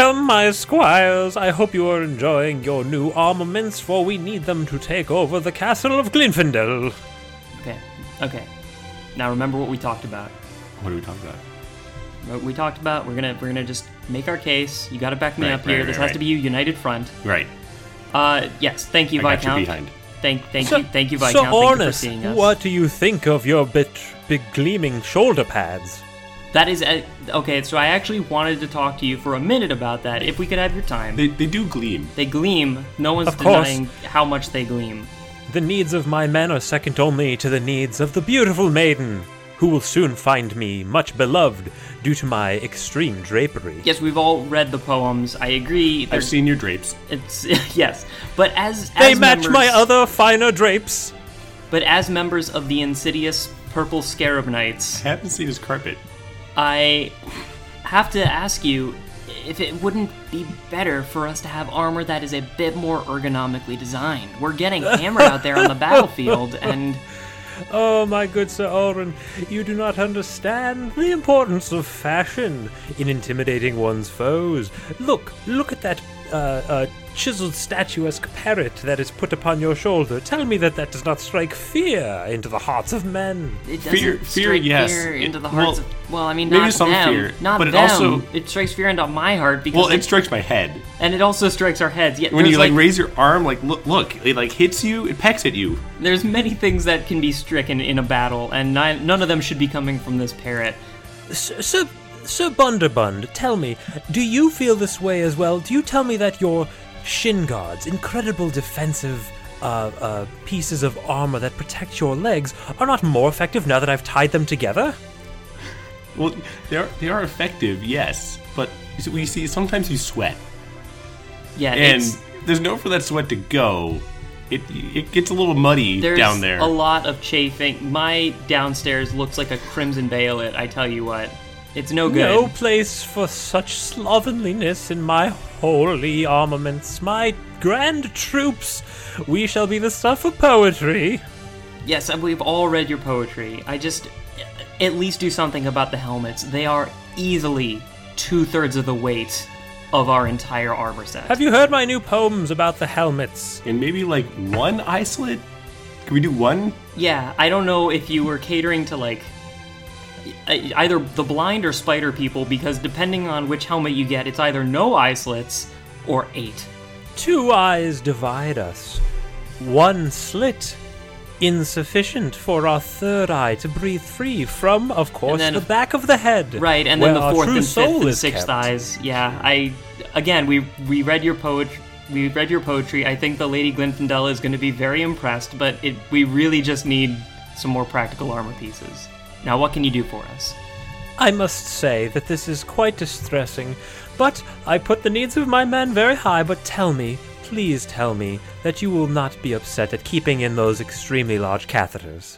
Welcome, my squires. I hope you are enjoying your new armaments, for we need them to take over the castle of Glinfindel. Okay. Now remember what we talked about. What did we talk about? What we talked about, we're gonna just make our case. You gotta back me up here. This has to be a united front. Right. Yes. Thank you, Viscount. Thank you, Viscount. So, Ornus, what do you think of your big gleaming shoulder pads? That is okay. So I actually wanted to talk to you for a minute about that. If we could have your time. They do gleam. They gleam. No one's denying how much they gleam. The needs of my men are second only to the needs of the beautiful maiden, who will soon find me much beloved due to my extreme drapery. Yes, we've all read the poems. I agree. I've seen your drapes. It's yes, but as they match members, my other finer drapes. But as members of the insidious Purple Scarab Knights, I haven't seen his carpet. I have to ask you if it wouldn't be better for us to have armor that is a bit more ergonomically designed. We're getting hammered out there on the battlefield, and... Oh, my good Sir Oren, you do not understand the importance of fashion in intimidating one's foes. Look at that chiseled statuesque parrot that is put upon your shoulder. Tell me that does not strike fear into the hearts of men. It doesn't strike fear into the hearts of... Well, I mean, not them. Fear, not but them. It strikes fear into my heart because... Well, it strikes my head. And it also strikes our heads. Yeah, when you, like, raise your arm, like, look, it, like, hits you, it pecks at you. There's many things that can be stricken in a battle, and none of them should be coming from this parrot. Sir Bunderbund, tell me, do you feel this way as well? Do you tell me that your shin guards, incredible defensive pieces of armor that protect your legs, are not more effective now that I've tied them together? Well, they are effective, yes, but we see sometimes you sweat. Yeah, and there's nowhere for that sweat to go. It gets a little muddy down there. There's a lot of chafing. My downstairs looks like a crimson violet, I tell you what. It's no good. No place for such slovenliness in my holy armaments. My grand troops, we shall be the stuff of poetry. Yes, we've all read your poetry. I just... At least do something about the helmets. They are easily 2/3 of the weight of our entire armor set. Have you heard my new poems about the helmets? And maybe, like, one eye slit? Can we do one? Yeah, I don't know if you were catering to, like... either the blind or spider people, because depending on which helmet you get, it's either no eye slits or 8. 2 eyes divide us. 1 slit, insufficient for our third eye to breathe free from, of course, then, the back of the head. Right, and then the fourth and fifth and sixth eyes. Yeah, we read your poetry. We read your poetry. I think the Lady Glinfindel is going to be very impressed, but we really just need some more practical armor pieces. Now, what can you do for us? I must say that this is quite distressing, but I put the needs of my men very high. But tell me, please tell me, that you will not be upset at keeping in those extremely large catheters.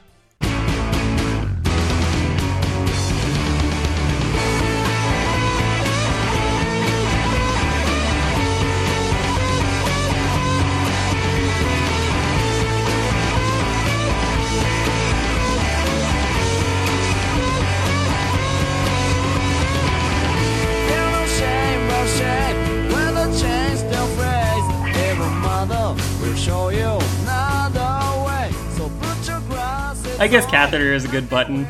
I guess catheter is a good button.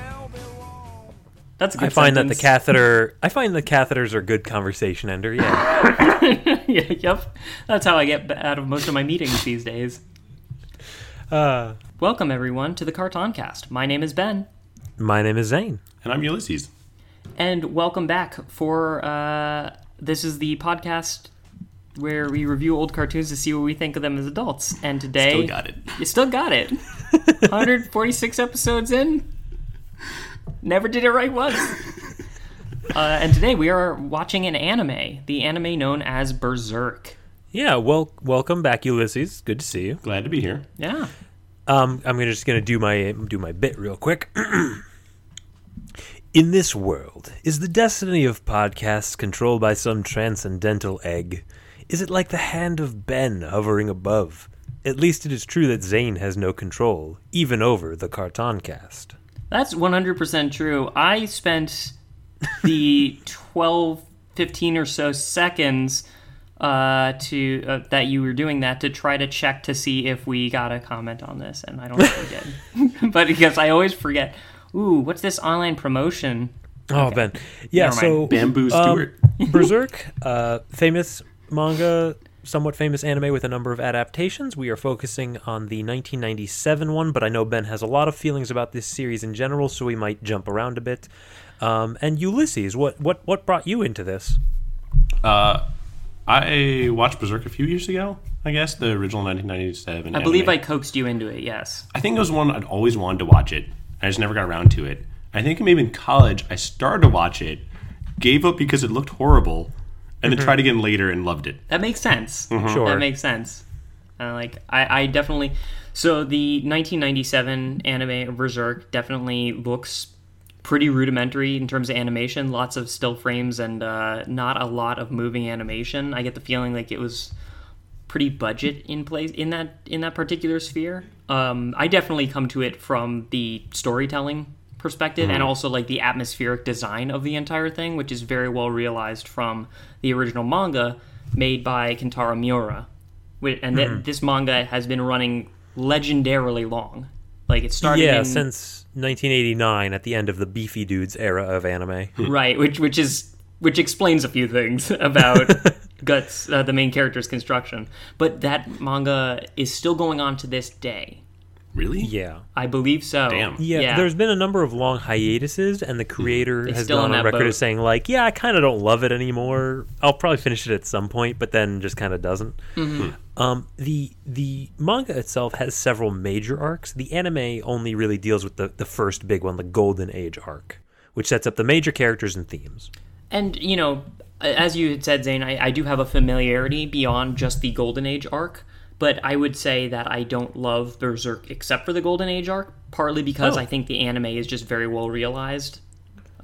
That's a good sentence. I find the catheters are a good conversation ender, yeah. Yeah, yep. That's how I get out of most of my meetings these days. Welcome, everyone, to the Cartoncast. My name is Ben. My name is Zane. And I'm Ulysses. And welcome back for... this is the podcast where we review old cartoons to see what we think of them as adults. And today... Still got it. You still got it. 146 episodes in. Never did it right once. And today we are watching an anime. The anime known as Berserk. Yeah, well, welcome back, Ulysses. Good to see you. Glad to be here. Yeah. I'm just going to do my bit real quick. In this world, is the destiny of podcasts controlled by some transcendental egg? Is it like the hand of Ben hovering above? At least it is true that Zane has no control, even over the Cartoncast. That's 100% true. I spent the 12 15 or so seconds to that you were doing that to try to check to see if we got a comment on this, and I don't think we did. But because I always forget, ooh, what's this online promotion? Oh, okay. Ben. Yeah, so Bamboo Stewart. Berserk, famous manga, somewhat famous anime with a number of adaptations. We are focusing on the 1997 one, but I know Ben has a lot of feelings about this series in general, so we might jump around a bit. And Ulysses, what brought you into this? I watched Berserk a few years ago, I guess, the original 1997 anime. I believe I coaxed you into it, yes. I think it was one I'd always wanted to watch it. I just never got around to it. I think maybe in college I started to watch it, gave up because it looked horrible, and then tried again later and loved it. That makes sense. Mm-hmm. Sure. That makes sense. I definitely... So the 1997 anime Berserk definitely looks pretty rudimentary in terms of animation. Lots of still frames and not a lot of moving animation. I get the feeling like it was pretty budget in place in that particular sphere. I definitely come to it from the storytelling perspective and also like the atmospheric design of the entire thing, which is very well realized from the original manga made by Kentaro Miura. And this manga has been running legendarily long. Like it started since 1989 at the end of the Beefy Dudes era of anime. Right, which explains a few things about Guts, the main character's construction. But that manga is still going on to this day. Really? Yeah. I believe so. Damn. Yeah, there's been a number of long hiatuses, and the creator has gone on record as saying, like, yeah, I kind of don't love it anymore. I'll probably finish it at some point, but then just kind of doesn't. Mm-hmm. The manga itself has several major arcs. The anime only really deals with the first big one, the Golden Age arc, which sets up the major characters and themes. And, you know, as you had said, Zane, I do have a familiarity beyond just the Golden Age arc. But I would say that I don't love Berserk except for the Golden Age arc, partly because I think the anime is just very well realized.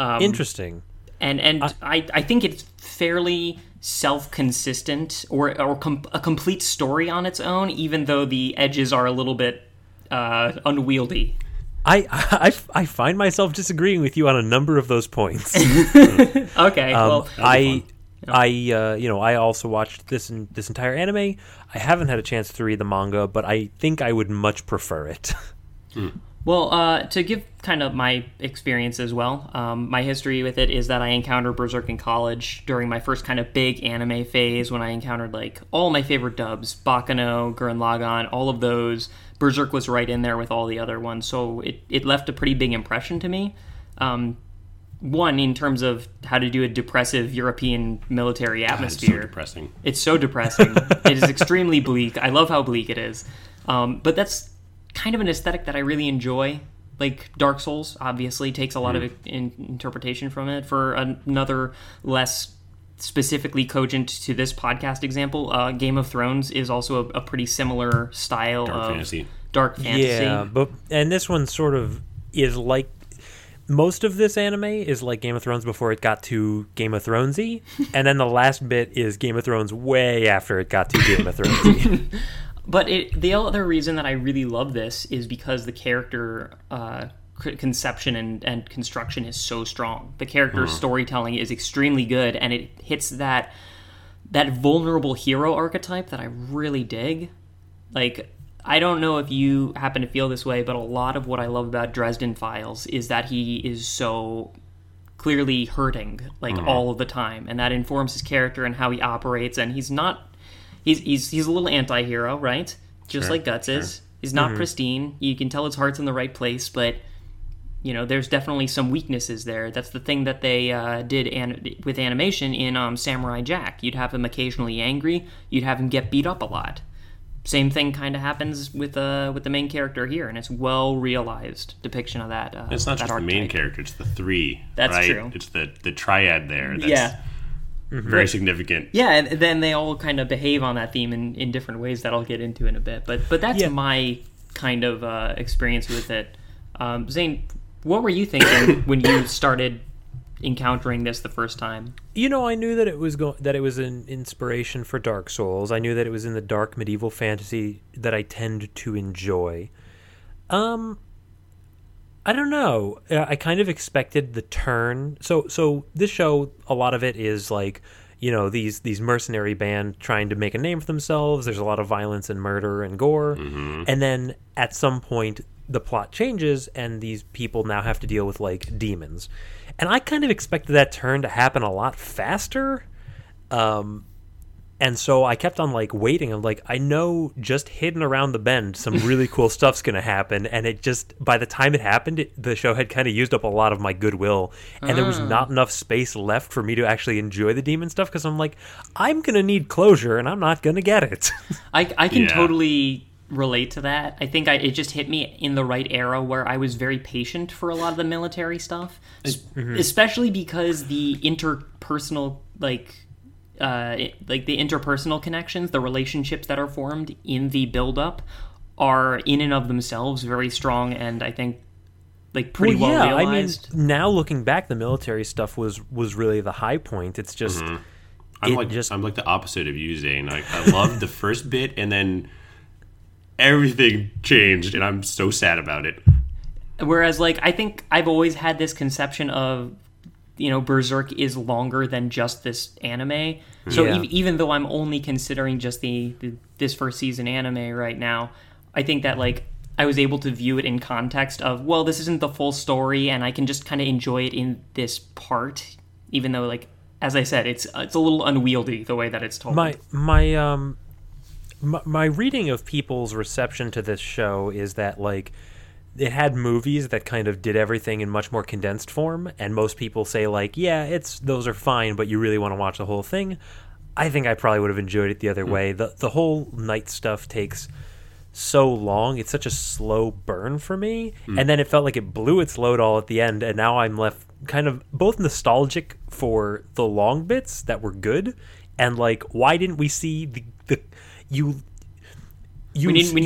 Interesting. And I think it's fairly self-consistent or a complete story on its own, even though the edges are a little bit unwieldy. I find myself disagreeing with you on a number of those points. Okay, well... I also watched this entire anime. I haven't had a chance to read the manga, but I think I would much prefer it. Well, to give kind of my experience as well, my history with it is that I encountered Berserk in college during my first kind of big anime phase when I encountered like all my favorite dubs, Baccano, Gurren Lagann, all of those. Berserk was right in there with all the other ones, so it left a pretty big impression to me. One, in terms of how to do a depressive European military atmosphere. God, it's so depressing. It is extremely bleak. I love how bleak it is. But that's kind of an aesthetic that I really enjoy. Like Dark Souls, obviously, takes a lot of interpretation from it. For another less specifically cogent to this podcast example, Game of Thrones is also a pretty similar style of dark fantasy. Yeah, and this one sort of is like... Most of this anime is like Game of Thrones before it got to Game of Thrones-y, and then the last bit is Game of Thrones way after it got to Game of Thrones-y. But the other reason that I really love this is because the character conception and construction is so strong. The character's storytelling is extremely good, and it hits that vulnerable hero archetype that I really dig. Like... I don't know if you happen to feel this way, but a lot of what I love about Dresden Files is that he is so clearly hurting, like, all of the time, and that informs his character and how he operates, and he's a little anti-hero, right? Just like Guts is. He's not pristine. You can tell his heart's in the right place, but, you know, there's definitely some weaknesses there. That's the thing that they did with animation in Samurai Jack. You'd have him occasionally angry. You'd have him get beat up a lot. Same thing kind of happens with the main character here, and it's well-realized depiction of that. It's not just the main character, it's the three. That's true. It's the triad there. That's very significant. Yeah, and then they all kind of behave on that theme in different ways that I'll get into in a bit. But that's my kind of experience with it. Zane, what were you thinking when you started encountering this the first time? You know, I knew that it was an inspiration for Dark Souls. I knew that it was in the dark medieval fantasy that I tend to enjoy. I don't know. I kind of expected the turn. So this show, a lot of it is like, you know, these mercenary band trying to make a name for themselves. There's a lot of violence and murder and gore. Mm-hmm. And then at some point, the plot changes and these people now have to deal with, like, demons. And I kind of expected that turn to happen a lot faster. And so I kept on, like, waiting. I'm like, I know just hidden around the bend some really cool stuff's going to happen. And it just, by the time it happened, the show had kind of used up a lot of my goodwill. And there was not enough space left for me to actually enjoy the demon stuff. Because I'm like, I'm going to need closure and I'm not going to get it. I can totally relate to that. I think it just hit me in the right era where I was very patient for a lot of the military stuff. Especially because the interpersonal, like the interpersonal connections, the relationships that are formed in the build-up are in and of themselves very strong, and I think like pretty well realized. I mean, now looking back, the military stuff was really the high point. It's just I'm like the opposite of you, Zane. Like, I loved the first bit, and then everything changed, and I'm so sad about it. Whereas, like, I think I've always had this conception of, you know, Berserk is longer than just this anime. So even though I'm only considering just the this first season anime right now, I think that, like, I was able to view it in context of, well, this isn't the full story, and I can just kind of enjoy it in this part, even though, like, as I said, it's a little unwieldy the way that it's told. My reading of people's reception to this show is that, like, it had movies that kind of did everything in much more condensed form, and most people say, like, yeah, those are fine, but you really want to watch the whole thing. I think I probably would have enjoyed it the other way. The whole night stuff takes so long. It's such a slow burn for me, and then it felt like it blew its load all at the end, and now I'm left kind of both nostalgic for the long bits that were good, and, like, why didn't we see the you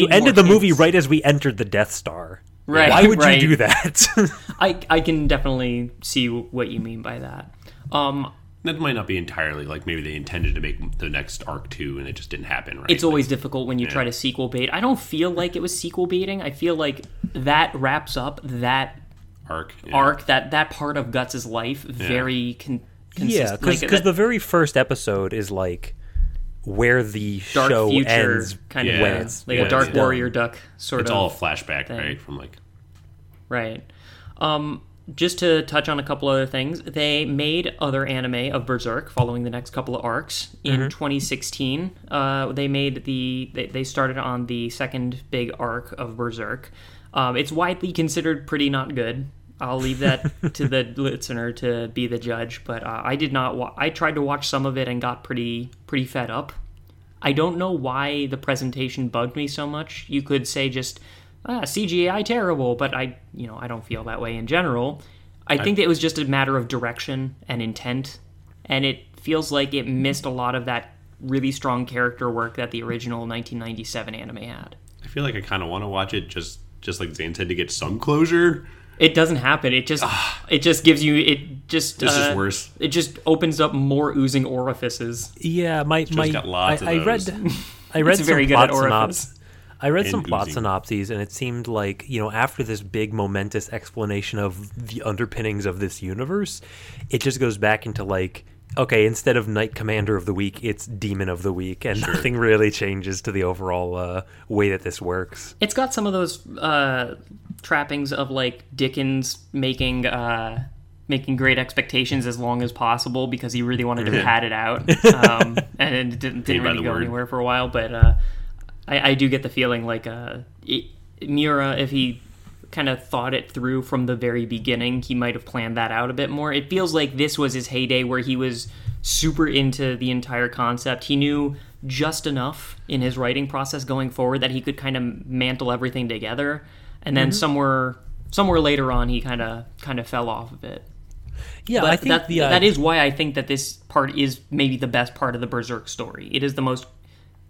ended the movie right as we entered the Death Star. Right. Why would you do that? I can definitely see what you mean by that. That might not be entirely, like, maybe they intended to make the next arc 2 and it just didn't happen, right? It's always difficult when you try to sequel bait. I don't feel like it was sequel baiting. I feel like that wraps up that arc that part of Guts' life very consistently. Yeah, because the very first episode is, like, where the dark show ends, kind of when it's like a dark warrior duck sort of. It's all a flashback thing. Right? From like, right. Just to touch on a couple other things, they made other anime of Berserk following the next couple of arcs in 2016. They started on the second big arc of Berserk. It's widely considered pretty not good. I'll leave that to the listener to be the judge, but I did not. I tried to watch some of it and got pretty fed up. I don't know why the presentation bugged me so much. You could say just CGI terrible, but I don't feel that way in general. I think it was just a matter of direction and intent, and it feels like it missed a lot of that really strong character work that the original 1997 anime had. I feel like I kind of want to watch it just like Zane said, to get some closure. It doesn't happen. It just gives you. It just. This is worse. It just opens up more oozing orifices. Yeah, my. Got lots of those. I read some very plot synopses. I read some plot synopses, and it seemed like, you know, after this big momentous explanation of the underpinnings of this universe, it just goes back into, like, okay, instead of Knight Commander of the Week, it's Demon of the Week, and nothing really changes to the overall way that this works. It's got some of those trappings of, like, Dickens making Great Expectations as long as possible because he really wanted to pad it out, and it didn't really go anywhere for a while. But I do get the feeling like Miura, if he kind of thought it through from the very beginning, he might have planned that out a bit more. It feels like this was his heyday where he was super into the entire concept. He knew just enough in his writing process going forward that he could kind of mantle everything together, and then somewhere later on he kind of fell off of it. Yeah, but I think that is why I think that this part is maybe the best part of the Berserk story. It is the most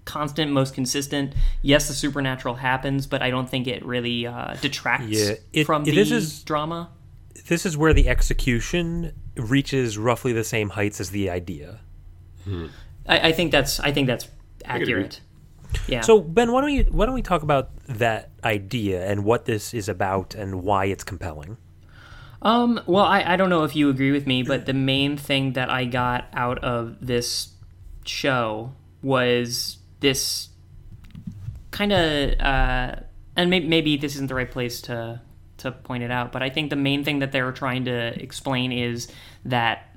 constant, most consistent. Yes, the supernatural happens, but I don't think it really detracts from the drama. This is where the execution reaches roughly the same heights as the idea. I think that's accurate. Yeah. So Ben, why don't we talk about that idea and what this is about and why it's compelling? Well, I don't know if you agree with me, but the main thing that I got out of this show was this kind of, and maybe this isn't the right place to point it out, but I think the main thing that they were trying to explain is that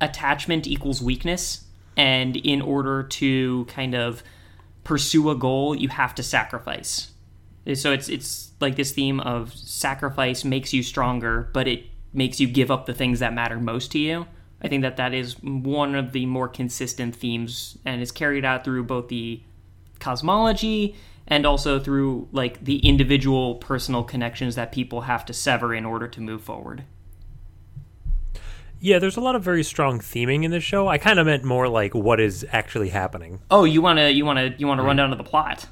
attachment equals weakness, and in order to kind of pursue a goal, you have to sacrifice. So it's like this theme of sacrifice makes you stronger, but it makes you give up the things that matter most to you. I think that is one of the more consistent themes, and it's carried out through both the cosmology and also through like the individual personal connections that people have to sever in order to move forward. Yeah, there's a lot of very strong theming in this show. I kind of meant more like what is actually happening. Oh, you wanna run down to the plot?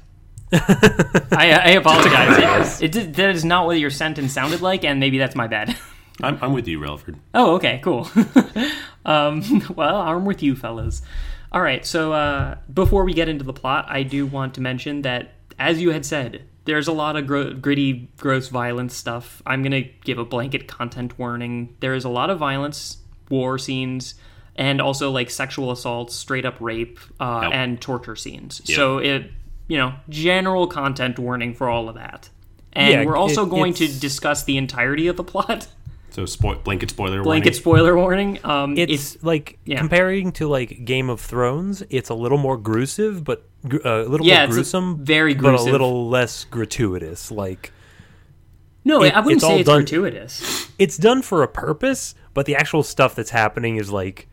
I apologize. That is not what your sentence sounded like, and maybe that's my bad. I'm with you, Relford. Oh, okay, cool. Well, I'm with you, fellas. All right, so before we get into the plot, I do want to mention that, as you had said, there's a lot of gritty, gross violence stuff. I'm going to give a blanket content warning. There is a lot of violence, war scenes, and also like sexual assaults, straight-up rape, and torture scenes. Yep. So it... general content warning for all of that. And we're also going to discuss the entirety of the plot. So blanket spoiler warning. It's like comparing to like Game of Thrones, it's a little more gruesome, but more gruesome, very gruesome, but a little less gratuitous. Like no, I wouldn't say it's gratuitous. It's done for a purpose, but the actual stuff that's happening is like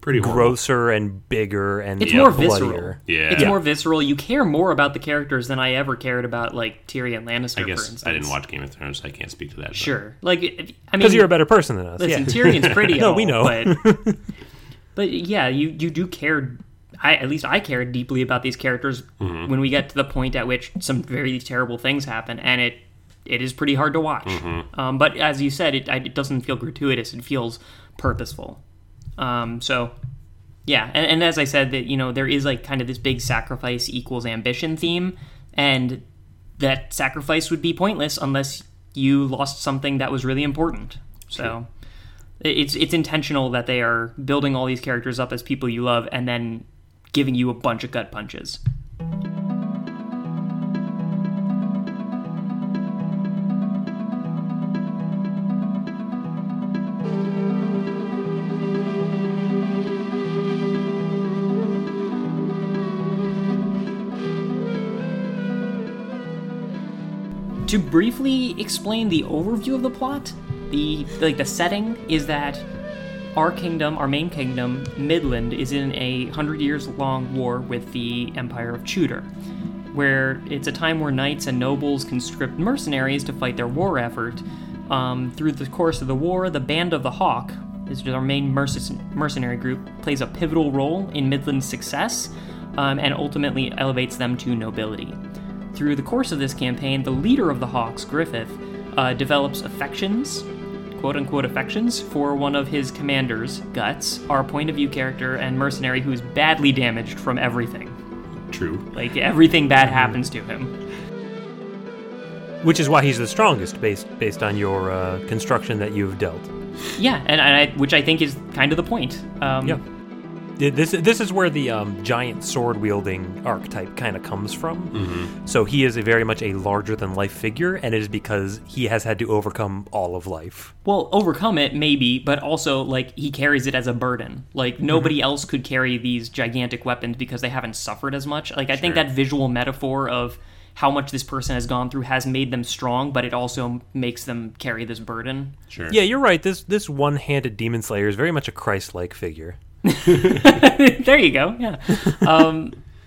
pretty grosser and bigger, and it's more visceral. Yeah, it's more visceral. You care more about the characters than I ever cared about, like Tyrion Lannister. I guess, for instance. I didn't watch Game of Thrones, so I can't speak to that. Sure, because you're a better person than us. Listen, Tyrion's pretty. No, we know. But yeah, you do care. At least I cared deeply about these characters when we get to the point at which some very terrible things happen, and it is pretty hard to watch. Mm-hmm. But as you said, it doesn't feel gratuitous. It feels purposeful. So, yeah, and as I said, that there is like kind of this big sacrifice equals ambition theme, and that sacrifice would be pointless unless you lost something that was really important. So, it's intentional that they are building all these characters up as people you love and then giving you a bunch of gut punches. To briefly explain the overview of the plot, the setting is that our main kingdom, Midland, is in a 100-year-long war with the Empire of Chudor, where it's a time where knights and nobles conscript mercenaries to fight their war effort. Through the course of the war, the Band of the Hawk, which is our main mercenary group, plays a pivotal role in Midland's success, and ultimately elevates them to nobility. Through the course of this campaign, the leader of the Hawks, Griffith, develops affections, quote-unquote affections, for one of his commanders, Guts, our point-of-view character and mercenary who is badly damaged from everything. True. Like, everything bad happens to him. Which is why he's the strongest, based on your construction that you've dealt. Yeah, which I think is kind of the point. Yeah. This is where the giant sword-wielding archetype kind of comes from. Mm-hmm. So he is very much a larger-than-life figure, and it is because he has had to overcome all of life. Well, overcome it, maybe, but also, like, he carries it as a burden. Like, nobody else could carry these gigantic weapons because they haven't suffered as much. Like, I think that visual metaphor of how much this person has gone through has made them strong, but it also makes them carry this burden. Sure. Yeah, you're right. This one-handed demon slayer is very much a Christ-like figure. There you go. Yeah.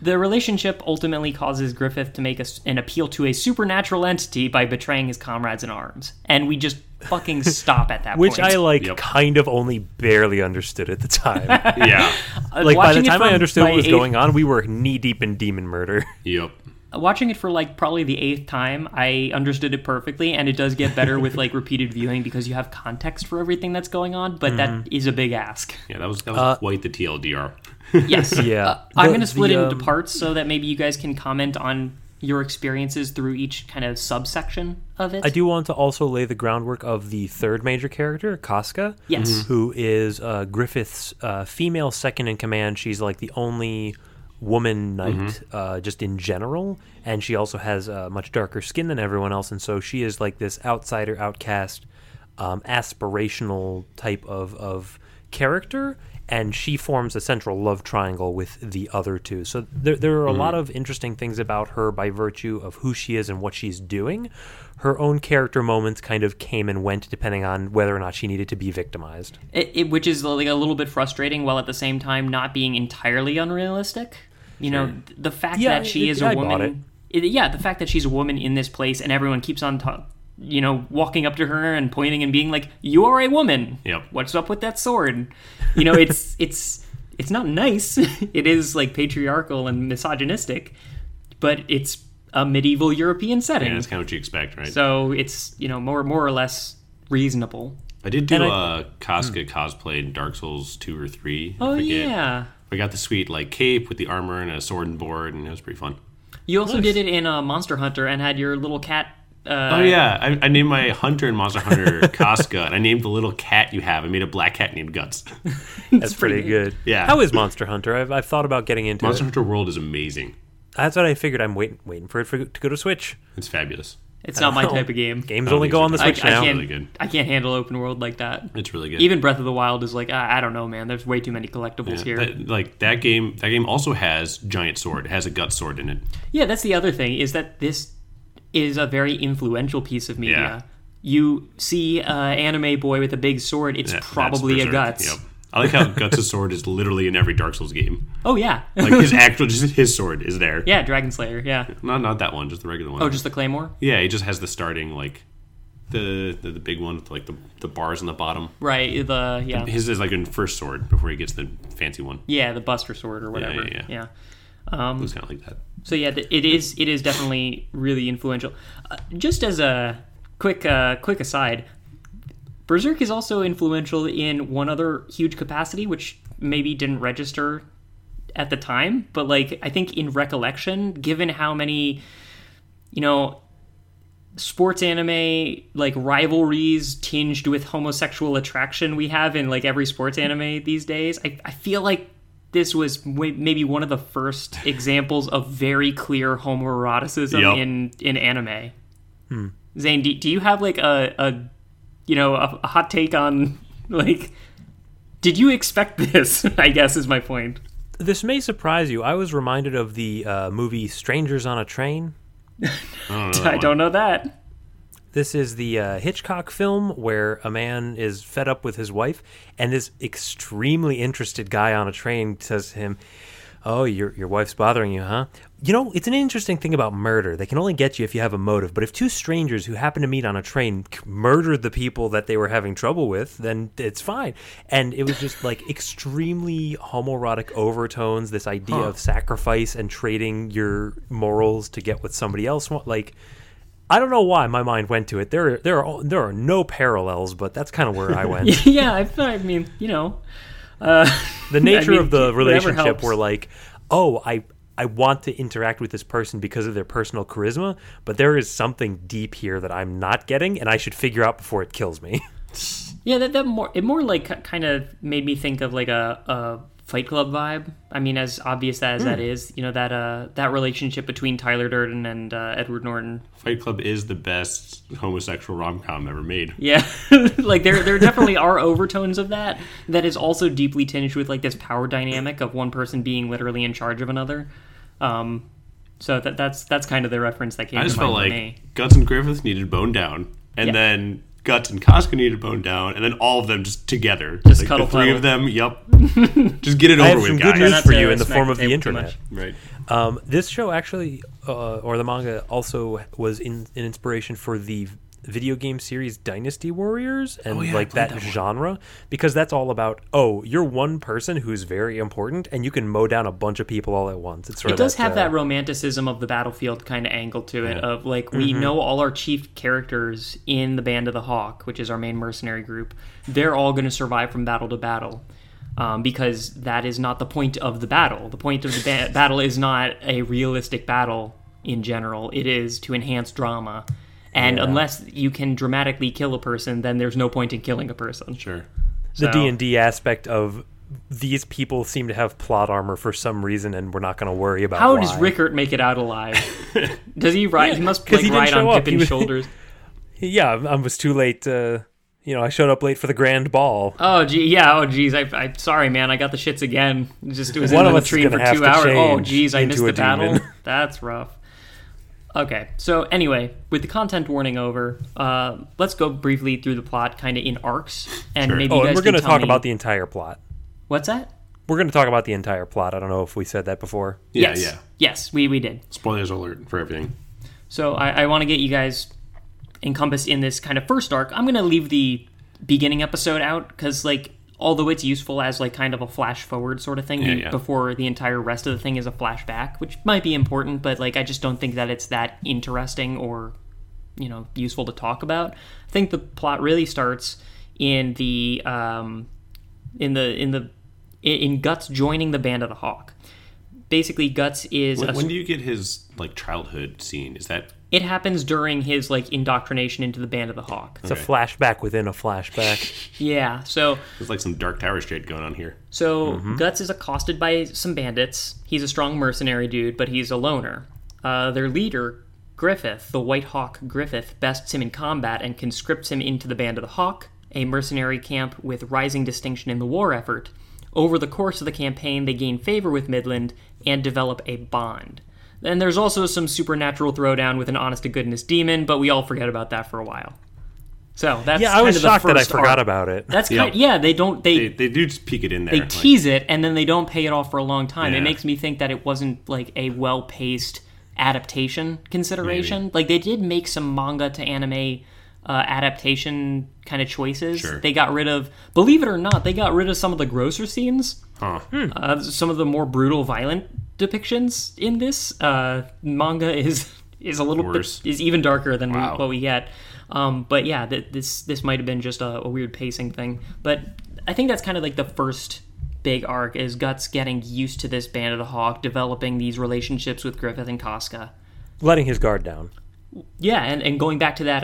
The relationship ultimately causes Griffith to make an appeal to a supernatural entity by betraying his comrades in arms, and we just fucking stop at that point. Which I kind of only barely understood at the time. Yeah. Like by the time I understood what was going on, we were knee deep in demon murder. Yep. Watching it for, like, probably the 8th time, I understood it perfectly, and it does get better with, like, repeated viewing because you have context for everything that's going on, but that is a big ask. Yeah, that was quite the TLDR. Yes. Yeah. I'm going to split it into parts so that maybe you guys can comment on your experiences through each kind of subsection of it. I do want to also lay the groundwork of the third major character, Casca, yes, who is Griffith's female second-in-command. She's like the only woman knight, just in general, and she also has a much darker skin than everyone else, and so she is like this outsider, outcast, aspirational type of character, and she forms a central love triangle with the other two. So there are a lot of interesting things about her by virtue of who she is and what she's doing. Her own character moments kind of came and went depending on whether or not she needed to be victimized. Which is like a little bit frustrating, while at the same time not being entirely unrealistic. You know, the fact that she is a woman... the fact that she's a woman in this place and everyone keeps on walking up to her and pointing and being like, "You are a woman. Yep. What's up with that sword?" You know, it's not nice. It is like patriarchal and misogynistic, but it's a medieval European setting. Yeah, that's kind of what you expect, right? So it's more or less reasonable. I did do a Casca cosplay in Dark Souls 2 or 3. Oh yeah, I got the sweet like cape with the armor and a sword and board, and it was pretty fun. You also did it in Monster Hunter and had your little cat. I named my hunter in Monster Hunter Casca, and I named the little cat you have. I made a black cat named Guts. That's pretty good. Yeah. How is Monster Hunter? I've thought about getting into Monster Hunter World is amazing. That's what I figured. I'm waiting for it to go to Switch. It's fabulous. It's not my type of game. Games only go on the Switch now. I can't handle open world like that. It's really good. Even Breath of the Wild is like, I don't know, man. There's way too many collectibles here. That game also has giant sword. It has a Guts sword in it. Yeah, that's the other thing, is that this is a very influential piece of media. Yeah. You see anime boy with a big sword, it's probably a Guts. Yep. I like how Guts' sword is literally in every Dark Souls game. Oh, yeah. Like, his sword is there. Yeah, Dragon Slayer, yeah. Not that one, just the regular one. Oh, just the Claymore? Yeah, he just has the starting, like, the big one with, like, the bars on the bottom. Right, His is, like, in first sword before he gets the fancy one. Yeah, the Buster sword or whatever. Yeah. It was kind of like that. So yeah, it is definitely really influential. Just as a quick aside, Berserk is also influential in one other huge capacity, which maybe didn't register at the time, but like I think in recollection, given how many sports anime like rivalries tinged with homosexual attraction we have in like every sports anime these days, I feel like this was maybe one of the first examples of very clear homoeroticism in anime. Zane, do you have like a hot take on like? Did you expect this? I guess is my point. This may surprise you. I was reminded of the movie Strangers on a Train. I don't know that. This is the Hitchcock film where a man is fed up with his wife, and this extremely interested guy on a train says to him, "Oh, your wife's bothering you, huh?" You know, it's an interesting thing about murder. They can only get you if you have a motive. But if two strangers who happen to meet on a train murdered the people that they were having trouble with, then it's fine. And it was just like extremely homoerotic overtones, this idea of sacrifice and trading your morals to get what somebody else wants. Like, I don't know why my mind went to it. There are no parallels, but that's kind of where I went. Yeah, I mean, the nature of the relationship were like, oh, I want to interact with this person because of their personal charisma, but there is something deep here that I'm not getting, and I should figure out before it kills me. Yeah, it more like kind of made me think of like a Fight Club vibe. I mean, as obvious as that is, that relationship between Tyler Durden and Edward Norton. Fight Club is the best homosexual rom-com ever made. Yeah, like there definitely are overtones of that is also deeply tinged with like this power dynamic of one person being literally in charge of another. So that's kind of the reference that came to mind for me. I just felt like Guts and Griffith needed boned down, and then Guts and Casca needed bone down, and then all of them just together. Just like cuddle the three of them, just get it over with, guys. I have some good news for you in the form of the internet. Right. This show actually, or the manga, also was an inspiration for the video game series Dynasty Warriors and like that genre, because that's all about, you're one person who's very important and you can mow down a bunch of people all at once. It does have that romanticism of the battlefield kind of angle to it, of like we know all our chief characters in the Band of the Hawk, which is our main mercenary group. They're all going to survive from battle to battle. because that is not the point of the battle. The point of the battle is not a realistic battle in general. It is to enhance drama. And unless you can dramatically kill a person, then there's no point in killing a person. Sure. So, the D&D aspect of these people seem to have plot armor for some reason, and we're not going to worry about how why. Does Rickert make it out alive? Does he ride? Yeah, he must like, he ride on Pippin's shoulders. Yeah, I was too late. You know, I showed up late for the grand ball. Oh, gee, yeah. Oh, geez. I'm sorry, man. I got the shits again. Just was in the tree for 2 hours. Oh, geez, I missed the battle. That's rough. Okay, so anyway, with the content warning over, let's go briefly through the plot, kind of in arcs, and maybe you guys we're going to talk about the entire plot. What's that? We're going to talk about the entire plot. I don't know if we said that before. Yeah, yes. Yeah. Yes, we did. Spoilers alert for everything. So I want to get you guys encompassed in this kind of first arc. I'm going to leave the beginning episode out, because, like, although it's useful as, like, kind of a flash forward sort of thing before the entire rest of the thing is a flashback, which might be important, but, like, I just don't think that it's that interesting or, you know, useful to talk about. I think the plot really starts in the, in Guts joining the Band of the Hawk. Basically, Guts is... When do you get his, like, childhood scene? Is that... It happens during his, like, indoctrination into the Band of the Hawk. It's a flashback within a flashback. Yeah, so... There's, like, some Dark Tower shit going on here. So, Guts is accosted by some bandits. He's a strong mercenary dude, but he's a loner. Their leader, Griffith, the White Hawk Griffith, bests him in combat and conscripts him into the Band of the Hawk, a mercenary camp with rising distinction in the war effort. Over the course of the campaign, they gain favor with Midland and develop a bond. And there's also some supernatural throwdown with an honest-to-goodness demon, but we all forget about that for a while. So that's I was shocked that I forgot about it. That's they don't... They do just peek it in there. They tease it, and then they don't pay it off for a long time. Yeah. It makes me think that it wasn't, like, a well-paced adaptation consideration. Maybe. Like, they did make some manga-to-anime adaptation kind of choices. Sure. They got rid of... Believe it or not, they got rid of some of the grosser scenes. Huh. Some of the more brutal, violent depictions in this manga is a little worse. Bit is even darker than what we get, but yeah, this might have been just a weird pacing thing. But I think that's kind of like the first big arc is Guts getting used to this Band of the Hawk, developing these relationships with Griffith and Casca, letting his guard down. Yeah, and going back to that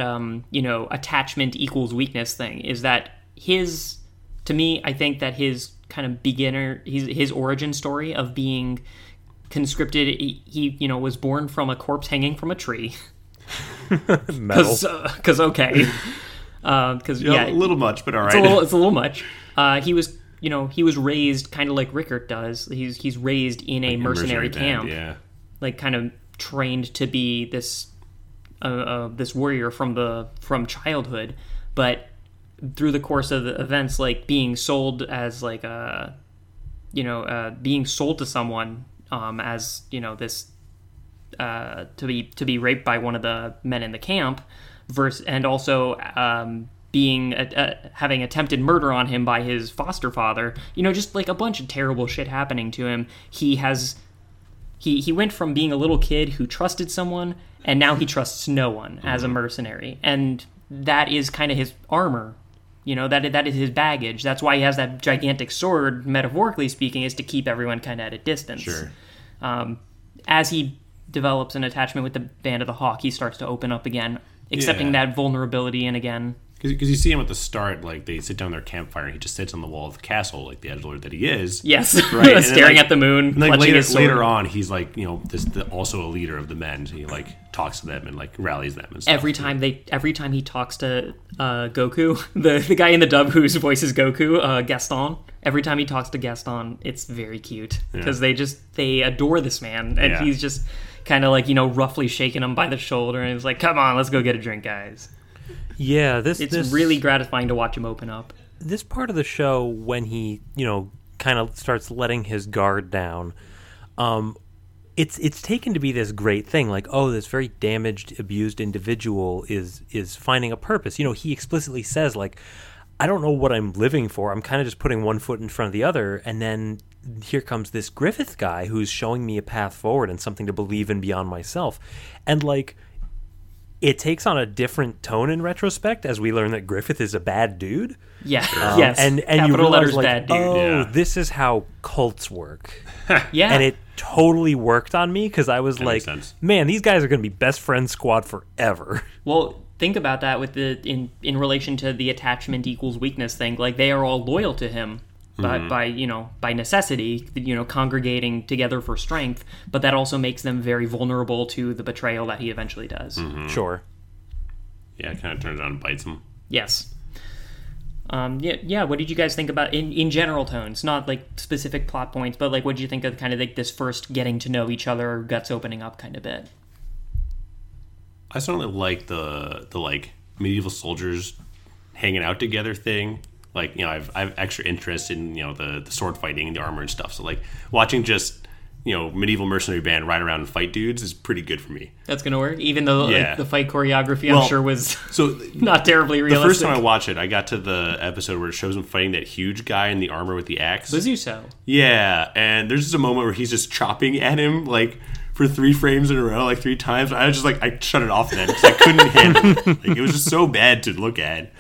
you know, attachment equals weakness thing, is that his, to me, I think that his kind of beginner, his origin story of being conscripted, he you know, was born from a corpse hanging from a tree. Metal. Because a little much, but all right. It's a little much. He was, you know, he was raised kind of like Rickert does. He's raised in a mercenary camp, like kind of trained to be this this warrior from childhood, but through the course of the events, like being sold as like a, you know, being sold to someone. As you know, this to be raped by one of the men in the camp, and also being having attempted murder on him by his foster father. You know, just like a bunch of terrible shit happening to him. He went from being a little kid who trusted someone, and now he trusts no one as a mercenary, and that is kind of his armor. You know, that is his baggage. That's why he has that gigantic sword, metaphorically speaking, is to keep everyone kind of at a distance. Sure. As he develops an attachment with the Band of the Hawk, he starts to open up again, accepting that vulnerability and again. Because you see him at the start, like, they sit down their campfire, and he just sits on the wall of the castle, like the edge lord that he is. Yes, right? Staring at the moon, and, like, later on, he's, like, you know, also a leader of the men. So he, like, talks to them and, like, rallies them and stuff. Every time he talks to Goku, the guy in the dub whose voice is Goku, Gaston, every time he talks to Gaston, it's very cute. Because they adore this man, and he's just kind of, like, you know, roughly shaking him by the shoulder, and he's like, come on, let's go get a drink, guys. Yeah, it's really gratifying to watch him open up. This part of the show, when he, you know, kind of starts letting his guard down, it's taken to be this great thing, like, oh, this very damaged, abused individual is finding a purpose. You know, he explicitly says, like, I don't know what I'm living for. I'm kind of just putting one foot in front of the other, and then here comes this Griffith guy who's showing me a path forward and something to believe in beyond myself, and like. it takes on a different tone in retrospect as we learn that Griffith is a bad dude. Yeah. Yes. And capital you realize, like, bad dude. This is how cults work. Yeah. And it totally worked on me because I was like, man, these guys are going to be best friend squad forever. Well, think about that with the in relation to the attachment equals weakness thing. Like, they are all loyal to him. By necessity, congregating together for strength, but that also makes them very vulnerable to the betrayal that he eventually does. Mm-hmm. Sure. Yeah, it kind of turns around and bites him. Yes. What did you guys think about in general tones, not like specific plot points, but like what did you think of kind of like this first getting to know each other, guts opening up kind of bit? I certainly like the like medieval soldiers hanging out together thing. Like, I've extra interest in, the sword fighting and the armor and stuff. So, like, watching just, medieval mercenary band ride around and fight dudes is pretty good for me. That's going to work? Even though the fight choreography, I'm sure, was not terribly realistic. The first time I watched it, I got to the episode where it shows him fighting that huge guy in the armor with the axe. Bazuso. Yeah, and there's just a moment where he's just chopping at him, like, for 3 frames in a row, like 3 times. I was just like, I shut it off then because I couldn't handle it. Like, it was just so bad to look at.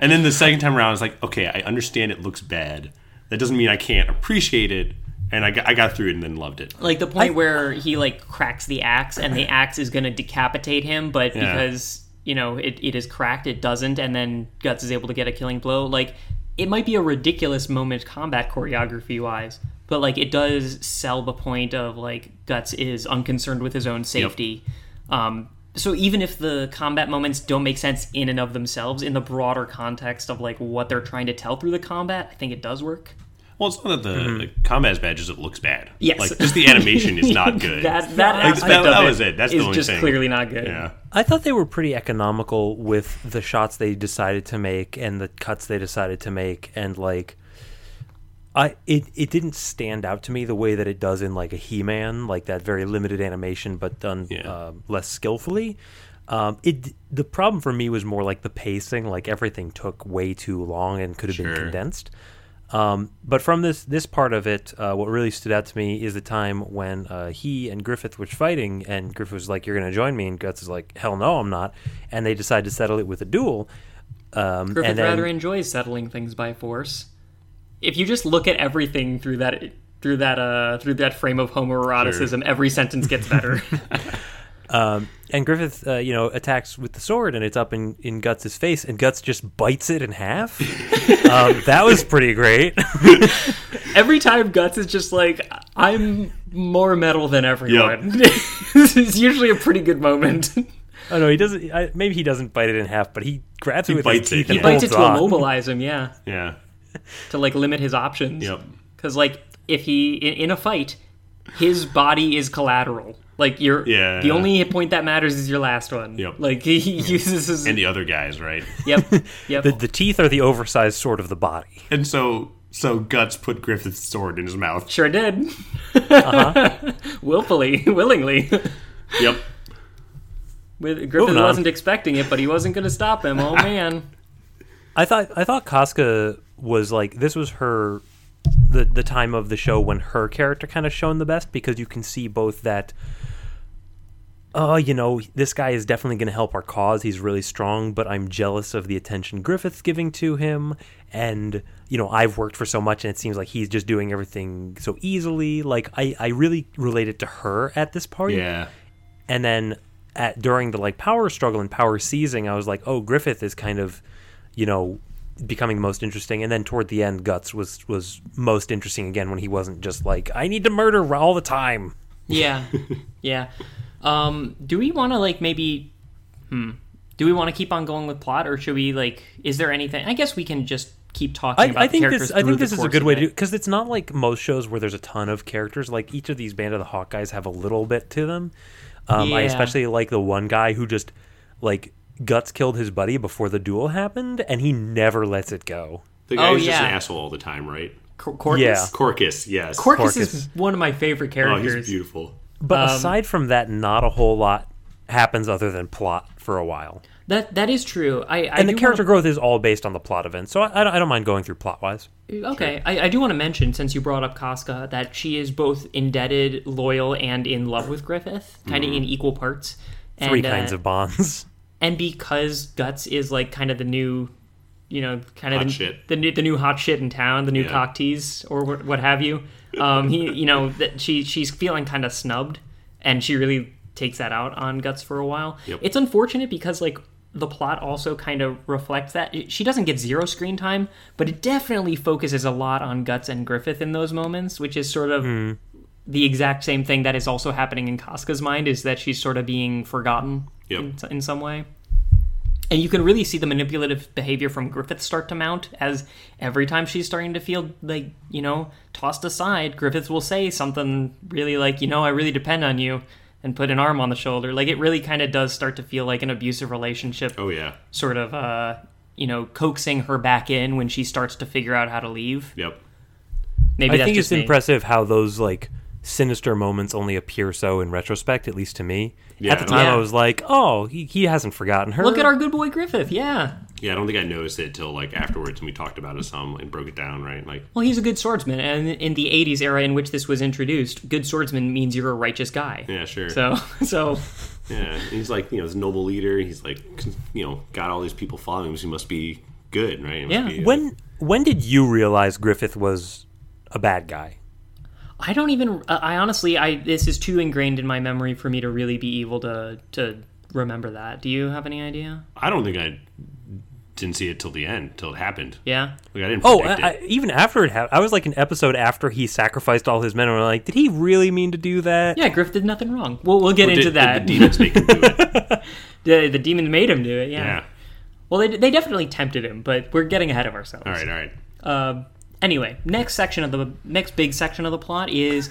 And then the second time around, I was like, okay, I understand it looks bad. That doesn't mean I can't appreciate it. And I got through it and then loved it. Like the point where he like cracks the axe and the axe is going to decapitate him, but because it is cracked, it doesn't. And then Guts is able to get a killing blow. Like, it might be a ridiculous moment combat choreography wise. But, like, it does sell the point of, like, Guts is unconcerned with his own safety. Yep. So even if the combat moments don't make sense in and of themselves, in the broader context of, like, what they're trying to tell through the combat, I think it does work. Well, it's not that the combat is bad, just it looks bad. Yes. Like, just the animation is not good. That was it. That's the only thing. It's just clearly not good. Yeah. I thought they were pretty economical with the shots they decided to make and the cuts they decided to make and, like... It didn't stand out to me the way that it does in, like, a He-Man, like that very limited animation but done less skillfully. The problem for me was more, like, the pacing. Like, everything took way too long and could have been condensed. But from this part of it, what really stood out to me is the time when he and Griffith were fighting, and Griffith was like, you're going to join me, and Guts is like, hell no, I'm not. And they decide to settle it with a duel. Griffith rather enjoys settling things by force. If you just look at everything through that frame of homoeroticism, every sentence gets better. And Griffith, attacks with the sword, and it's up in Guts' face, and Guts just bites it in half. That was pretty great. Every time Guts is just like, I'm more metal than everyone. Yep. This is usually a pretty good moment. Oh, no, he doesn't. Maybe he doesn't bite it in half, but he grabs it with his teeth and bites it to immobilize him, yeah. Yeah. To, like, limit his options. Yep. Because, like, if he... In a fight, his body is collateral. Like, the only point that matters is your last one. Yep. Like, he uses his... And the other guys, right? Yep. The teeth are the oversized sword of the body. And so Guts put Griffith's sword in his mouth. Sure did. Uh-huh. Willingly. Yep. Griffith wasn't expecting it, but he wasn't going to stop him. Oh, man. I thought Casca... was like, this was her the time of the show when her character kind of shone the best, because you can see both that this guy is definitely going to help our cause, he's really strong, but I'm jealous of the attention Griffith's giving to him, and I've worked for so much and it seems like he's just doing everything so easily. Like, I really related to her at this party. Yeah. And then during the, like, power struggle and power seizing, I was like, oh, Griffith is kind of becoming the most interesting. And then toward the end, Guts was most interesting again, when he wasn't just like, I need to murder all the time. Yeah. Do we want to, like, maybe do we want to keep on going with plot, or should we, like, is there anything? I guess we can just keep talking about the characters. I think this is a good way to do it, because it's not like most shows where there's a ton of characters. Like, each of these Band of the Hawkeyes have a little bit to them. I especially like the one guy who just, like, Guts killed his buddy before the duel happened, and he never lets it go. The guy is just an asshole all the time, right? Corcus? Yeah. Corcus, yes. Corcus is one of my favorite characters. Oh, he's beautiful. But aside from that, not a whole lot happens other than plot for a while. That is true. And the character growth is all based on the plot events, so I don't mind going through plot-wise. Okay, sure. I do want to mention, since you brought up Casca, that she is both indebted, loyal, and in love with Griffith, kind of in equal parts. Three kinds of bonds. And because Guts is like kind of the new, you know, kind of the new hot shit in town, the new cock tease or what have you. He, you know, that she's feeling kind of snubbed, and she really takes that out on Guts for a while. Yep. It's unfortunate because like the plot also kind of reflects that. She doesn't get zero screen time, but it definitely focuses a lot on Guts and Griffith in those moments, which is sort of the exact same thing that is also happening in Casca's mind, is that she's sort of being forgotten in some way. And you can really see the manipulative behavior from Griffith start to mount, as every time she's starting to feel, like, you know, tossed aside, Griffith will say something really like, you know, I really depend on you, and put an arm on the shoulder. Like, it really kind of does start to feel like an abusive relationship. Oh, yeah. Sort of, you know, coaxing her back in when she starts to figure out how to leave. Yep. Maybe I think it's impressive how those, like, sinister moments only appear so in retrospect, at least to me. Yeah, at the time, I was like, oh, he hasn't forgotten her. Look at our good boy Griffith, yeah. I don't think I noticed it till like afterwards, and we talked about it some and broke it down, right? Like, well, he's a good swordsman, and in the 80s era in which this was introduced, good swordsman means you're a righteous guy. Yeah, sure. So yeah, he's like, you know, this noble leader, he's like, you know, got all these people following him, so he must be good, right? When did you realize Griffith was a bad guy? I don't even. I honestly, this is too ingrained in my memory for me to really be able to remember that. Do you have any idea? I don't think I didn't see it till the end, till it happened. Yeah, like, I didn't. Even after it happened, I was like an episode after he sacrificed all his men, and we're like, did he really mean to do that? Yeah, Griff did nothing wrong. We'll get into that. The demons make him do it. The demon made him do it. Yeah. Well, they definitely tempted him, but we're getting ahead of ourselves. All right. Anyway, next big section of the plot is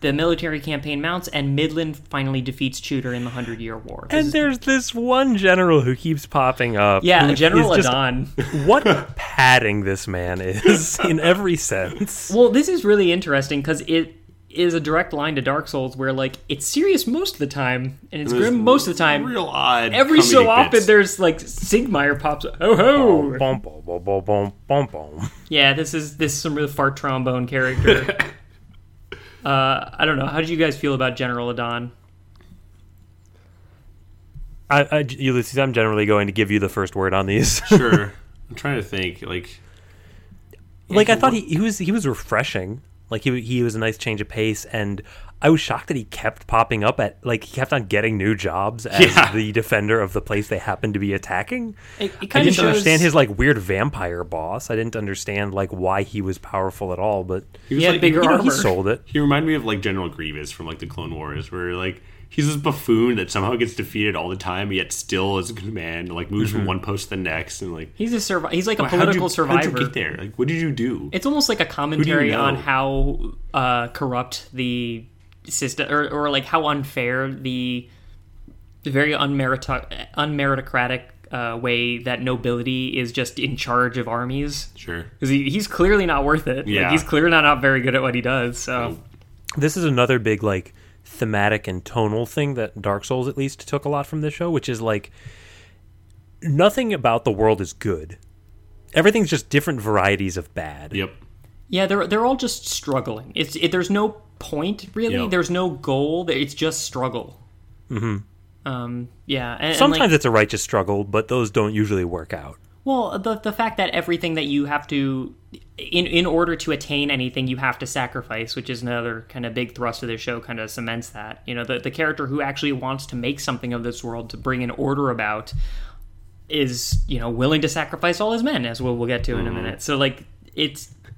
the military campaign mounts, and Midland finally defeats Chudor in the 100-Year War. And there's this one general who keeps popping up. Yeah, General Adan. What padding this man is in every sense. Well, this is really interesting because it is a direct line to Dark Souls, where like it's serious most of the time and it's grim most of the time. Real odd. Every so often bits. There's like Sigmire pops up. Oh ho! Bom, bom, bom, bom, bom, bom, bom. Yeah, this is some real fart trombone character. I don't know. How did you guys feel about General Adan? Ulysses, I'm generally going to give you the first word on these. Sure. I'm trying to think. Like I thought he was refreshing. Like, he was a nice change of pace, and I was shocked that he kept popping up at, like, he kept on getting new jobs as the defender of the place they happened to be attacking. I didn't understand his, like, weird vampire boss. I didn't understand, like, why he was powerful at all, but he was, had bigger armor. He sold it. He reminded me of, like, General Grievous from, like, The Clone Wars, where, like, he's this buffoon that somehow gets defeated all the time, yet still is in command. Like, moves from one post to the next, and like he's like a political survivor. How did you get there? Like, what did you do? It's almost like a commentary on how corrupt the system, or like how unfair the very unmeritocratic way that nobility is just in charge of armies. Sure, because he's clearly not worth it. Yeah, like, he's clearly not very good at what he does. So, this is another big like thematic and tonal thing that Dark Souls at least took a lot from this show, which is like nothing about the world is good. Everything's just different varieties of bad. Yep. Yeah, they're all just struggling. There's no point really. Yep. There's no goal. It's just struggle. Mm-hmm. Yeah. And sometimes it's a righteous struggle, but those don't usually work out. Well, the fact that everything that you have to, in order to attain anything, you have to sacrifice, which is another kind of big thrust of the show, kind of cements that. You know, the character who actually wants to make something of this world, to bring an order about, is, you know, willing to sacrifice all his men, as we'll get to in a minute. So, like,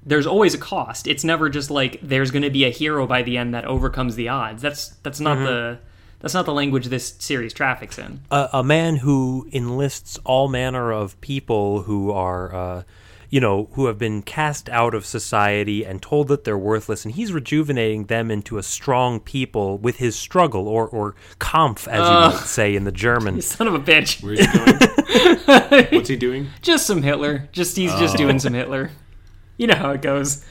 there's always a cost. It's never just like there's going to be a hero by the end that overcomes the odds. That's not the language this series traffics in. A man who enlists all manner of people who are, you know, who have been cast out of society and told that they're worthless, and he's rejuvenating them into a strong people with his struggle, or Kampf, as you might say in the German. Son of a bitch. Where's he going? What's he doing? Just some Hitler. He's just doing some Hitler. You know how it goes.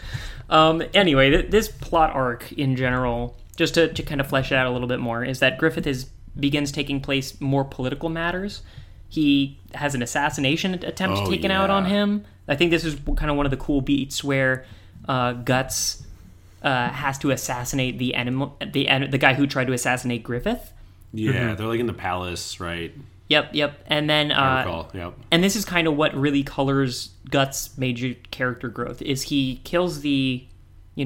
Anyway, this plot arc in general, just to kind of flesh it out a little bit more, is that Griffith begins taking place more political matters. He has an assassination attempt taken out on him. I think this is kind of one of the cool beats where Guts has to assassinate the guy who tried to assassinate Griffith. Yeah, mm-hmm. They're like in the palace, right? Yep. And then, and this is kind of what really colors Guts' major character growth is he kills the, he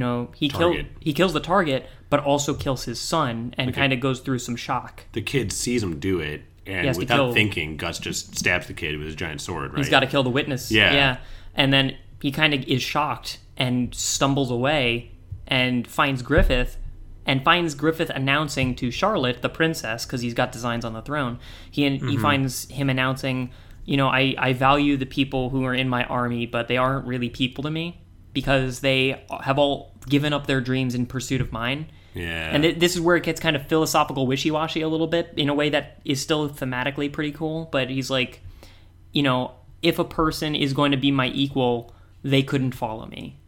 kills the target, but also kills his son and kind of goes through some shock. The kid sees him do it, and without thinking, Guts just stabs the kid with his giant sword. Right? He's got to kill the witness. Yeah. And then he kind of is shocked and stumbles away and finds Griffith. And finds Griffith announcing to Charlotte, the princess, because he's got designs on the throne. He finds him announcing, I value the people who are in my army, but they aren't really people to me because they have all given up their dreams in pursuit of mine. Yeah. And this is where it gets kind of philosophical wishy-washy a little bit in a way that is still thematically pretty cool. But he's like, if a person is going to be my equal, they couldn't follow me.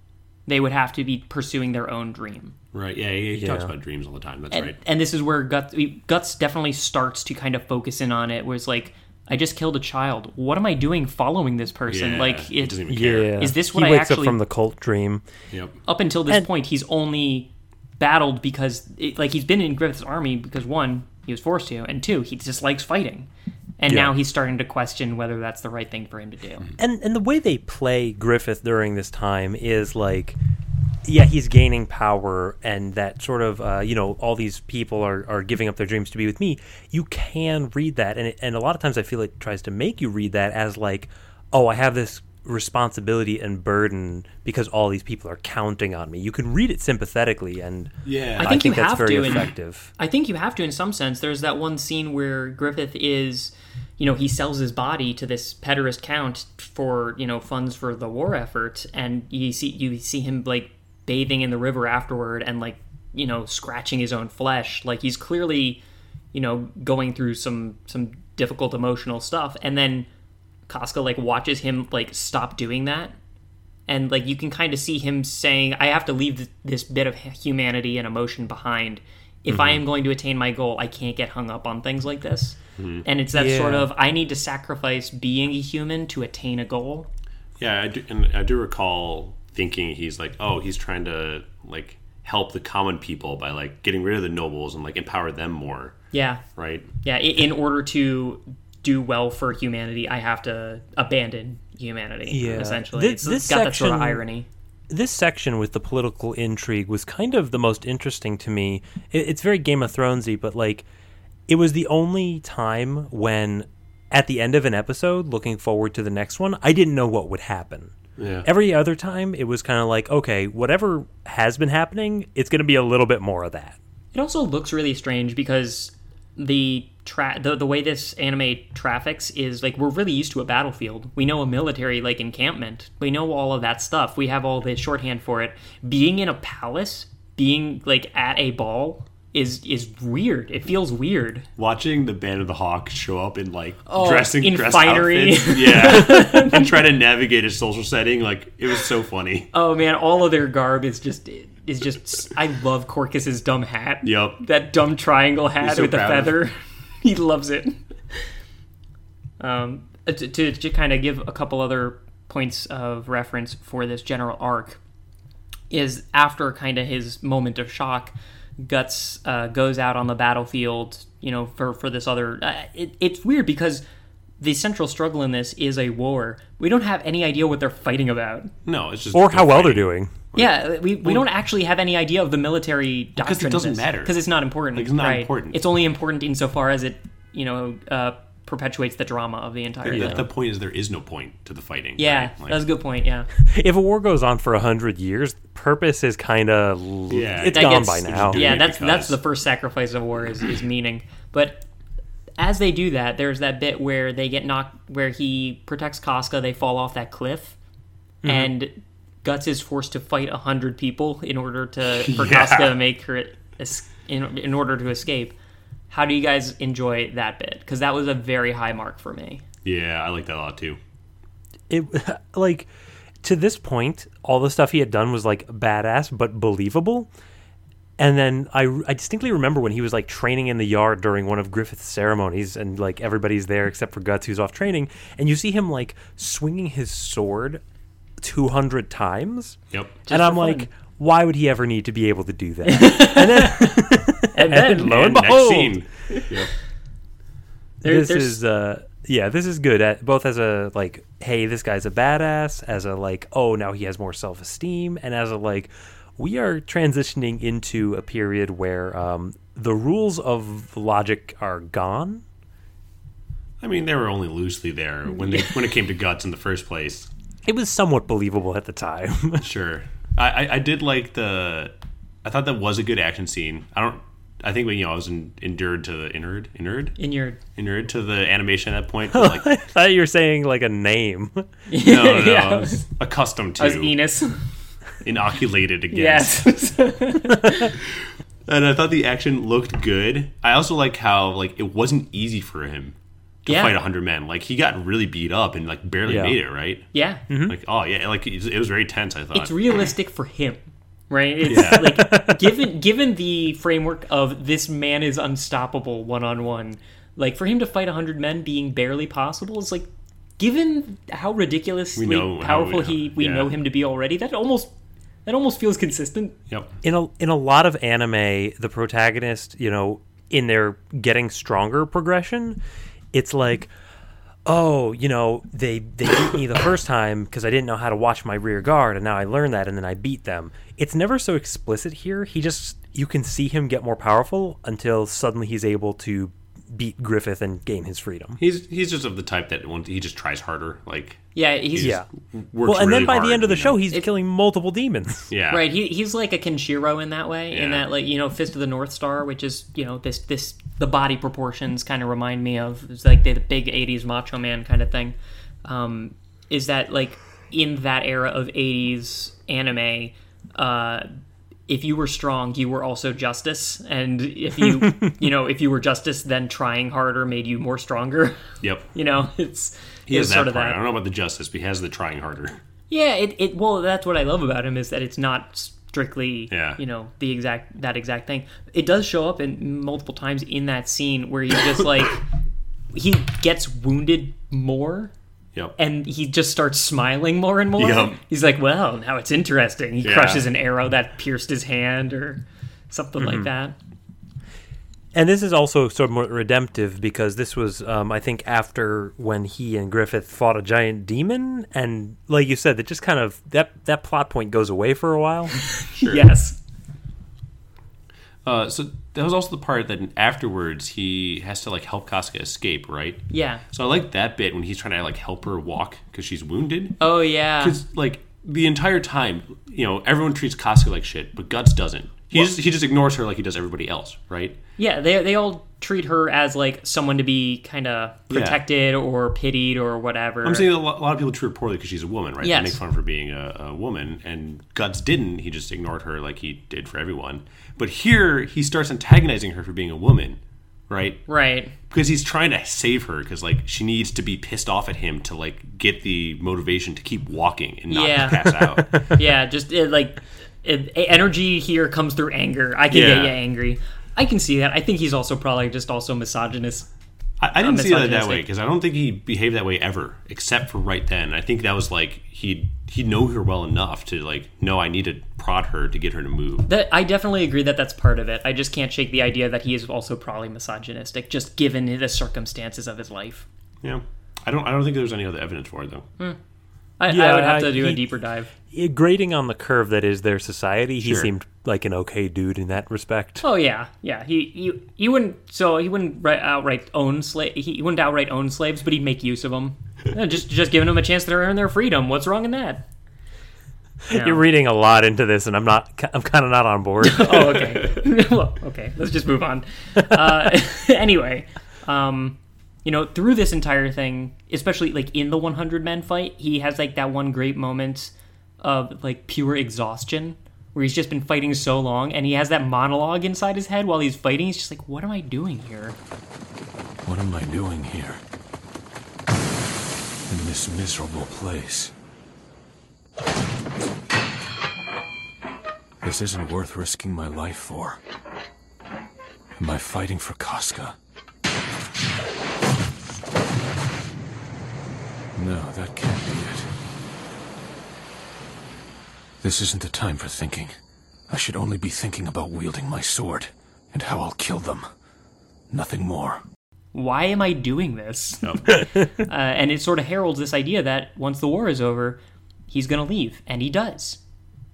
They would have to be pursuing their own dream. Right, yeah, he talks about dreams all the time, that's right. And this is where Guts definitely starts to kind of focus in on it, where it's like, I just killed a child. What am I doing following this person? Yeah, he doesn't even care. Yeah. Is this what I actually... He wakes up from the cult dream. Yep. Up until this point, he's only battled because... he's been in Griffith's army because, one, he was forced to, and two, he just likes fighting. And now he's starting to question whether that's the right thing for him to do. And the way they play Griffith during this time is like, he's gaining power, and that sort of, all these people are giving up their dreams to be with me. You can read that, and a lot of times I feel it tries to make you read that as like, oh, I have this responsibility and burden because all these people are counting on me. You can read it sympathetically, and I think that's very effective. I think you have to in some sense. There's that one scene where Griffith is, he sells his body to this pederast count for, funds for the war effort, and you see him like bathing in the river afterward and like, scratching his own flesh. Like he's clearly, going through some difficult emotional stuff, and then Casca watches him stop doing that, and you can kind of see him saying, I have to leave this bit of humanity and emotion behind if I am going to attain my goal. I can't get hung up on things like this. And it's that sort of, I need to sacrifice being a human to attain a goal. I do recall thinking he's like, oh, he's trying to help the common people by getting rid of the nobles and empower them more. In order to do well for humanity, I have to abandon humanity, essentially. It's got that sort of irony. This section with the political intrigue was kind of the most interesting to me. It's very Game of Thrones-y, but it was the only time when at the end of an episode, looking forward to the next one, I didn't know what would happen. Yeah. Every other time, it was kind of okay, whatever has been happening, it's going to be a little bit more of that. It also looks really strange because the way this anime traffics is we're really used to a battlefield. We know a military encampment. We know all of that stuff. We have all the shorthand for it. Being in a palace, being at a ball is weird. It feels weird. Watching the Band of the Hawk show up in dress outfits, and try to navigate a social setting, it was so funny. Oh man, all of their garb is just. I love Corcus's dumb hat. Yep. That dumb triangle hat with the feather. He loves it. To kind of give a couple other points of reference for this general arc is after kind of his moment of shock, Guts goes out on the battlefield, for this other... It's weird because the central struggle in this is a war. We don't have any idea what they're fighting about. No, it's just... Or how well they're doing. Yeah, we don't actually have any idea of the military doctrine. Because it doesn't matter. Because it's not important. It's not important. It's only important insofar as it, perpetuates the drama of the entire thing. The point is there is no point to the fighting. Yeah, right? That's a good point, yeah. If a war goes on for 100 years, purpose is kind of... Yeah, it's gone by now. Yeah, that's the first sacrifice of war is meaning. But as they do that, there's that bit where they get knocked... Where he protects Casca, they fall off that cliff, and... Guts is forced to fight 100 people for Casca to make her in order to escape. How do you guys enjoy that bit? Because that was a very high mark for me. Yeah, I like that a lot too. To this point, all the stuff he had done was badass but believable. And then I distinctly remember when he was training in the yard during one of Griffith's ceremonies, and everybody's there except for Guts, who's off training, and you see him swinging his sword 200 times. Yep. And I'm why would he ever need to be able to do that? And then lo and behold, Yeah. This is good at both as a like, hey, this guy's a badass, as a like, oh, now he has more self-esteem, and as a like, we are transitioning into a period where the rules of logic are gone. I mean, they were only loosely there when it came to Guts in the first place. It was somewhat believable at the time. Sure. I did like I thought that was a good action scene. I was inured to the animation at that point. Like, I thought you were saying like a name. No. Yeah. I was accustomed to. I was Enos. Inoculated against. Yes. And I thought the action looked good. I also like how like it wasn't easy for him to fight 100 men. Like, he got really beat up and like barely made it, right? Yeah. Mm-hmm. Like, oh yeah, like it was very tense, I thought. It's realistic for him. Right? It's like given the framework of this man is unstoppable one-on-one, like for him to fight 100 men being barely possible is like, given how ridiculously powerful we know him to be already, that almost feels consistent. Yep. In a lot of anime, the protagonist, in their getting stronger progression, it's like, oh, they beat me the first time because I didn't know how to watch my rear guard, and now I learned that, and then I beat them. It's never so explicit here. You can see him get more powerful until suddenly he's able to beat Griffith and gain his freedom. He's just of the type that he just tries harder. Like, yeah, he just works well, and really then by hard, the end of the show, he's killing multiple demons. Yeah, right. He's like a Kenshiro in that way. Yeah. In that, like, Fist of the North Star, which is this the body proportions kind of remind me of. It's like the big '80s Macho Man kind of thing. Is that like in that era of '80s anime? If you were strong, you were also justice, and if you, if you were justice, then trying harder made you more stronger. Yep. He has that sort of part. I don't know about the justice, but he has the trying harder. Yeah. Well, that's what I love about him is that it's not strictly, that exact thing. It does show up in multiple times in that scene where he just like he gets wounded more. Yep. And he just starts smiling more and more. Yep. He's like, well, now it's interesting. He crushes an arrow that pierced his hand or something like that. And this is also somewhat redemptive because this was, I think, after when he and Griffith fought a giant demon. And like you said, that just kind of, that plot point goes away for a while. Sure. Yes. So that was also the part that afterwards he has to like help Casca escape, right? Yeah. So I like that bit when he's trying to like help her walk because she's wounded. Oh yeah. Because like the entire time, everyone treats Casca like shit, but Guts doesn't. He just ignores her like he does everybody else, right? Yeah. They all treat her as like someone to be kind of protected or pitied or whatever. I'm saying a lot of people treat her poorly because she's a woman, right? Yes. They make fun of her being a woman, and Guts didn't. He just ignored her like he did for everyone. But here, he starts antagonizing her for being a woman, right? Right. Because he's trying to save her, because, like, she needs to be pissed off at him to, like, get the motivation to keep walking and not pass out. Yeah, just, energy here comes through anger. I can get you angry. I can see that. I think he's also probably just also misogynist. I didn't see that way, because I don't think he behaved that way ever, except for right then. I think that was, like, he know her well enough to, like, no, I need to prod her to get her to move. I definitely agree that that's part of it. I just can't shake the idea that he is also probably misogynistic, just given the circumstances of his life. Yeah. I don't think there's any other evidence for it, though. I would have to do a deeper dive. Grading on the curve that is their society, he seemed like an okay dude in that respect. Oh, yeah. Yeah. He wouldn't outright own slaves, but he'd make use of them. Just giving them a chance to earn their freedom. What's wrong in that? Yeah. You're reading a lot into this, and I'm kind of not on board. Oh, okay. Well, okay. Let's just move on. Anyway, through this entire thing, especially like in the 100 men fight, he has like that one great moment of like pure exhaustion where he's just been fighting so long, and he has that monologue inside his head while he's fighting. He's just like, "What am I doing here? What am I doing here? In this miserable place. This isn't worth risking my life for. Am I fighting for Casca? No, that can't be it. This isn't the time for thinking. I should only be thinking about wielding my sword and how I'll kill them. nothing more. Why am I doing this? No. And it sort of heralds this idea that once the war is over, he's going to leave, and he does.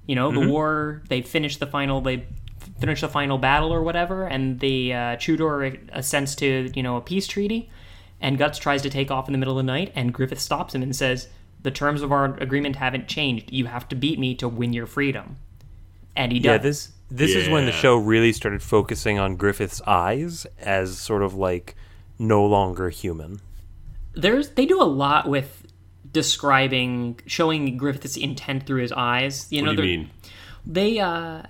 You know, the war, they finish the final battle or whatever, and the Chudor assents to, you know, a peace treaty, and Guts tries to take off in the middle of the night, and Griffith stops him and says, the terms of our agreement haven't changed. You have to beat me to win your freedom. And he does. This is when the show really started focusing on Griffith's eyes as sort of like no longer human. They do a lot with showing Griffith's intent through his eyes. You know, what do you mean?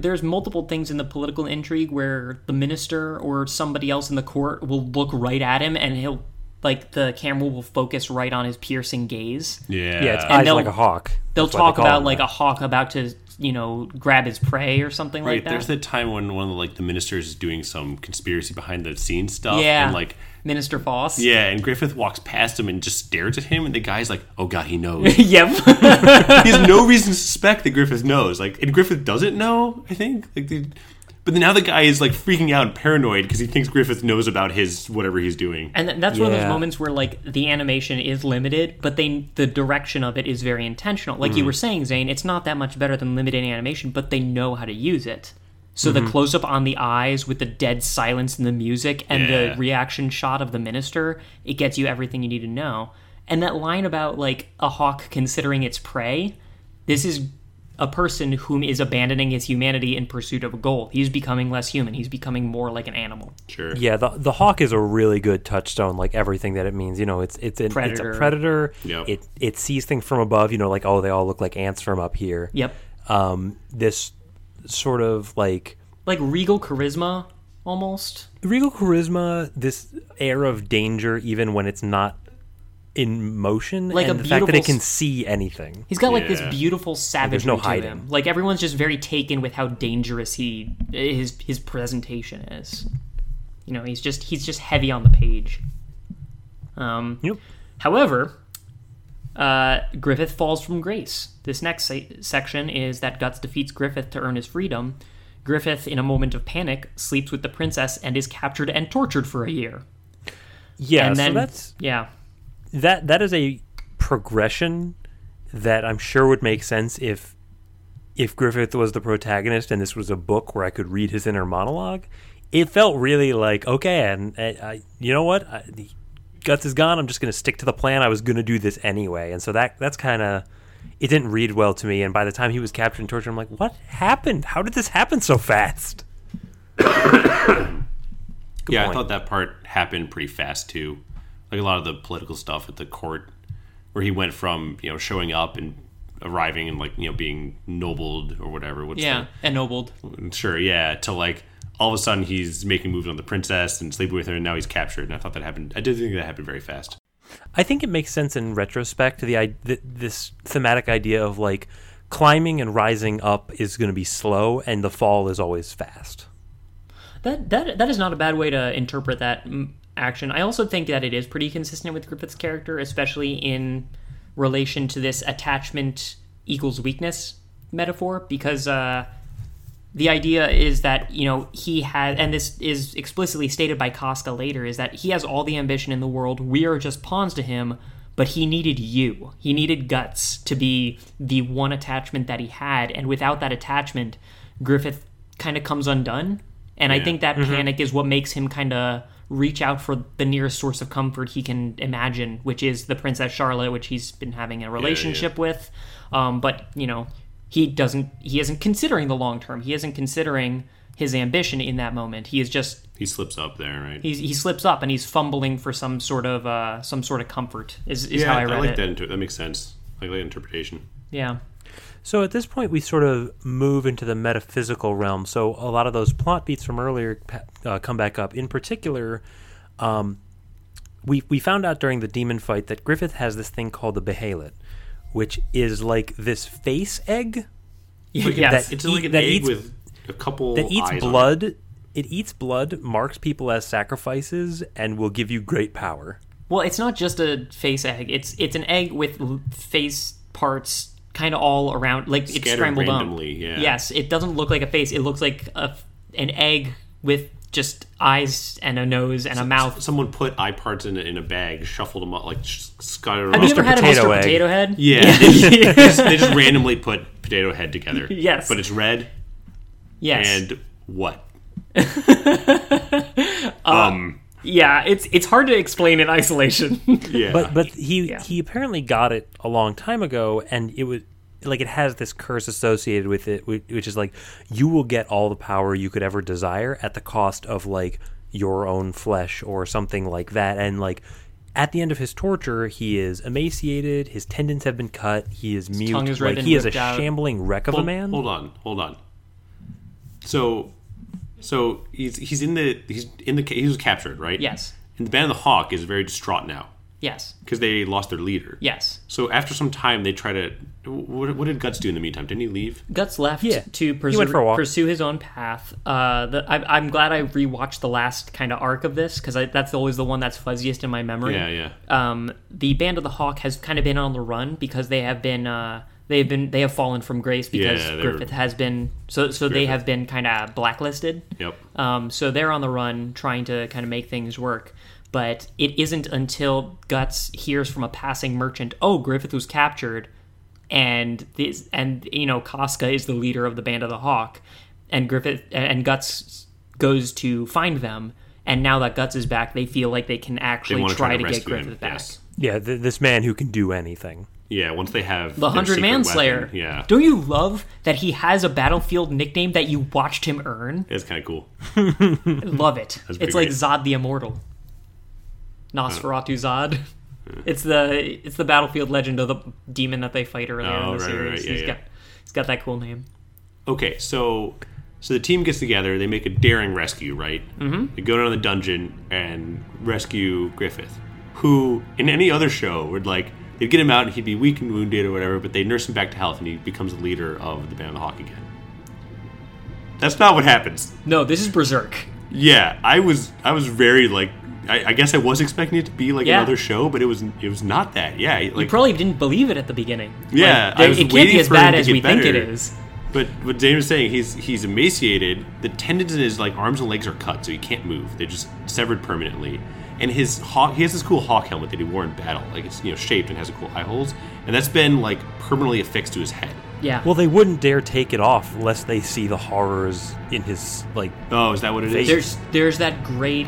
There's multiple things in the political intrigue where the minister or somebody else in the court will look right at him and he'll, like, the camera will focus right on his piercing gaze. Yeah, it's eyes like a hawk. They'll talk about, like, a hawk about to, you know, grab his prey or something like that. There's the time when one of the, like, the ministers is doing some conspiracy behind the scenes stuff. Yeah, and, like, Minister Foss. Yeah, and Griffith walks past him and just stares at him, and the guy's like, oh, God, he knows. Yep. He has no reason to suspect that Griffith knows. Like, and Griffith doesn't know, I think. But then now the guy is, like, freaking out and paranoid because he thinks Griffith knows about his whatever he's doing. And that's one of those moments where, like, the animation is limited, but the direction of it is very intentional. Like you were saying, Zane, it's not that much better than limited animation, but they know how to use it. So the close-up on the eyes with the dead silence and the music and the reaction shot of the minister, it gets you everything you need to know. And that line about, like, a hawk considering its prey, this is a person whom is abandoning his humanity in pursuit of a goal. He's becoming less human. He's becoming more like an animal. Sure. Yeah, the hawk is a really good touchstone, like everything that it means. You know, it's a predator. Yep. It sees things from above, you know, like, oh, they all look like ants from up here. Yep. This sort of like regal charisma, almost. Regal charisma, this air of danger even when it's not in motion, like, and the fact that it can see anything. He's got like this beautiful savagery to him. Like, everyone's just very taken with how dangerous his presentation is. You know, he's just heavy on the page. However, Griffith falls from grace. This next section is that Guts defeats Griffith to earn his freedom. Griffith, in a moment of panic, sleeps with the princess and is captured and tortured for a year. Yeah, and then, so that's... Yeah. That is a progression that I'm sure would make sense if Griffith was the protagonist and this was a book where I could read his inner monologue. It felt really like, okay, and I, you know what? Guts is gone. I'm just going to stick to the plan. I was going to do this anyway. And so that's kind of... It didn't read well to me. And by the time he was captured and tortured, I'm like, what happened? How did this happen so fast? I thought that part happened pretty fast, too. Like, a lot of the political stuff at the court, where he went from, you know, showing up and arriving and, like, you know, being nobled or whatever. Ennobled. Sure, yeah, to, like, all of a sudden he's making moves on the princess and sleeping with her, and now he's captured. And I thought that happened. I did think that happened very fast. I think it makes sense in retrospect to this thematic idea of, like, climbing and rising up is going to be slow, and the fall is always fast. That is not a bad way to interpret that action. I also think that it is pretty consistent with Griffith's character, especially in relation to this attachment equals weakness metaphor, because the idea is that, you know, he has, and this is explicitly stated by Casca later, is that he has all the ambition in the world. We are just pawns to him, but he needed you. He needed Guts to be the one attachment that he had, and without that attachment, Griffith kind of comes undone, and I think that panic is what makes him kind of reach out for the nearest source of comfort he can imagine, which is the Princess Charlotte, which he's been having a relationship with. But, you know, he isn't considering the long term. He isn't considering his ambition in that moment. He is just... He slips up there, right? He slips up and he's fumbling for some sort of comfort, is how I read it. Yeah, I like that. That makes sense. I like that interpretation. Yeah. So at this point, we sort of move into the metaphysical realm. So a lot of those plot beats from earlier come back up. In particular, we found out during the demon fight that Griffith has this thing called the Behelit, which is like this face egg. Yes, it's like an egg with a couple eyes on it. That eats blood. It eats blood, marks people as sacrifices, and will give you great power. Well, it's not just a face egg. It's an egg with face parts kind of all around, like, it's scrambled randomly, up. Yes, it doesn't look like a face. It looks like an egg with just eyes and a nose and a mouth. Someone put eye parts in a bag, shuffled them up, like scattered them. Have you ever had a Mr. Potato Head? Yeah. They just randomly put Potato Head together. Yes. But it's red. Yes. And what? Yeah, it's hard to explain in isolation. Yeah. But he apparently got it a long time ago, and it was like it has this curse associated with it, which is like you will get all the power you could ever desire at the cost of like your own flesh or something like that. And like at the end of his torture, he is emaciated, his tendons have been cut, he is mute, tongue is red, like he is a shambling wreck of a man. Hold on. So he was captured, right? Yes. And the Band of the Hawk is very distraught now. Yes. Because they lost their leader. Yes. So after some time, they try to. What did Guts do in the meantime? Didn't he leave? Guts left to pursue his own path. I'm glad I rewatched the last kind of arc of this because that's always the one that's fuzziest in my memory. Yeah, yeah. The Band of the Hawk has kind of been on the run because they have been. They have fallen from grace because Griffith has been they have been kind of blacklisted. Yep. So they're on the run trying to kind of make things work, but it isn't until Guts hears from a passing merchant, "Oh, Griffith was captured," and you know Casca is the leader of the Band of the Hawk, and Griffith and Guts goes to find them, and now that Guts is back, they feel like they can actually try to get Griffith back. Yes. Yeah, this man who can do anything. Yeah, once they have the 100 Manslayer. Weapon, yeah. Don't you love that he has a battlefield nickname that you watched him earn? It's kind of cool. Love it. It's like Zod the Immortal. Nosferatu Zod. Yeah. It's the battlefield legend of the demon that they fight earlier in the series. Right, yeah, he's got that cool name. Okay, so the team gets together. They make a daring rescue, right? Mm-hmm. They go down to the dungeon and rescue Griffith, who in any other show would like. They'd get him out, and he'd be weak and wounded or whatever, but they nurse him back to health, and he becomes the leader of the Band of the Hawk again. That's not what happens. No, this is Berserk. Yeah, I was very, like... I guess I was expecting it to be, like, another show, but it was not that. Yeah, like, you probably didn't believe it at the beginning. Yeah, like, it can't be as bad as we think it is. But what Dane was saying, he's emaciated. The tendons in his, like, arms and legs are cut, so he can't move. They're just severed permanently. And his hawk, he has this cool hawk helmet that he wore in battle. Like, it's, you know, shaped and has a cool eye holes. And that's been, like, permanently affixed to his head. Yeah. Well, they wouldn't dare take it off unless they see the horrors in his, like... Oh, is that what it is? There's that great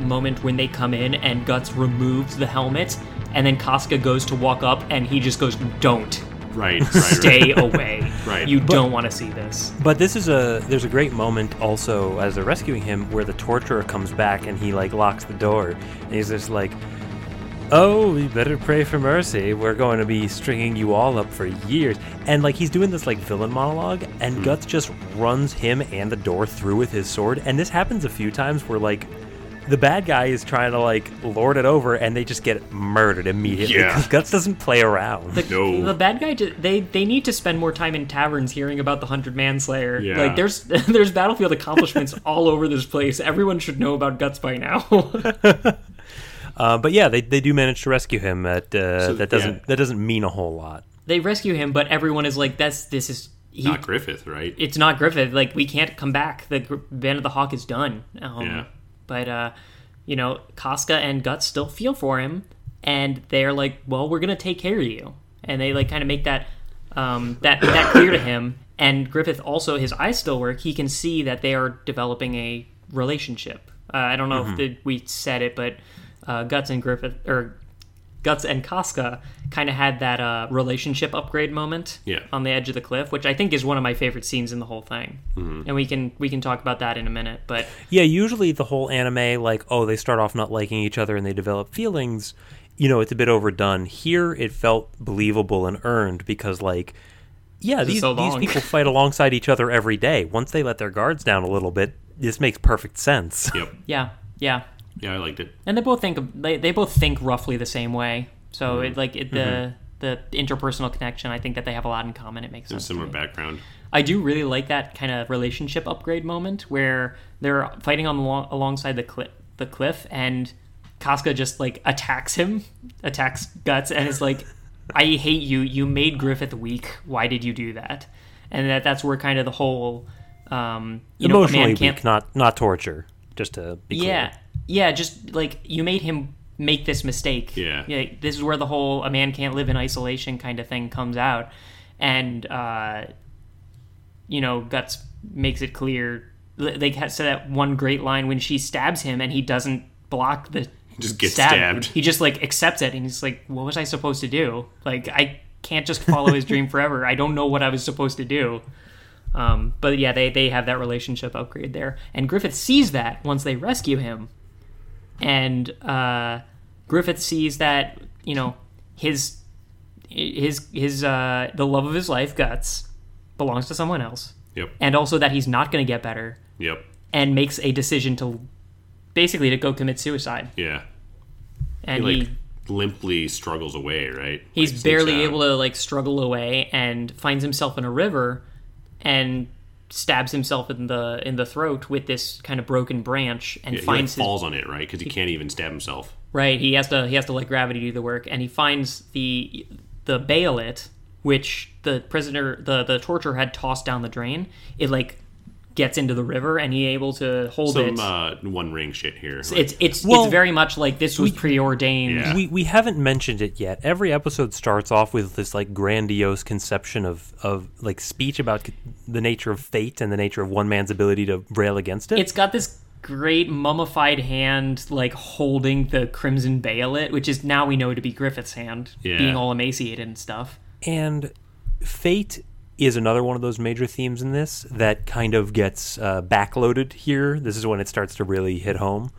moment when they come in and Guts removes the helmet. And then Casca goes to walk up and he just goes, "Don't." Right. Stay away. Right. You don't want to see this. But this is there's a great moment also as they're rescuing him where the torturer comes back and he like locks the door and he's just like, "Oh, you better pray for mercy. We're going to be stringing you all up for years." And like he's doing this like villain monologue and Guts just runs him and the door through with his sword. And this happens a few times where like the bad guy is trying to, like, lord it over, and they just get murdered immediately. Yeah. Because Guts doesn't play around. The bad guy, they need to spend more time in taverns hearing about the 100 Manslayer. Yeah. Like, there's battlefield accomplishments all over this place. Everyone should know about Guts by now. But yeah, they do manage to rescue him. That doesn't mean a whole lot. They rescue him, but everyone is like, this is... not Griffith, right? It's not Griffith. Like, we can't come back. The Band of the Hawk is done. Yeah. But, you know, Casca and Guts still feel for him, and they're like, "Well, we're going to take care of you." And they, like, kind of make that that clear to him. And Griffith also, his eyes still work. He can see that they are developing a relationship. I don't know if we said it, but Guts and Casca kind of had that relationship upgrade moment on the edge of the cliff, which I think is one of my favorite scenes in the whole thing. Mm-hmm. And we can talk about that in a minute. But yeah, usually the whole anime, like, oh, they start off not liking each other and they develop feelings. You know, it's a bit overdone. Here, it felt believable and earned because, like, yeah, these people fight alongside each other every day. Once they let their guards down a little bit, this makes perfect sense. Yep. Yeah. Yeah, I liked it. And they both think roughly the same way. So the interpersonal connection, I think that they have a lot in common. It makes sense. Similar background. I do really like that kind of relationship upgrade moment where they're fighting alongside the cliff, and Casca just like attacks Guts, and is like, "I hate you. You made Griffith weak. Why did you do that?" And that's where kind of the whole emotionally weak, not torture. just to be clear. Yeah, just like you made him make this mistake. Yeah, this is where the whole a man can't live in isolation kind of thing comes out. And, Guts makes it clear. They said that one great line when she stabs him and he doesn't block the just gets stabbed. He just like accepts it and he's like, what was I supposed to do? Like, I can't just follow his dream forever. I don't know what I was supposed to do. But yeah, they have that relationship upgrade there. And Griffith sees that once they rescue him. And Griffith sees that, his the love of his life, Guts, belongs to someone else. Yep. And also that he's not going to get better. Yep. And makes a decision to go commit suicide. Yeah. And he limply struggles away, right? He's barely able to struggle away and finds himself in a river and stabs himself in the throat with this kind of broken branch and finds he falls on it, right? Cuz he can't even stab himself. Right, he has to let gravity do the work, and he finds the bailet, which the prisoner, the torturer had tossed down the drain. It gets into the river, and he's able to hold it. One Ring shit here. It's very much like this was preordained. Yeah. We haven't mentioned it yet. Every episode starts off with this grandiose conception of speech about the nature of fate and the nature of one man's ability to rail against it. It's got this great mummified hand holding the crimson bailet, which is now we know to be Griffith's hand, being all emaciated and stuff. And fate is another one of those major themes in this that kind of gets backloaded here. This is when it starts to really hit home,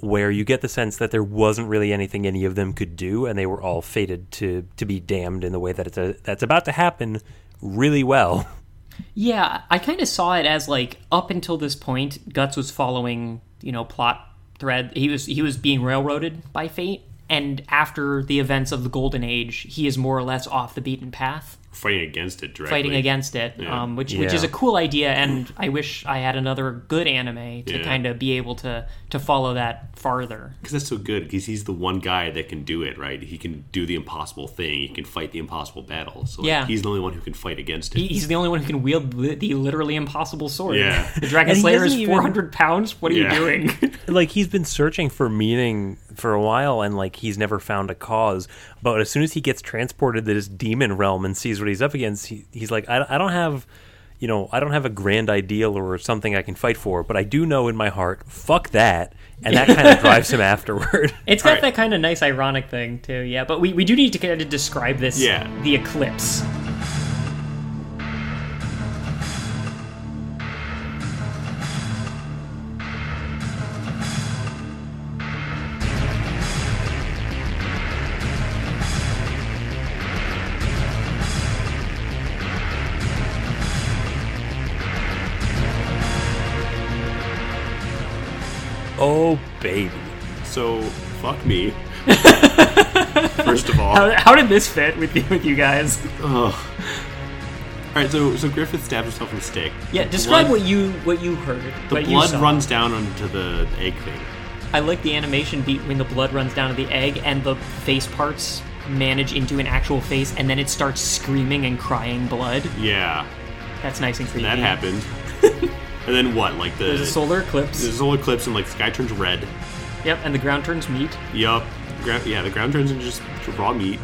where you get the sense that there wasn't really anything any of them could do, and they were all fated to be damned in the way that that's about to happen really well. Yeah, I kind of saw it as up until this point, Guts was following, plot thread. He was being railroaded by fate. And after the events of the Golden Age, he is more or less off the beaten path. Fighting against it, yeah. Which is a cool idea, and I wish I had another good anime to kind of be able to follow that farther. Because that's so good, because he's the one guy that can do it, right? He can do the impossible thing. He can fight the impossible battle. So he's the only one who can fight against it. He's the only one who can wield the literally impossible sword. Yeah. The Dragon Slayer is 400 pounds? What are you doing? He's been searching for meaning for a while, and he's never found a cause. But as soon as he gets transported to this demon realm and sees what he's up against, he's like, I don't have a grand ideal or something I can fight for, but I do know in my heart, fuck that, and that kind of drives him afterward. It's got that kind of nice ironic thing too, yeah. But we do need to kind of describe this, the eclipse. Oh, baby. So, fuck me. First of all. How did this fit with you guys? Oh. All right, so Griffith stabs himself in the stick. Yeah, describe what you heard. The blood runs down onto the egg thing. I like the animation beat when the blood runs down to the egg and the face parts manage into an actual face, and then it starts screaming and crying blood. Yeah. That's nice and creepy. That happened. And then what? There's a solar eclipse. There's a solar eclipse, and the sky turns red. Yep, and the ground turns meat. Yep. The ground turns into just raw meat.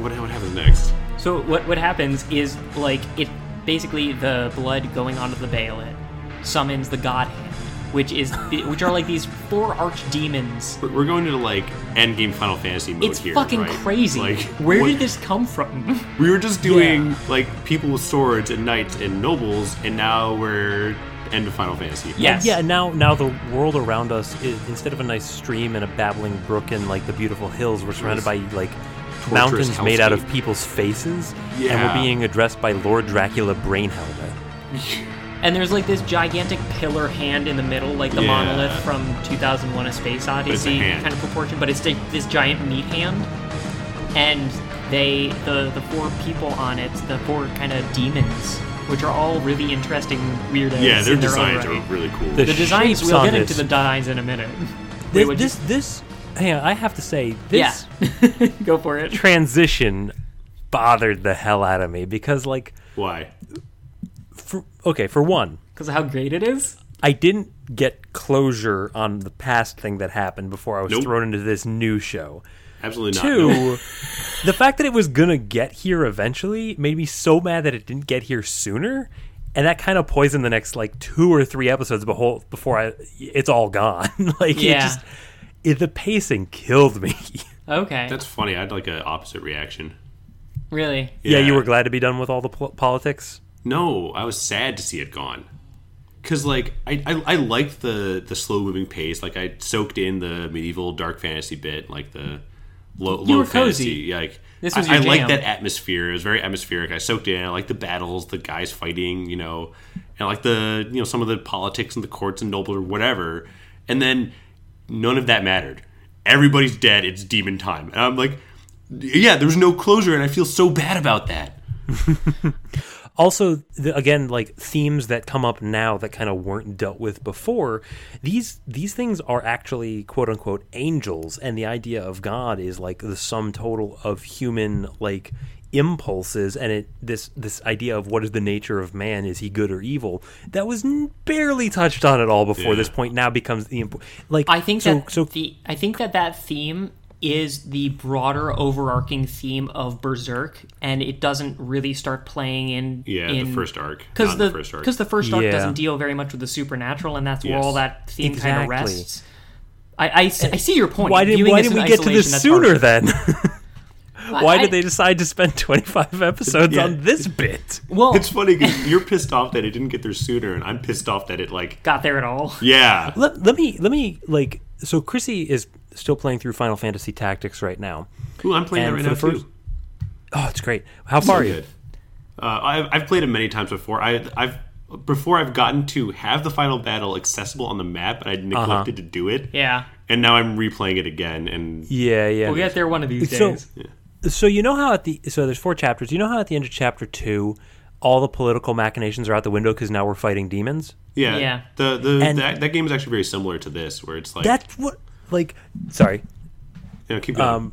What happens next? So what happens is it basically the blood going onto the bailet summons the god hand, which are these four archdemons. We're going into endgame Final Fantasy mode here. It's fucking crazy. Where did this come from? We were just doing people with swords and knights and nobles, and now we're end of Final Fantasy. Yes. Yeah. Now the world around us is, instead of a nice stream and a babbling brook and the beautiful hills, we're surrounded by mountains hellscape made out of people's faces, and we're being addressed by Lord Dracula Brain Helmet. And there's this gigantic pillar hand in the middle, the monolith from 2001: A Space Odyssey kind of proportion, but it's this giant meat hand. And the four people on it, the four kind of demons, which are all really interesting weirdos. Yeah, their designs are really cool. The designs, we'll get into the designs in a minute. Hang on, I have to say, this... Yeah. Go for it. Transition bothered the hell out of me, because... Why? For one, because of how great it is? I didn't get closure on the past thing that happened before I was thrown into this new show. Absolutely not. Two, the fact that it was going to get here eventually made me so mad that it didn't get here sooner, and that kind of poisoned the next, like, 2 or 3 episodes before it's all gone. Like, yeah. The pacing killed me. Okay. That's funny. I had, like, an opposite reaction. Really? Yeah, you were glad to be done with all the politics? No, I was sad to see it gone. Because, like, I liked the slow-moving pace. Like, I soaked in the medieval dark fantasy bit, like the low fantasy. Like, this was your jam. I liked that atmosphere. It was very atmospheric. I soaked in. I liked the battles, the guys fighting, you know. And I liked the, you know, some of the politics and the courts and nobles or whatever. And then none of that mattered. Everybody's dead. It's demon time. And I'm like, yeah, there's no closure, and I feel so bad about that. Also, again, like, themes that come up now that kind of weren't dealt with before, these things are actually, quote-unquote, angels, and the idea of God is, like, the sum total of human, like, impulses, and this idea of what is the nature of man, is he good or evil, that was barely touched on at all before. Yeah. This point now becomes the... like, I think I think that theme... is the broader overarching theme of Berserk, and it doesn't really start playing in the first arc. Because the first arc doesn't deal very much with the supernatural, and that's where all that theme kind of rests. I see your point. Why didn't we get to this sooner, then? Why did they decide to spend 25 episodes on this bit? Well, it's funny because you're pissed off that it didn't get there sooner, and I'm pissed off that it, like... got there at all. Yeah. Let me, like... So Chrissy is still playing through Final Fantasy Tactics right now. Ooh, I'm playing that right now, too. Oh, it's great. How far are you? I've played it many times before. I've gotten to have the final battle accessible on the map, and I neglected to do it. Yeah. And now I'm replaying it again. And yeah. We'll get there one of these days. So you know how there's 4 chapters. You know how at the end of chapter 2, all the political machinations are out the window because now we're fighting demons? Yeah. That game is actually very similar to this, where it's like... that's what... like, sorry. Yeah, keep going.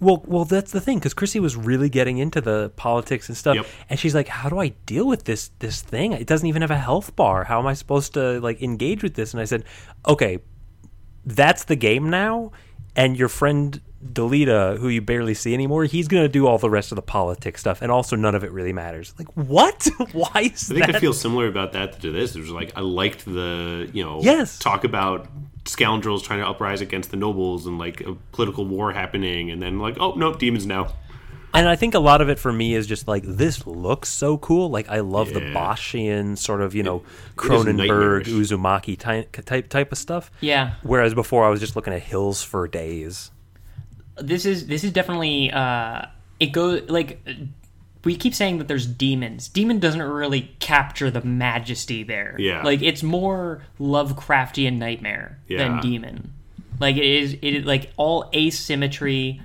Well, that's the thing, because Chrissy was really getting into the politics and stuff, and she's like, how do I deal with this thing? It doesn't even have a health bar. How am I supposed to, like, engage with this? And I said, okay, that's the game now, and your friend Delita, who you barely see anymore, he's going to do all the rest of the politics stuff, and also none of it really matters. Like, what? Why is that? I think I feel similar about that to this. It was like, I liked the, you know, talk about scoundrels trying to uprise against the nobles and, like, a political war happening, and then, like, oh, nope, demons now. And I think a lot of it for me is just, like, this looks so cool. Like, I love the Boschian sort of, you know, Cronenberg, Uzumaki type of stuff. Yeah. Whereas before I was just looking at hills for days. This is definitely it goes, like, we keep saying that there's demons. Demon doesn't really capture the majesty there. Yeah, like, it's more Lovecraftian nightmare than demon. Like, it is like all asymmetry,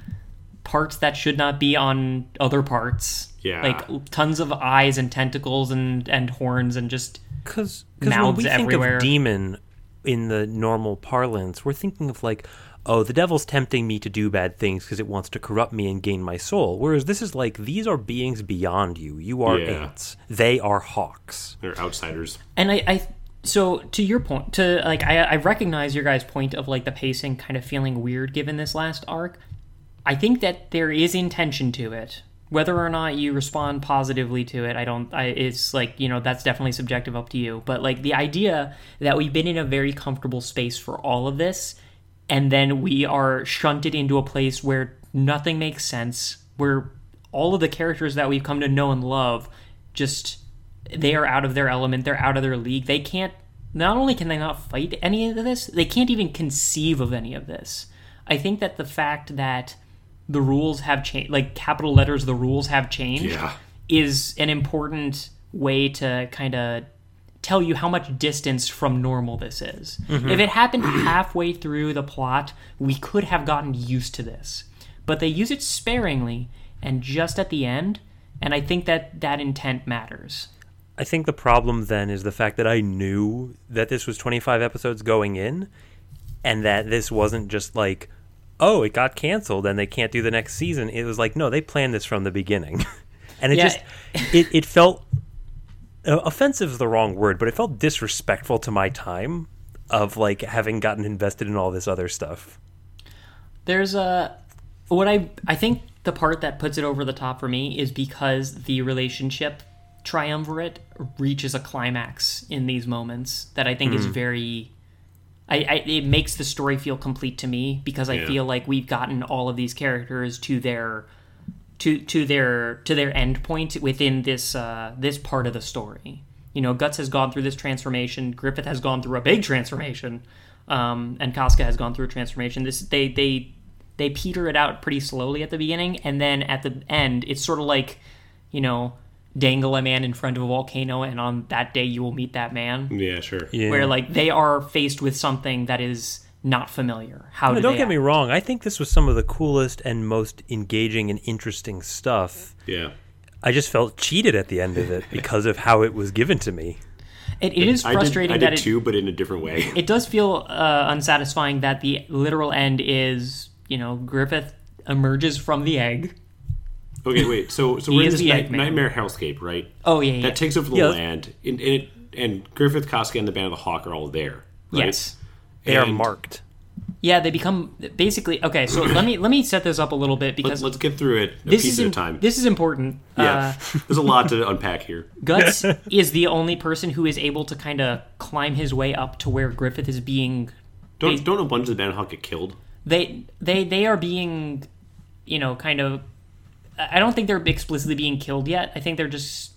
parts that should not be on other parts. Yeah, like tons of eyes and tentacles and horns and just cause mouths when we everywhere. Think of demon in the normal parlance, we're thinking of, like, oh, the devil's tempting me to do bad things because it wants to corrupt me and gain my soul. Whereas this is like, these are beings beyond you. You are ants. They are hawks. They're outsiders. And so to your point, to, like, I recognize your guys' point of, like, the pacing kind of feeling weird given this last arc. I think that there is intention to it. Whether or not you respond positively to it, it's like, you know, that's definitely subjective, up to you. But, like, the idea that we've been in a very comfortable space for all of this, and then we are shunted into a place where nothing makes sense, where all of the characters that we've come to know and love, just, they are out of their element, they're out of their league. They can't, not only can they not fight any of this, they can't even conceive of any of this. I think that the fact that the rules have changed, like, capital letters, the rules have changed, is an important way to kind of tell you how much distance from normal this is. Mm-hmm. If it happened halfway through the plot, we could have gotten used to this. But they use it sparingly and just at the end, and I think that intent matters. I think the problem then is the fact that I knew that this was 25 episodes going in, and that this wasn't just like, oh, it got canceled and they can't do the next season. It was like, no, they planned this from the beginning. And it just, it felt... offensive is the wrong word, but it felt disrespectful to my time of like having gotten invested in all this other stuff. There's a I think the part that puts it over the top for me is because the relationship triumvirate reaches a climax in these moments that I think is very it makes the story feel complete to me, because I feel like we've gotten all of these characters to their to their end point within this this part of the story. You know, Guts has gone through this transformation, Griffith has gone through a big transformation, and Casca has gone through a transformation. This they peter it out pretty slowly at the beginning, and then at the end it's sort of like, you know, dangle a man in front of a volcano and on that day you will meet that man. Yeah, sure. Yeah. Where like they are faced with something that is not familiar. How do they get me wrong, I think this was some of the coolest and most engaging and interesting stuff. Yeah. I just felt cheated at the end of it because of how it was given to me. It is frustrating. I did too, but in a different way. It does feel unsatisfying that the literal end is, you know, Griffith emerges from the egg. Okay, wait. So we're in this nightmare hellscape, right? Oh yeah. That takes over the land, and Griffith, Casca, and the Band of the Hawk are all there. Right? Yes, they are marked. Yeah, they become basically okay. So let me set this up a little bit, because let's get through it a piece at a time. This is important. Yeah, there's a lot to unpack here. Guts is the only person who is able to kind of climb his way up to where Griffith is being. Don't a bunch of the Band of the Hawk get killed? They are being, you know, kind of. I don't think they're explicitly being killed yet. I think they're just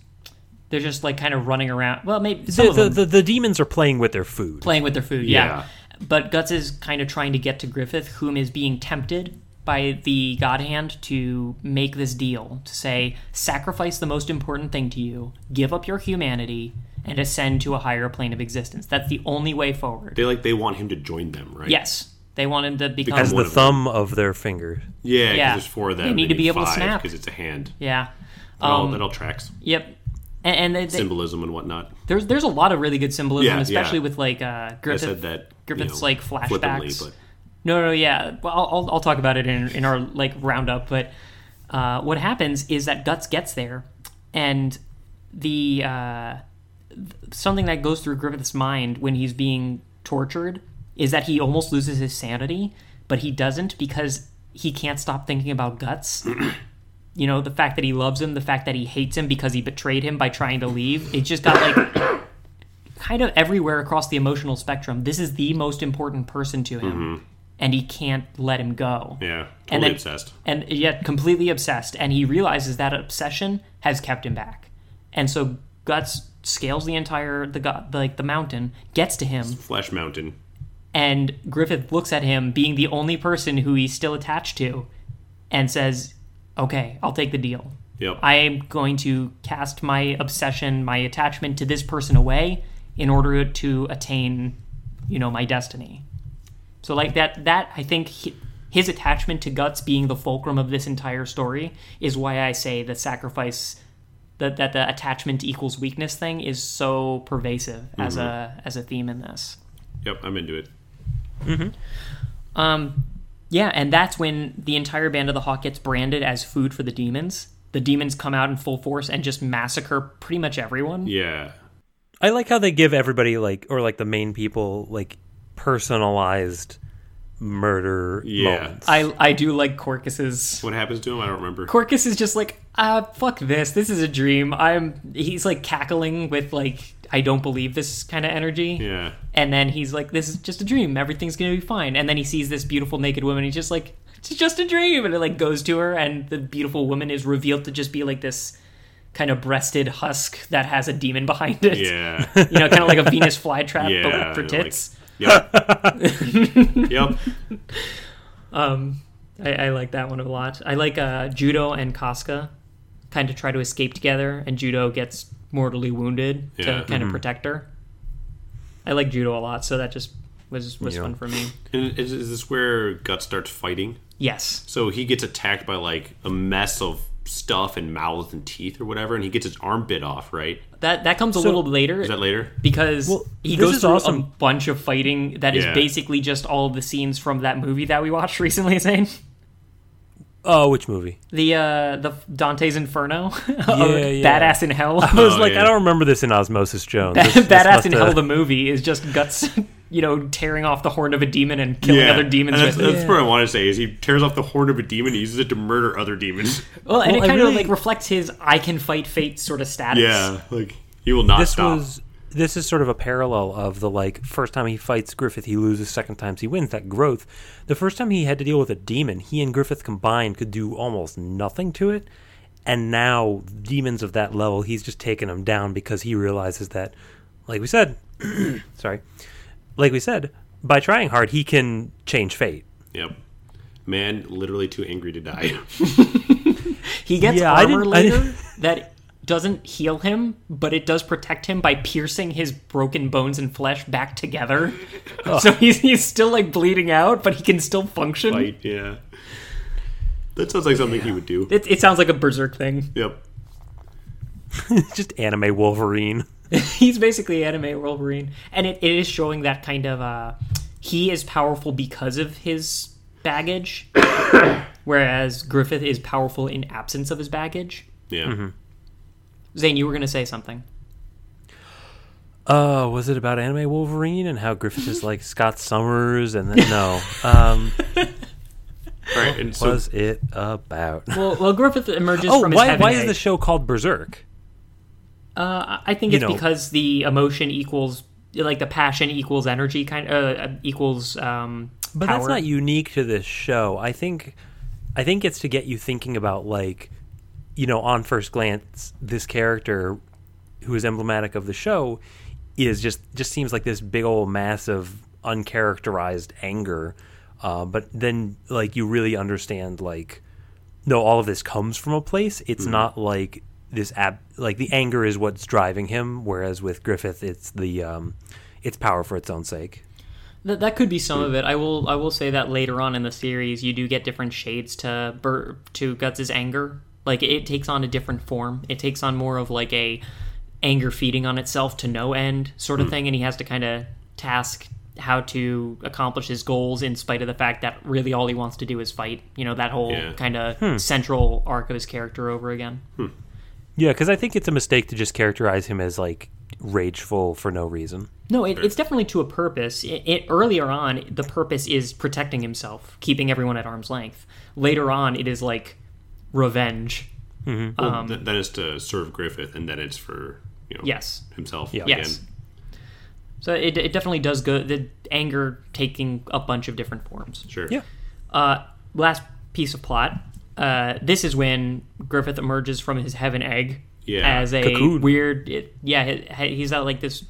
like kind of running around. Well, maybe the demons are playing with their food. Yeah. But Guts is kind of trying to get to Griffith, whom is being tempted by the God Hand to make this deal, to say, sacrifice the most important thing to you, give up your humanity, and ascend to a higher plane of existence. That's the only way forward. They want him to join them, right? Yes. They want him to become... As the thumb of their finger. Yeah, because there's four of them. They need to be able to snap. Because it's a hand. Yeah. That all tracks. Yep. And symbolism and whatnot. There's a lot of really good symbolism, especially with, like, Griffith. I said that, Griffith's, like, flashbacks. But... No, yeah. Well, I'll talk about it in our, like, roundup. But what happens is that Guts gets there, and the... something that goes through Griffith's mind when he's being tortured... is that he almost loses his sanity, but he doesn't, because he can't stop thinking about Guts. You know, the fact that he loves him, the fact that he hates him because he betrayed him by trying to leave. It just got, like, kind of everywhere across the emotional spectrum. This is the most important person to him, and he can't let him go. Yeah, obsessed. And yet completely obsessed, and he realizes that obsession has kept him back. And so Guts scales the entire, the mountain, gets to him. Flesh mountain. And Griffith looks at him, being the only person who he's still attached to, and says, okay, I'll take the deal. Yep. I am going to cast my obsession, my attachment to this person away in order to attain, you know, my destiny. So like that I think his attachment to Guts being the fulcrum of this entire story is why I say the sacrifice, that the attachment equals weakness thing is so pervasive as a theme in this. Yep, I'm into it. Mm-hmm. Yeah, and that's when the entire Band of the Hawk gets branded as food for the demons. The demons come out in full force and just massacre pretty much everyone. Yeah. I like how they give everybody, like, or like the main people, like, personalized murder moments. I do like Corcus's. What happens to him? I don't remember. Corcus is just like, fuck this. This is a dream. He's like cackling with, like, I don't believe this kind of energy. Yeah. And then he's like, this is just a dream. Everything's going to be fine. And then he sees this beautiful naked woman. He's just like, it's just a dream. And it, like, goes to her, and the beautiful woman is revealed to just be like this kind of breasted husk that has a demon behind it. Yeah. You know, kind of like a Venus flytrap, but for tits. Like, yep. I like that one a lot. I like Judo and Casca kind of try to escape together, and Judo gets mortally wounded to kind of protect her. I like Judo a lot, so that just was fun for me. And is this where Guts starts fighting? Yes. So he gets attacked by, like, a mess of stuff and mouth and teeth or whatever, and he gets his arm bit off, right? That comes a little later. Is that later? Because he goes through a bunch of fighting that is basically just all of the scenes from that movie that we watched recently, Zane. Oh, which movie? The Dante's Inferno. Yeah. Badass in Hell. I was I don't remember this in Osmosis Jones. Badass in Hell, the movie, is just Guts, tearing off the horn of a demon and killing other demons. And that's what I want to say, is he tears off the horn of a demon and uses it to murder other demons. Well, and it kind of reflects his I can fight fate sort of status. Yeah, he will not stop. This is sort of a parallel of the first time he fights Griffith, he loses. Second time he wins. That growth. The first time he had to deal with a demon, he and Griffith combined could do almost nothing to it. And now demons of that level, he's just taking them down because he realizes that, like we said, by trying hard, he can change fate. Yep. Man, literally too angry to die. He gets armor later that doesn't heal him, but it does protect him by piercing his broken bones and flesh back together. Oh. So he's still bleeding out, but he can still function. Fight, yeah. That sounds like something he would do. It sounds like a Berserk thing. Yep. Just anime Wolverine. He's basically anime Wolverine. And it is showing that kind of... he is powerful because of his baggage, whereas Griffith is powerful in absence of his baggage. Yeah. Mm-hmm. Zane, you were going to say something. Was it about anime Wolverine and how Griffith is like Scott Summers? And then, no. Right, and what was it about? Well, Griffith emerges from his heaven. Why is the show called Berserk? I think it's because the emotion equals, the passion equals energy equals but power. That's not unique to this show. I think it's to get you thinking about on first glance, this character who is emblematic of the show is just seems like this big old mass of uncharacterized anger. But then you really understand, no, all of this comes from a place. It's not the anger is what's driving him. Whereas with Griffith, it's it's power for its own sake. That could be some of it. I will say that later on in the series, you do get different shades to Guts' anger. It takes on a different form. It takes on more of a anger feeding on itself to no end sort of thing, and he has to kind of task how to accomplish his goals in spite of the fact that really all he wants to do is fight. That whole kind of central arc of his character over again. Yeah, because I think it's a mistake to just characterize him as rageful for no reason. No, it's definitely to a purpose. Earlier on, the purpose is protecting himself, keeping everyone at arm's length. Later on, it is revenge. Mm-hmm. That is to serve Griffith, and then it's for himself. Yeah. Again. Yes. So it definitely does go, the anger taking a bunch of different forms. Sure. Yeah. Last piece of plot. This is when Griffith emerges from his heaven egg as a cocoon. Weird. He's got this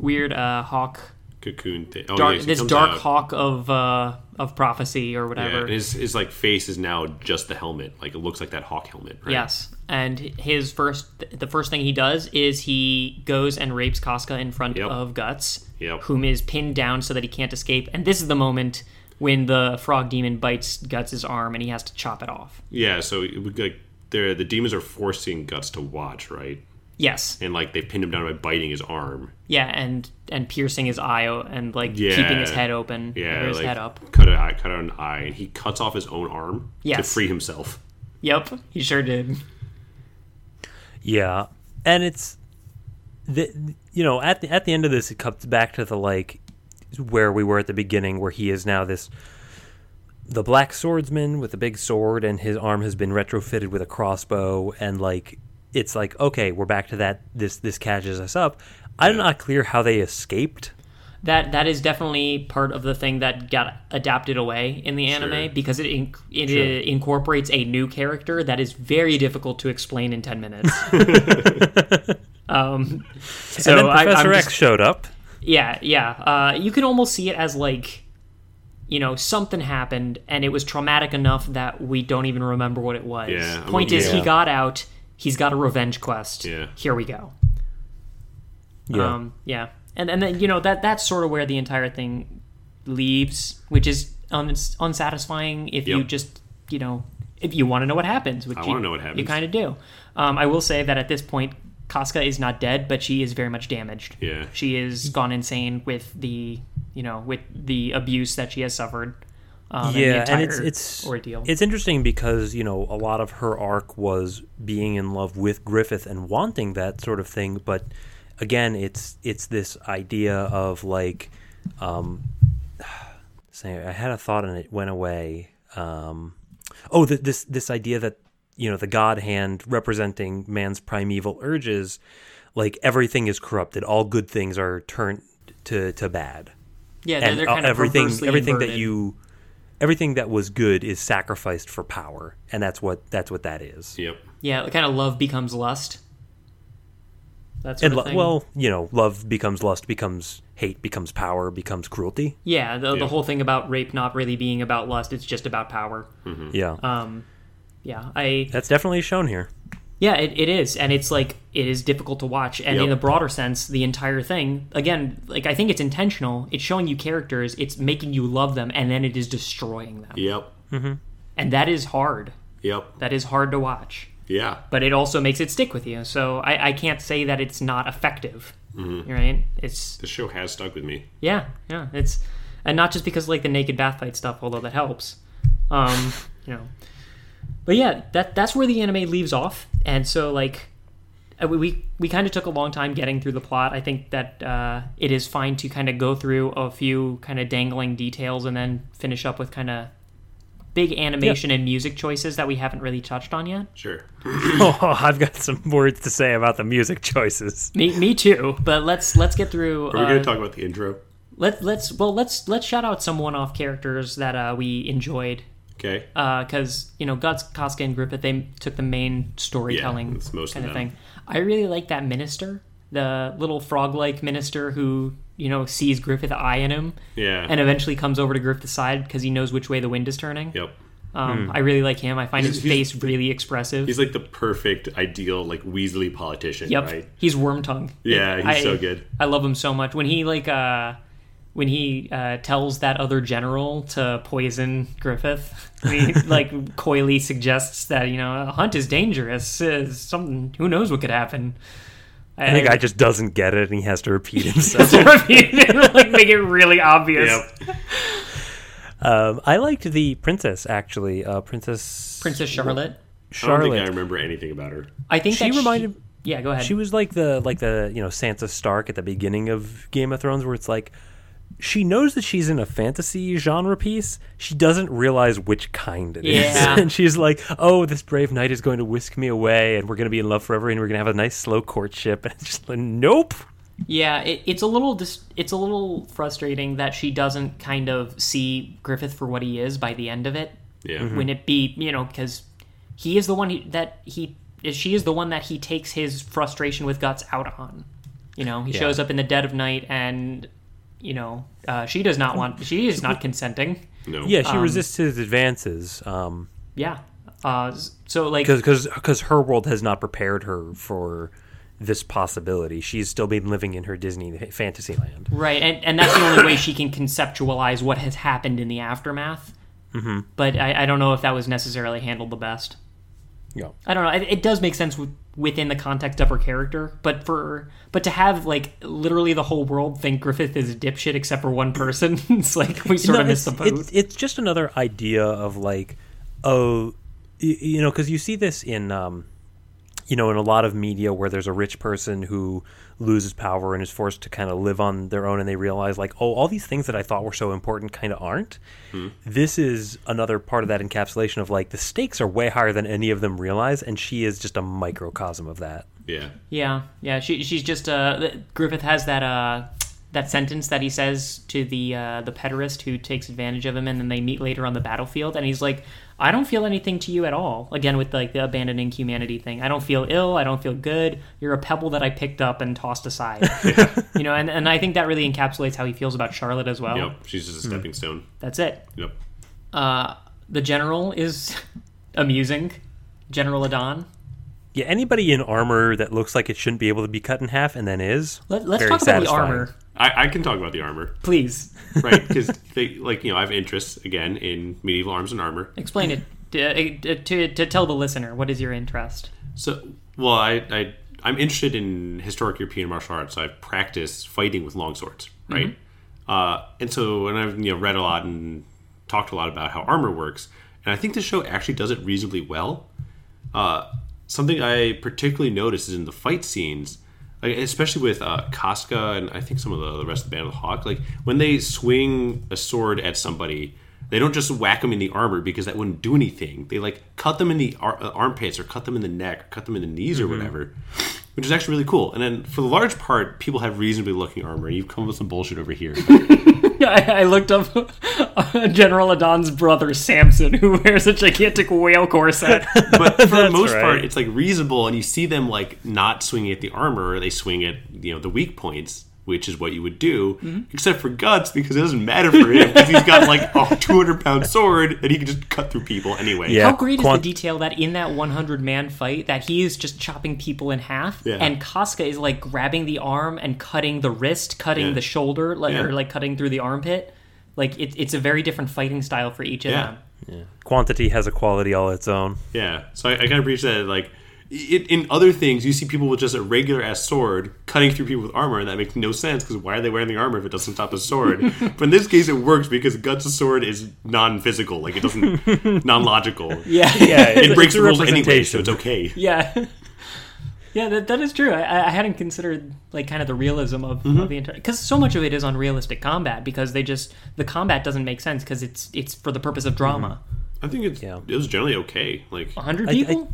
weird hawk cocoon thing. This dark hawk of prophecy or whatever. Yeah, and his face is now just the helmet. It looks like that hawk helmet, right? Yes. And his the first thing he does is he goes and rapes Casca in front of Guts, whom is pinned down so that he can't escape. And this is the moment when the frog demon bites Guts' arm and he has to chop it off. Yeah, so the demons are forcing Guts to watch, right? Yes. And they pinned him down by biting his arm. Yeah, and piercing his eye and keeping his head open. Yeah, his head up. Cut out an eye, and he cuts off his own arm to free himself. Yep, he sure did. Yeah, and it's at the end of this, it comes back to the where we were at the beginning, where he is now the black swordsman with the big sword, and his arm has been retrofitted with a crossbow, and it's okay, we're back to that. This catches us up. I'm not clear how they escaped. That is definitely part of the thing that got adapted away in the anime, because it incorporates a new character that is very difficult to explain in 10 minutes. So and then Professor X showed up. Yeah. You can almost see it as something happened and it was traumatic enough that we don't even remember what it was. Yeah, point is, he got out. He's got a revenge quest. Yeah. Here we go. Yeah. And then, that's sort of where the entire thing leaves, which is unsatisfying if you just, if you want to know what happens. Which I want to know what happens. You kind of do. I will say that at this point, Casca is not dead, but she is very much damaged. Yeah. She is gone insane with the abuse that she has suffered. and the entire ordeal. It's interesting because, you know, a lot of her arc was being in love with Griffith and wanting that sort of thing. But again, it's this idea of like, I had a thought and it went away. This idea that, you know, the God hand representing man's primeval urges, like everything is corrupted. All good things are turned to bad. Yeah, they're kind of everything inverted. Everything that was good is sacrificed for power, and that's what that is. Yep. Yeah, kind of love becomes lust. That sort of thing. Well, you know, love becomes lust, becomes hate, becomes power, becomes cruelty. Yeah, the whole thing about rape not really being about lust; it's just about power. Mm-hmm. Yeah. That's definitely shown here. Yeah, it is, and it's like it is difficult to watch. And in a broader sense, the entire thing, again, like I think it's intentional. It's showing you characters, it's making you love them, and then it is destroying them. Yep. Mm-hmm. And that is hard. Yep. That is hard to watch. Yeah. But it also makes it stick with you. So I can't say that it's not effective. Mm-hmm. Right? The show has stuck with me. Yeah, yeah. And not just because like the naked bath fight stuff, although that helps. You know. But yeah, that's where the anime leaves off. And so, like, we kind of took a long time getting through the plot. I think that it is fine to kind of go through a few kind of dangling details and then finish up with kind of big animation and music choices that we haven't really touched on yet. Sure. I've got some words to say about the music choices. Me too. But let's get through. Are we going to talk about the intro? Let's shout out some one-off characters that we enjoyed. Okay. Because, you know, Guts, Casca, and Griffith, they took the main storytelling kind of thing. I really like that minister, the little frog-like minister who, you know, sees Griffith eyeing him. Yeah. And eventually comes over to Griffith's side because he knows which way the wind is turning. Yep. I really like him. I find his face really expressive. He's like the perfect, ideal, like Weasley politician, right? He's Wormtongue. Yeah, he's so good. I love him so much. When he, like, when he tells that other general to poison Griffith, he like coyly suggests that, you know, a hunt is dangerous. Who knows what could happen? I think the guy just doesn't get it, and he has to repeat himself. Like make it really obvious. Yep. I liked the princess actually. Princess Charlotte. I don't think I remember anything about her. I think she reminded. Yeah, go ahead. She was like the you know, Sansa Stark at the beginning of Game of Thrones, where it's like, she knows that she's in a fantasy genre piece. She doesn't realize which kind it is. And she's like, oh, this brave knight is going to whisk me away and we're going to be in love forever and we're going to have a nice slow courtship. And it's just like, nope. Yeah, it's a little frustrating that she doesn't kind of see Griffith for what he is by the end of it. Yeah. Mm-hmm. When it be, you know, because he is the one she is the one that he takes his frustration with Guts out on. You know, he shows up in the dead of night and, you know, she is not consenting. No. Yeah, she resists his advances. So like, because her world has not prepared her for this possibility. She's still been living in her Disney fantasy land. Right, and that's the only way she can conceptualize what has happened in the aftermath. Mm-hmm. But I don't know if that was necessarily handled the best. Yeah, I don't know. It does make sense within the context of her character, but to have like literally the whole world think Griffith is a dipshit except for one person, it's like we sort of missed the boat. It's just another idea of like, oh, you know, because you see this in, you know, in a lot of media where there's a rich person who loses power and is forced to kind of live on their own, and they realize like, oh, all these things that I thought were so important kind of aren't. This is another part of that encapsulation of like the stakes are way higher than any of them realize, and she is just a microcosm of that. Yeah she's just Griffith has that sentence that he says to the pederast who takes advantage of him, and then they meet later on the battlefield, and he's like, I don't feel anything to you at all. Again, with like the abandoning humanity thing. I don't feel ill. I don't feel good. You're a pebble that I picked up and tossed aside. Yeah. You know, and I think that really encapsulates how he feels about Charlotte as well. Yep, she's just a stepping stone. That's it. Yep. The general is amusing. General Adan. Yeah, anybody in armor that looks like it shouldn't be able to be cut in half and then is. Let's talk about the armor. I can talk about the armor. Please. Right, because they, like, you know, I have interests, again, in medieval arms and armor. Explain it to tell the listener. What is your interest? So, well, I'm interested in historic European martial arts, so I've practiced fighting with longswords, right? Mm-hmm. And so, and I've, you know, read a lot and talked a lot about how armor works, and I think the show actually does it reasonably well. Something I particularly noticed is in the fight scenes, like, especially with Casca and I think some of the rest of the Band of the Hawk, like when they swing a sword at somebody, they don't just whack them in the armor because that wouldn't do anything. They like cut them in the armpits or cut them in the neck or cut them in the knees or whatever, which is actually really cool. And then for the large part, people have reasonably looking armor. You've come with some bullshit over here. I looked up General Adon's brother, Samson, who wears a gigantic whale corset. But for the most part, it's like reasonable, and you see them like not swinging at the armor. They swing at, you know, the weak points, which is what you would do, except for Guts, because it doesn't matter for him, because he's got like a 200-pound sword and he can just cut through people anyway. Yeah. How great is the detail that in that 100-man fight that he is just chopping people in half, and Casca is like grabbing the arm and cutting the wrist, cutting the shoulder, like, or like cutting through the armpit. Like it's a very different fighting style for each of them. Yeah. Quantity has a quality all its own. Yeah, so I kind of reached that, like, in other things, you see people with just a regular-ass sword cutting through people with armor, and that makes no sense, because why are they wearing the armor if it doesn't stop the sword? But in this case, it works, because Guts' sword is non-physical. Like, it doesn't... non-logical. Yeah. It breaks the rules anyway, so it's okay. Yeah. Yeah, that is true. I hadn't considered, like, kind of the realism of the entire... Because so much of it is unrealistic combat, because they just... The combat doesn't make sense, because it's for the purpose of drama. I think it was generally okay. Like 100 people?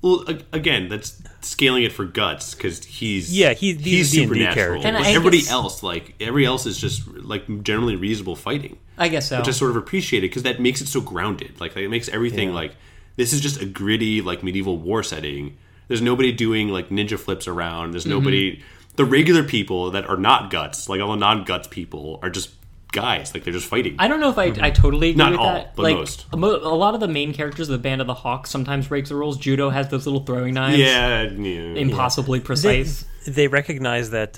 Well, again, that's scaling it for Guts, because he's supernatural. And everybody else is just like generally reasonable fighting. I guess so. Which I sort of appreciate it, because that makes it so grounded. Like it makes everything like this is just a gritty like medieval war setting. There's nobody doing like ninja flips around. There's nobody. The regular people that are not Guts, like all the non-Guts people, are just guys. Like, they're just fighting. I don't know if I totally agree with that. Not all, but like, most. A lot of the main characters of the Band of the Hawk sometimes breaks the rules. Judo has those little throwing knives. Yeah. Impossibly precise. They recognize that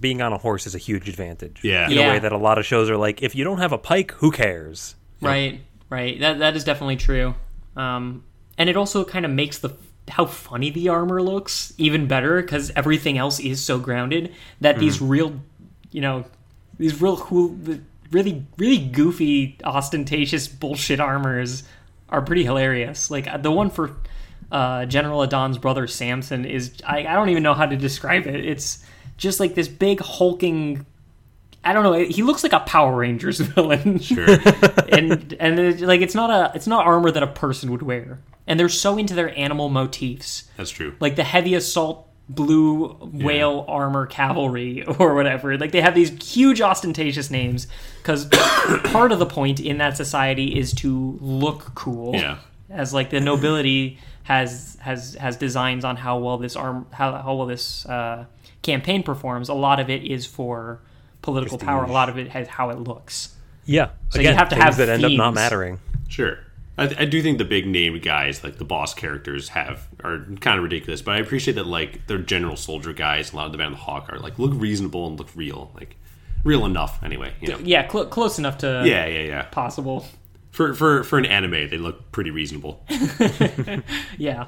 being on a horse is a huge advantage. Yeah. In a way that a lot of shows are like, if you don't have a pike, who cares? Right. That is definitely true. And it also kind of makes how funny the armor looks even better, because everything else is so grounded that these real cool, really, really goofy, ostentatious bullshit armors are pretty hilarious. Like, the one for General Adon's brother, Samson, is... I don't even know how to describe it. It's just like this big, hulking... I don't know. He looks like a Power Rangers villain. Sure. And it's not armor that a person would wear. And they're so into their animal motifs. That's true. Like, the heavy assault... blue whale armor cavalry or whatever. Like, they have these huge ostentatious names because part of the point in that society is to look cool. Yeah. As like the nobility has designs on how well this campaign performs. A lot of it is for political power. A lot of it has how it looks. Yeah. So again, you have to have things that end up not mattering. Sure. I do think the big name guys, like the boss characters, are kind of ridiculous, but I appreciate that like their general soldier guys, a lot of the Band of the Hawk, are like look reasonable and look real, like real enough anyway. You know? Yeah, close enough to possible. For an anime, they look pretty reasonable. Yeah.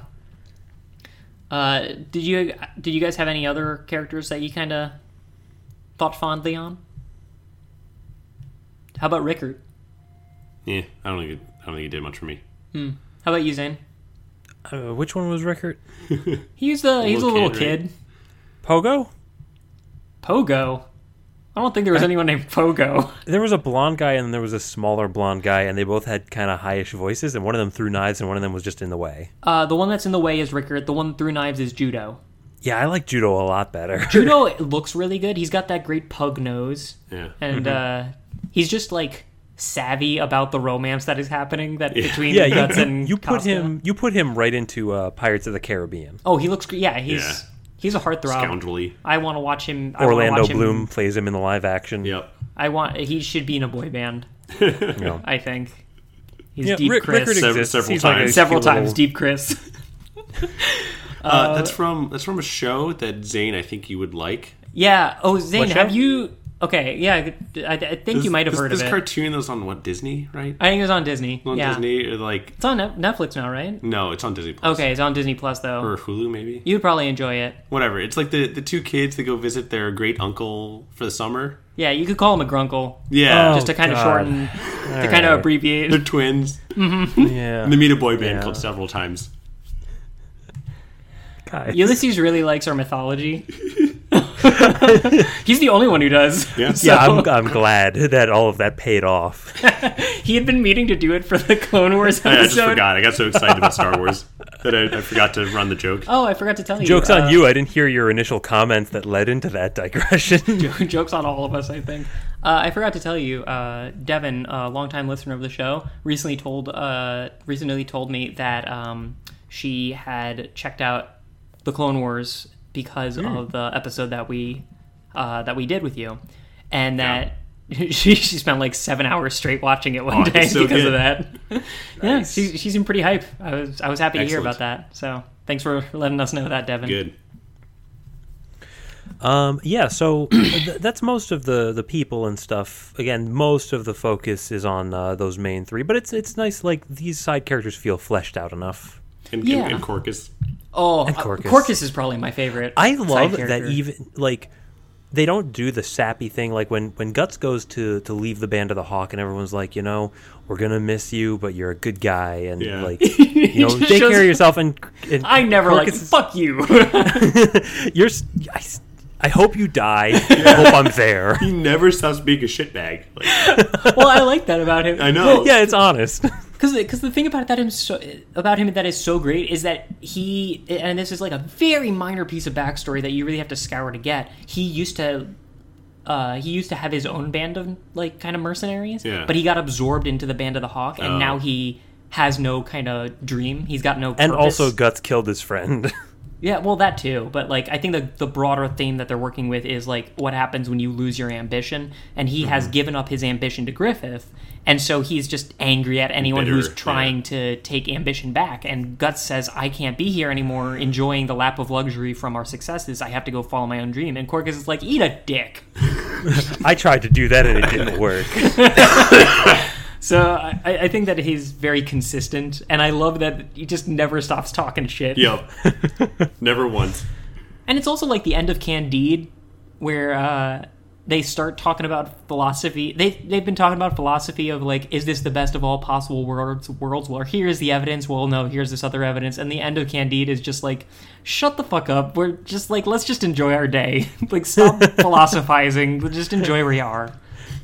Did you guys have any other characters that you kind of thought fondly on? How about Rickard? Yeah, I don't think he did much for me. How about you, Zane? Which one was Rickard? he's a little kid. Pogo? I don't think there was anyone named Pogo. There was a blonde guy and there was a smaller blonde guy, and they both had kind of highish voices, and one of them threw knives and one of them was just in the way. The one that's in the way is Rickard. The one that threw knives is Judo. Yeah, I like Judo a lot better. Judo looks really good. He's got that great pug nose. Yeah. And he's just like... savvy about the romance that is happening between Guts and you put him right into Pirates of the Caribbean. Oh, he looks great. Yeah, he's a heartthrob. Scoundrelly. I want to watch him. Orlando Bloom plays him in the live action. Yep. He should be in a boy band. Yeah. I think. He's Deep Chris several times. Deep Chris. That's from a show that Zane, I think you would like. Yeah. Oh, Zane, have you? Okay, yeah, I think you might have heard of it. This cartoon was on, what, Disney, right? I think it was on Disney, Disney, like... It's on Netflix now, right? No, it's on Disney Plus. Okay, it's on Disney Plus, though. Or Hulu, maybe? You'd probably enjoy it. Whatever, it's like the two kids that go visit their great uncle for the summer. Yeah, you could call him a grunkle. Yeah. Just to kind of shorten, to kind of abbreviate. They're twins. Mm-hmm. Yeah. And they meet a boy band called several times. Guys. Ulysses really likes our mythology. He's the only one who does. Yeah, so. I'm glad that all of that paid off. He had been meaning to do it for the Clone Wars episode. I just forgot. I got so excited about Star Wars that I forgot to run the joke. Oh, I forgot to tell you. Joke's on you. I didn't hear your initial comments that led into that digression. Joke's on all of us, I think. I forgot to tell you, Devin, a longtime listener of the show, recently told me that she had checked out the Clone Wars because of the episode that we did with you, and that she spent like 7 hours straight watching it one day so because of that. Nice. Yeah, she seemed pretty hype. I was happy to hear about that. So thanks for letting us know that, Devin. Good. Yeah, so that's most of the people and stuff. Again, most of the focus is on those main three, but it's nice, like, these side characters feel fleshed out enough. And Corcus. Oh, Corcus is probably my favorite. I love that even, like, they don't do the sappy thing. Like, when Guts goes to leave the Band of the Hawk and everyone's like, you know, we're going to miss you, but you're a good guy. And, like, you know, take care of yourself. And I never, Corcus, like, fuck you. I hope you die. I hope I'm there. He never stops being a shitbag. Like, well, I like that about him. I know. Yeah, it's honest. Because the thing about him that is so great is that he, and this is like a very minor piece of backstory that you really have to scour to get, he used to have his own band of, like, kind of mercenaries, but he got absorbed into the Band of the Hawk, and now he has no kind of dream. He's got no purpose. And also Guts killed his friend. Yeah, well, that too. But, like, I think the broader theme that they're working with is, like, what happens when you lose your ambition. And he has given up his ambition to Griffith. And so he's just angry at anyone who's trying to take ambition back. And Guts says, I can't be here anymore enjoying the lap of luxury from our successes. I have to go follow my own dream. And Corcus is like, eat a dick. I tried to do that and it didn't work. So I think that he's very consistent, and I love that he just never stops talking shit. Yep. Never once. And it's also like the end of Candide, where they start talking about philosophy. They've been talking about philosophy of, like, is this the best of all possible worlds? Well, here's the evidence. Well, no, here's this other evidence. And the end of Candide is just like, shut the fuck up. We're just like, let's just enjoy our day. Like, stop philosophizing. We'll just enjoy where we are.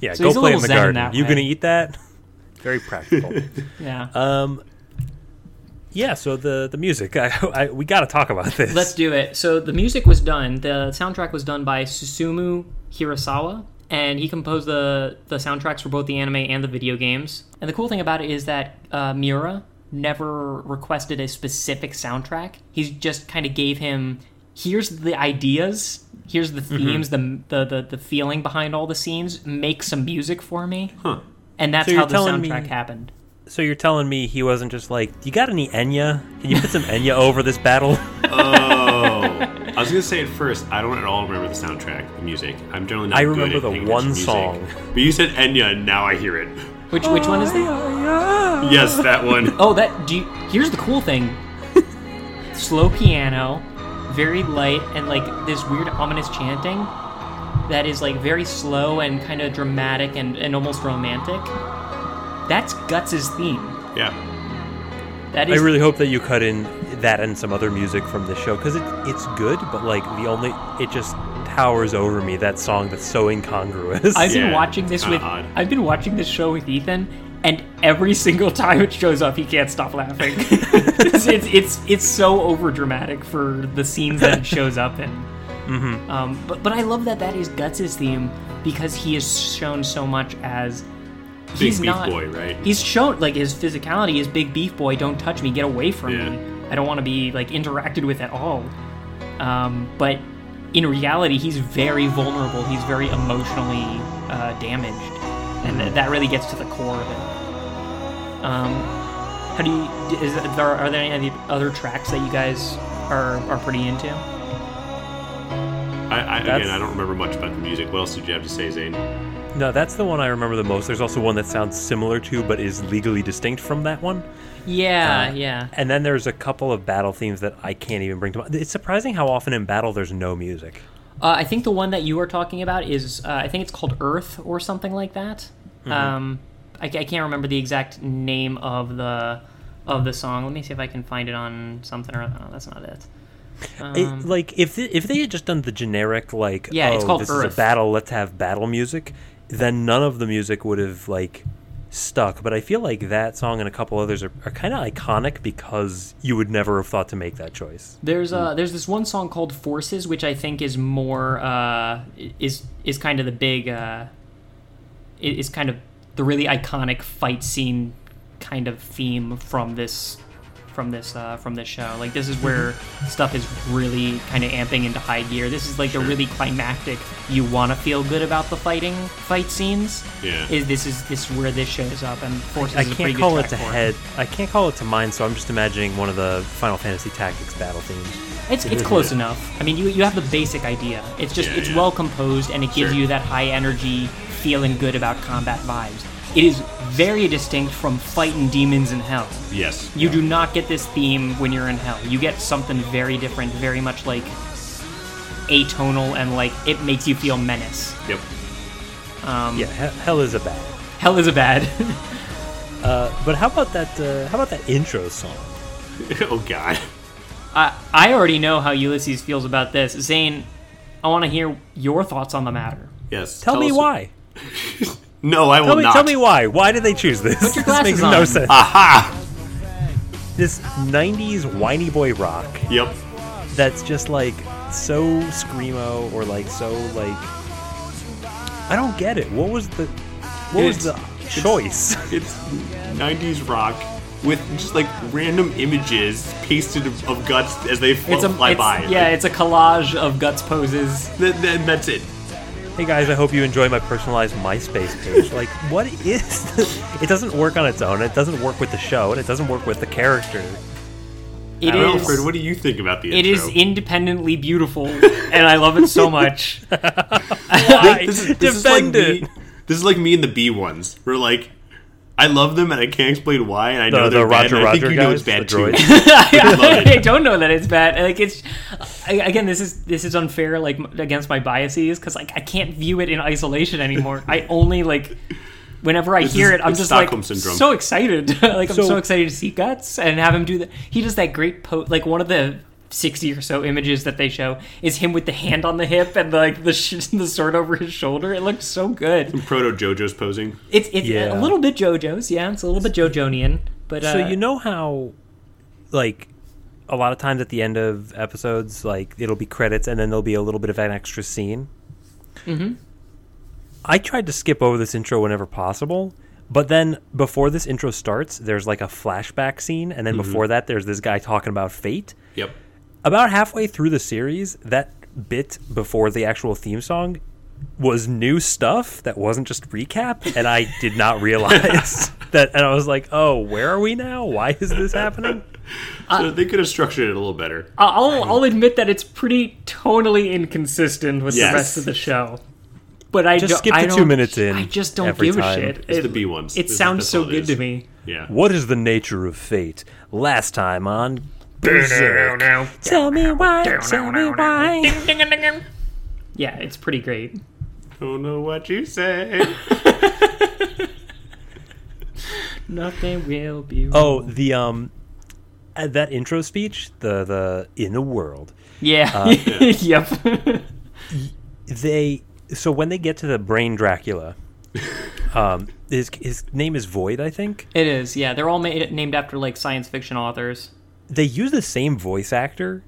Yeah, so go play in the garden. You gonna eat that? Very practical. Yeah. Yeah, so the music. We got to talk about this. Let's do it. So the music was done. The soundtrack was done by Susumu Hirasawa, and he composed the soundtracks for both the anime and the video games. And the cool thing about it is that Miura never requested a specific soundtrack. He just kind of gave him, here's the ideas, here's the themes, the feeling behind all the scenes. Make some music for me. Huh. And that's how the soundtrack happened. So you're telling me he wasn't just like, you got any Enya? Can you put some Enya over this battle? Oh. I was going to say at first, I don't at all remember the soundtrack, the music. I'm generally not good at paying attention to music. I remember the one song. But you said Enya, and now I hear it. Which one is that? Yes, that one. Oh, here's the cool thing. Slow piano, very light, and, like, this weird ominous chanting that is, like, very slow and kind of dramatic and almost romantic. That's Guts' theme. Yeah. That is. I really hope that you cut in that and some other music from this show, because it's good, but, like, it just towers over me, that song that's so incongruous. I've been watching this show with Ethan, and every single time it shows up, he can't stop laughing. It's so overdramatic for the scenes that it shows up in. Mm-hmm. But I love that is Guts' theme, because he is shown so much as he's Big Beef Boy, right? He's shown, like, his physicality is Big Beef Boy, don't touch me, get away from me. I don't want to be, like, interacted with at all. But in reality, he's very vulnerable. He's very emotionally damaged, and that really gets to the core of it. Are there any other tracks that you guys are pretty into? Again, I don't remember much about the music. What else did you have to say, Zane? No, that's the one I remember the most. There's also one that sounds similar to but is legally distinct from that one. Yeah. And then there's a couple of battle themes that I can't even bring to mind. It's surprising how often in battle there's no music. I think the one that you were talking about is, I think it's called Earth or something like that. Mm-hmm. I can't remember the exact name of the song. Let me see if I can find it on something or other. No, that's not it. It, like, if they had just done the generic, like, it's called Earth. Is a battle, let's have battle music, then none of the music would have, like, stuck. But I feel like that song and a couple others are kind of iconic because you would never have thought to make that choice. There's this one song called Forces, which I think is more is kind of the big is kind of the really iconic fight scene kind of theme from this show. Like, this is where stuff is really kind of amping into high gear. This is like the really climactic, you want to feel good about the fight scenes. Yeah. This is where this shows up, and Forces is a pretty good track for it. I can't call it to mind, so I'm just imagining one of the Final Fantasy Tactics battle themes. It's close enough. I mean, you have the basic idea. It's just it's well composed, and it gives you that high energy, feeling good about combat vibes. It is very distinct from fighting demons in hell. Yes. You do not get this theme when you're in hell. You get something very different, very much like atonal, and like it makes you feel menace. Yep. Hell is a bad. Hell is a bad. But how about that? How about that intro song? Oh God. I already know how Ulysses feels about this. Zane, I want to hear your thoughts on the matter. Yes. Tell me why. No, I will not. Tell me why. Why did they choose this? Put your glasses on. This makes no sense. Aha! This 90s whiny boy rock. Yep. That's just, like, so screamo or, like, so, like... I don't get it. What was the choice? It's 90s rock with just, like, random images pasted of Guts as they fly by. Yeah, like, it's a collage of Guts poses. Then that's it. Hey guys, I hope you enjoy my personalized MySpace page. Like, what is this? It doesn't work on its own, it doesn't work with the show, and it doesn't work with the character. I don't know, Fred, what do you think about the intro? It is independently beautiful, and I love it so much. Why? This is like me and the B ones. We're like, I love them, and I can't explain why, and I know they're bad, and I think you know it's bad too. I don't know that it's bad. Like, it's... Again, this is unfair, like, against my biases, because, like, I can't view it in isolation anymore. I only, like, whenever I hear it, I'm just, like, so excited. Like, I'm so excited to see Guts and have him do that. He does that great pose. Like, one of the 60 or so images that they show is him with the hand on the hip and, like, the sword over his shoulder. It looks so good. Some proto-JoJo's posing. It's a little bit JoJo's, yeah. It's a little bit JoJonian. But, so you know how, like... A lot of times at the end of episodes, like, it'll be credits and then there'll be a little bit of an extra scene. Mm-hmm. I tried to skip over this intro whenever possible, but then before this intro starts, there's like a flashback scene, and then before that, there's this guy talking about fate. Yep. About halfway through the series, that bit before the actual theme song was new stuff that wasn't just recap, and I did not realize that, and I was like, oh, where are we now? Why is this happening? So they could have structured it a little better. I'll admit that it's pretty tonally inconsistent with the rest of the show. But I just skip the 2 minutes in. I just don't give a shit. It's the B ones. It sounds so good to me. Yeah. What is the nature of fate? Last time on Berserk. Tell me why. Tell me why. Yeah, it's pretty great. Don't know what you say. Nothing will be wrong. Oh, the that intro speech, the in a world. Yeah. Yep. So when they get to the brain Dracula, his name is Void, I think. It is. Yeah, they're all named after, like, science fiction authors. They use the same voice actor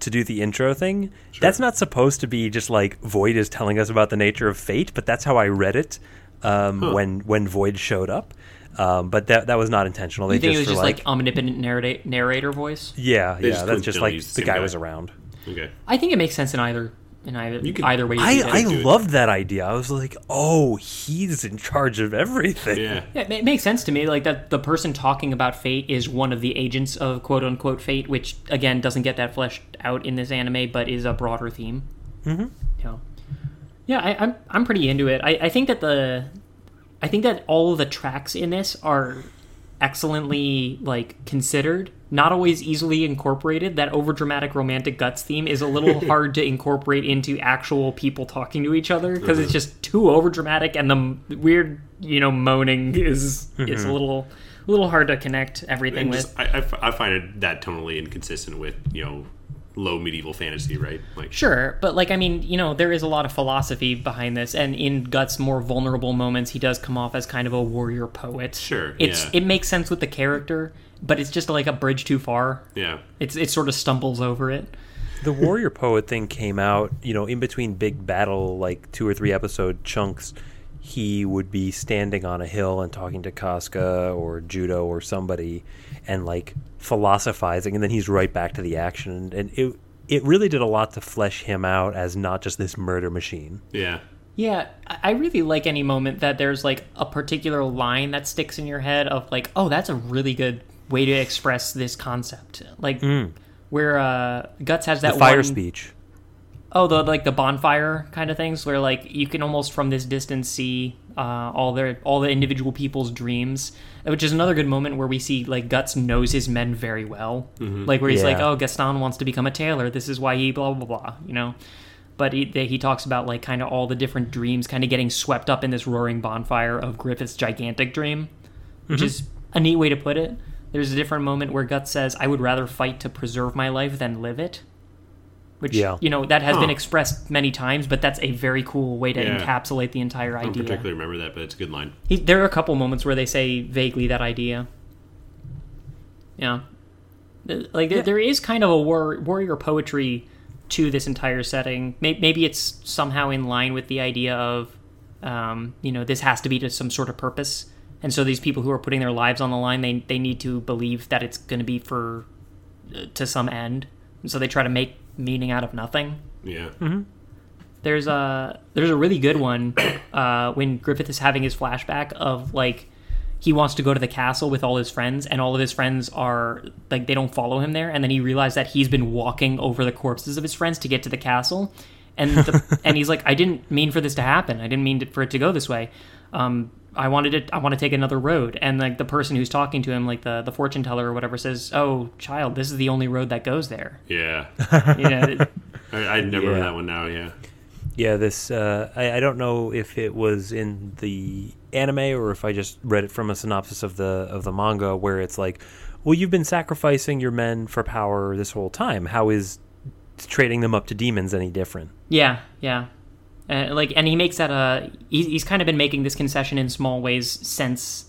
to do the intro thing. Sure. That's not supposed to be just like Void is telling us about the nature of fate, but that's how I read it when Void showed up. But that was not intentional. They think it was just like omnipotent narrator voice. Yeah, that's just like the guy was around. Okay, I think it makes sense in either way. I loved that idea. I was like, oh, he's in charge of everything. Yeah, it makes sense to me. Like, that the person talking about fate is one of the agents of quote unquote fate, which again doesn't get that fleshed out in this anime, but is a broader theme. Mm-hmm. I'm pretty into it. I think that all of the tracks in this are excellently considered, not always easily incorporated. That overdramatic romantic Guts theme is a little hard to incorporate into actual people talking to each other because it's just too overdramatic, and the weird moaning is it's a little hard to connect everything and with. I find it that tonally inconsistent with low medieval fantasy, right? Sure, but there is a lot of philosophy behind this, and in Guts' more vulnerable moments, he does come off as kind of a warrior poet. Sure, It makes sense with the character, but it's just a bridge too far. Yeah, it sort of stumbles over it. The warrior poet thing came out, in between big battle, 2 or 3 episode chunks. He would be standing on a hill and talking to Casca or Judo or somebody and philosophizing, and then he's right back to the action, and it really did a lot to flesh him out as not just this murder machine. Yeah, I really like any moment that there's a particular line that sticks in your head of oh, that's a really good way to express this concept, where Guts has that the fire speech. Oh, the bonfire kind of things where you can almost from this distance see all the individual people's dreams, which is another good moment where we see Guts knows his men very well, where he's oh, Gaston wants to become a tailor. This is why he blah blah blah, But he talks about kind of all the different dreams kind of getting swept up in this roaring bonfire of Griffith's gigantic dream, which is a neat way to put it. There's a different moment where Guts says, "I would rather fight to preserve my life than live it." Which, that has been expressed many times, but that's a very cool way to encapsulate the entire idea. I don't particularly remember that, but it's a good line. There are a couple moments where they say vaguely that idea. Yeah. There is kind of a warrior poetry to this entire setting. Maybe it's somehow in line with the idea of, this has to be to some sort of purpose. And so these people who are putting their lives on the line, they need to believe that it's going to be to some end. And so they try to make meaning out of nothing. There's a really good one when Griffith is having his flashback of he wants to go to the castle with all his friends, and all of his friends are they don't follow him there, and then he realized that he's been walking over the corpses of his friends to get to the castle, and and he's I didn't mean for this to happen. I didn't mean for it to go this way. I want to take another road. And the person who's talking to him, the fortune teller or whatever, says, "Oh, child, this is the only road that goes there." Yeah. I never heard that one now. Yeah. Yeah. This I don't know if it was in the anime or if I just read it from a synopsis of the manga, where it's well, you've been sacrificing your men for power this whole time. How is trading them up to demons any different? Yeah. Yeah. And he makes that he's kind of been making this concession in small ways since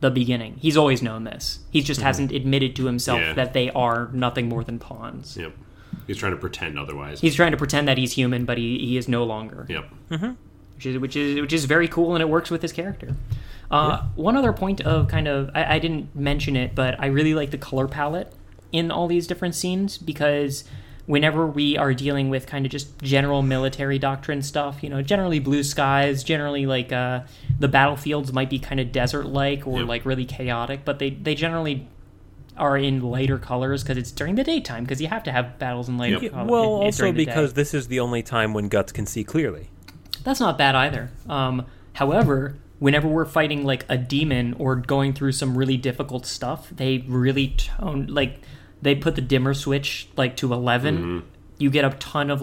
the beginning. He's always known this. He just hasn't admitted to himself that they are nothing more than pawns. Yep. He's trying to pretend otherwise. He's trying to pretend that he's human, but he is no longer. Yep. Mm-hmm. Which is very cool, and it works with his character. One other point of kind of I didn't mention it, but I really like the color palette in all these different scenes, because whenever we are dealing with kind of just general military doctrine stuff, generally blue skies, generally the battlefields might be kind of desert-like or really chaotic, but they generally are in lighter colors because it's during the daytime, because you have to have battles in lighter colors. Well, also because this is the only time when Guts can see clearly. That's not bad either. However, whenever we're fighting a demon or going through some really difficult stuff, they really tone they put the dimmer switch to 11. You get a ton of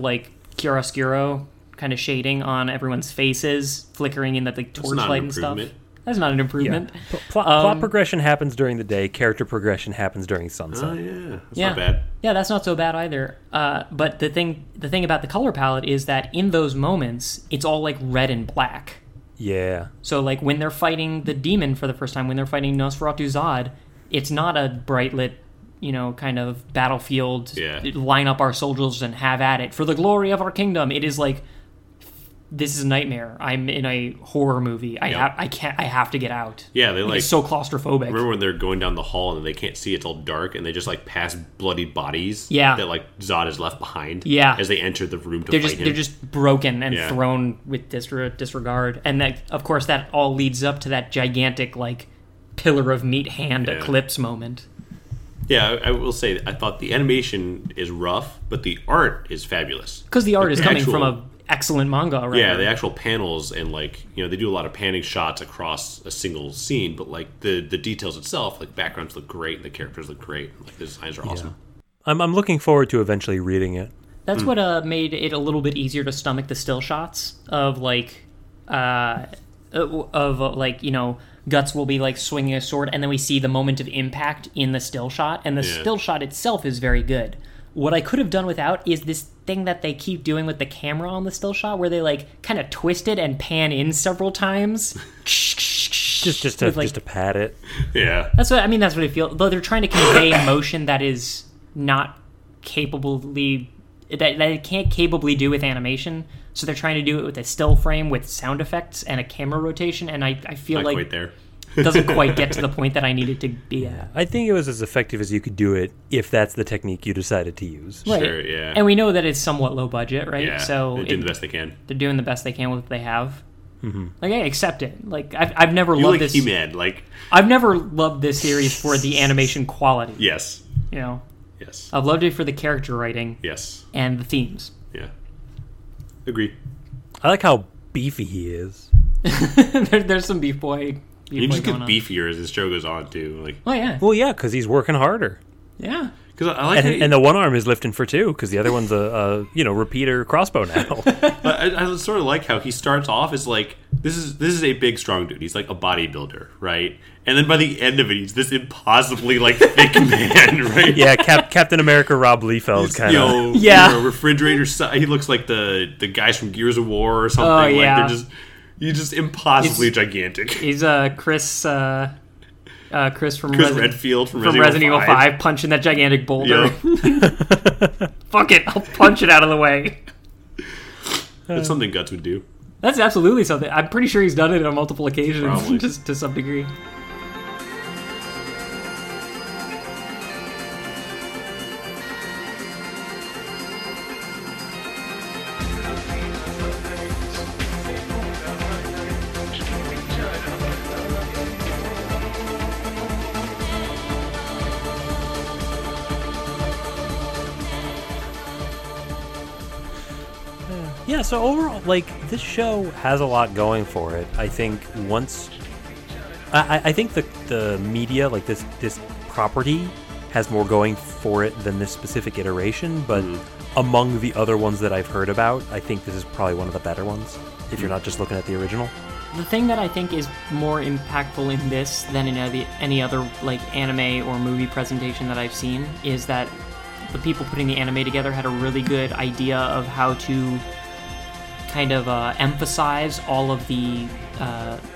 chiaroscuro kind of shading on everyone's faces, flickering in that torchlight and stuff. That's not an improvement. Yeah. Plot progression happens during the day. Character progression happens during sunset. Oh yeah, that's not bad. Yeah, that's not so bad either. But the thing about the color palette is that in those moments, it's all red and black. Yeah. So when they're fighting the demon for the first time, when they're fighting Nosferatu Zod, it's not a bright lit, kind of battlefield, line up our soldiers and have at it for the glory of our kingdom. It is this is a nightmare. I'm in a horror movie. I have to get out. Yeah, they it's so claustrophobic. Remember when they're going down the hall and they can't see, it's all dark, and they just pass bloodied bodies that Zod has left behind as they enter the room to fight him. They're just broken and thrown with disregard. And that, of course, that all leads up to that gigantic pillar of meat hand eclipse moment. Yeah, I will say I thought the animation is rough, but the art is fabulous. Because the art is coming from a excellent manga, right? Yeah, the actual panels and, like, you know, they do a lot of panning shots across a single scene, but, like, the details itself, like, backgrounds look great and the characters look great. And, like, the designs are awesome. Yeah. I'm looking forward to eventually reading it. That's what made it a little bit easier to stomach the still shots of, like, you know, Guts will be, like, swinging a sword, and then we see the moment of impact in the still shot, and the still shot itself is very good. What I could have done without is this thing that they keep doing with the camera on the still shot, where they, like, kind of twist it and pan in several times. just to pat it. Yeah. That's what I mean, that's what I feel. Though they're trying to convey motion that is not capably... that they can't capably do with animation, so they're trying to do it with a still frame with sound effects and a camera rotation, and I feel like quite there. It doesn't quite get to the point that I needed to be at. I think it was as effective as you could do it if that's the technique you decided to use. Right. Sure, yeah. And we know that it's somewhat low budget, right? Yeah, so they're doing the best they can. They're doing the best they can with what they have. Mm-hmm. Like, I accept it. Like, I've never loved like this. He-Man, like... I've never loved this series for the animation quality. Yes. You know? Yes. I've loved it for the character writing. Yes. And the themes. Yeah. Agree. I like how beefy he is. There's some beef boy. He just gets beefier as this show goes on, too. Like, oh, yeah. Well, yeah, because he's working harder. Yeah. I like and the one arm is lifting for two, because the other one's a repeater crossbow now. I sort of like how he starts off as like, this is a big, strong dude. He's like a bodybuilder, right? And then by the end of it, he's this impossibly, like, thick man, right? Yeah, Captain America Rob Liefeld kind of. Refrigerator side. He looks like the guys from Gears of War or something. Oh, yeah. Like, he's just impossibly gigantic. He's Chris from Redfield from Resident Evil 5 punching that gigantic boulder. Yep. Fuck it, I'll punch it out of the way. That's something Guts would do. That's absolutely something. I'm pretty sure he's done it on multiple occasions, probably. Just to some degree. Yeah, so overall, like, this show has a lot going for it. I think I think the media, like, this property has more going for it than this specific iteration, but among the other ones that I've heard about, I think this is probably one of the better ones, if you're not just looking at the original. The thing that I think is more impactful in this than in any other, like, anime or movie presentation that I've seen is that the people putting the anime together had a really good idea of how to kind of emphasize all of the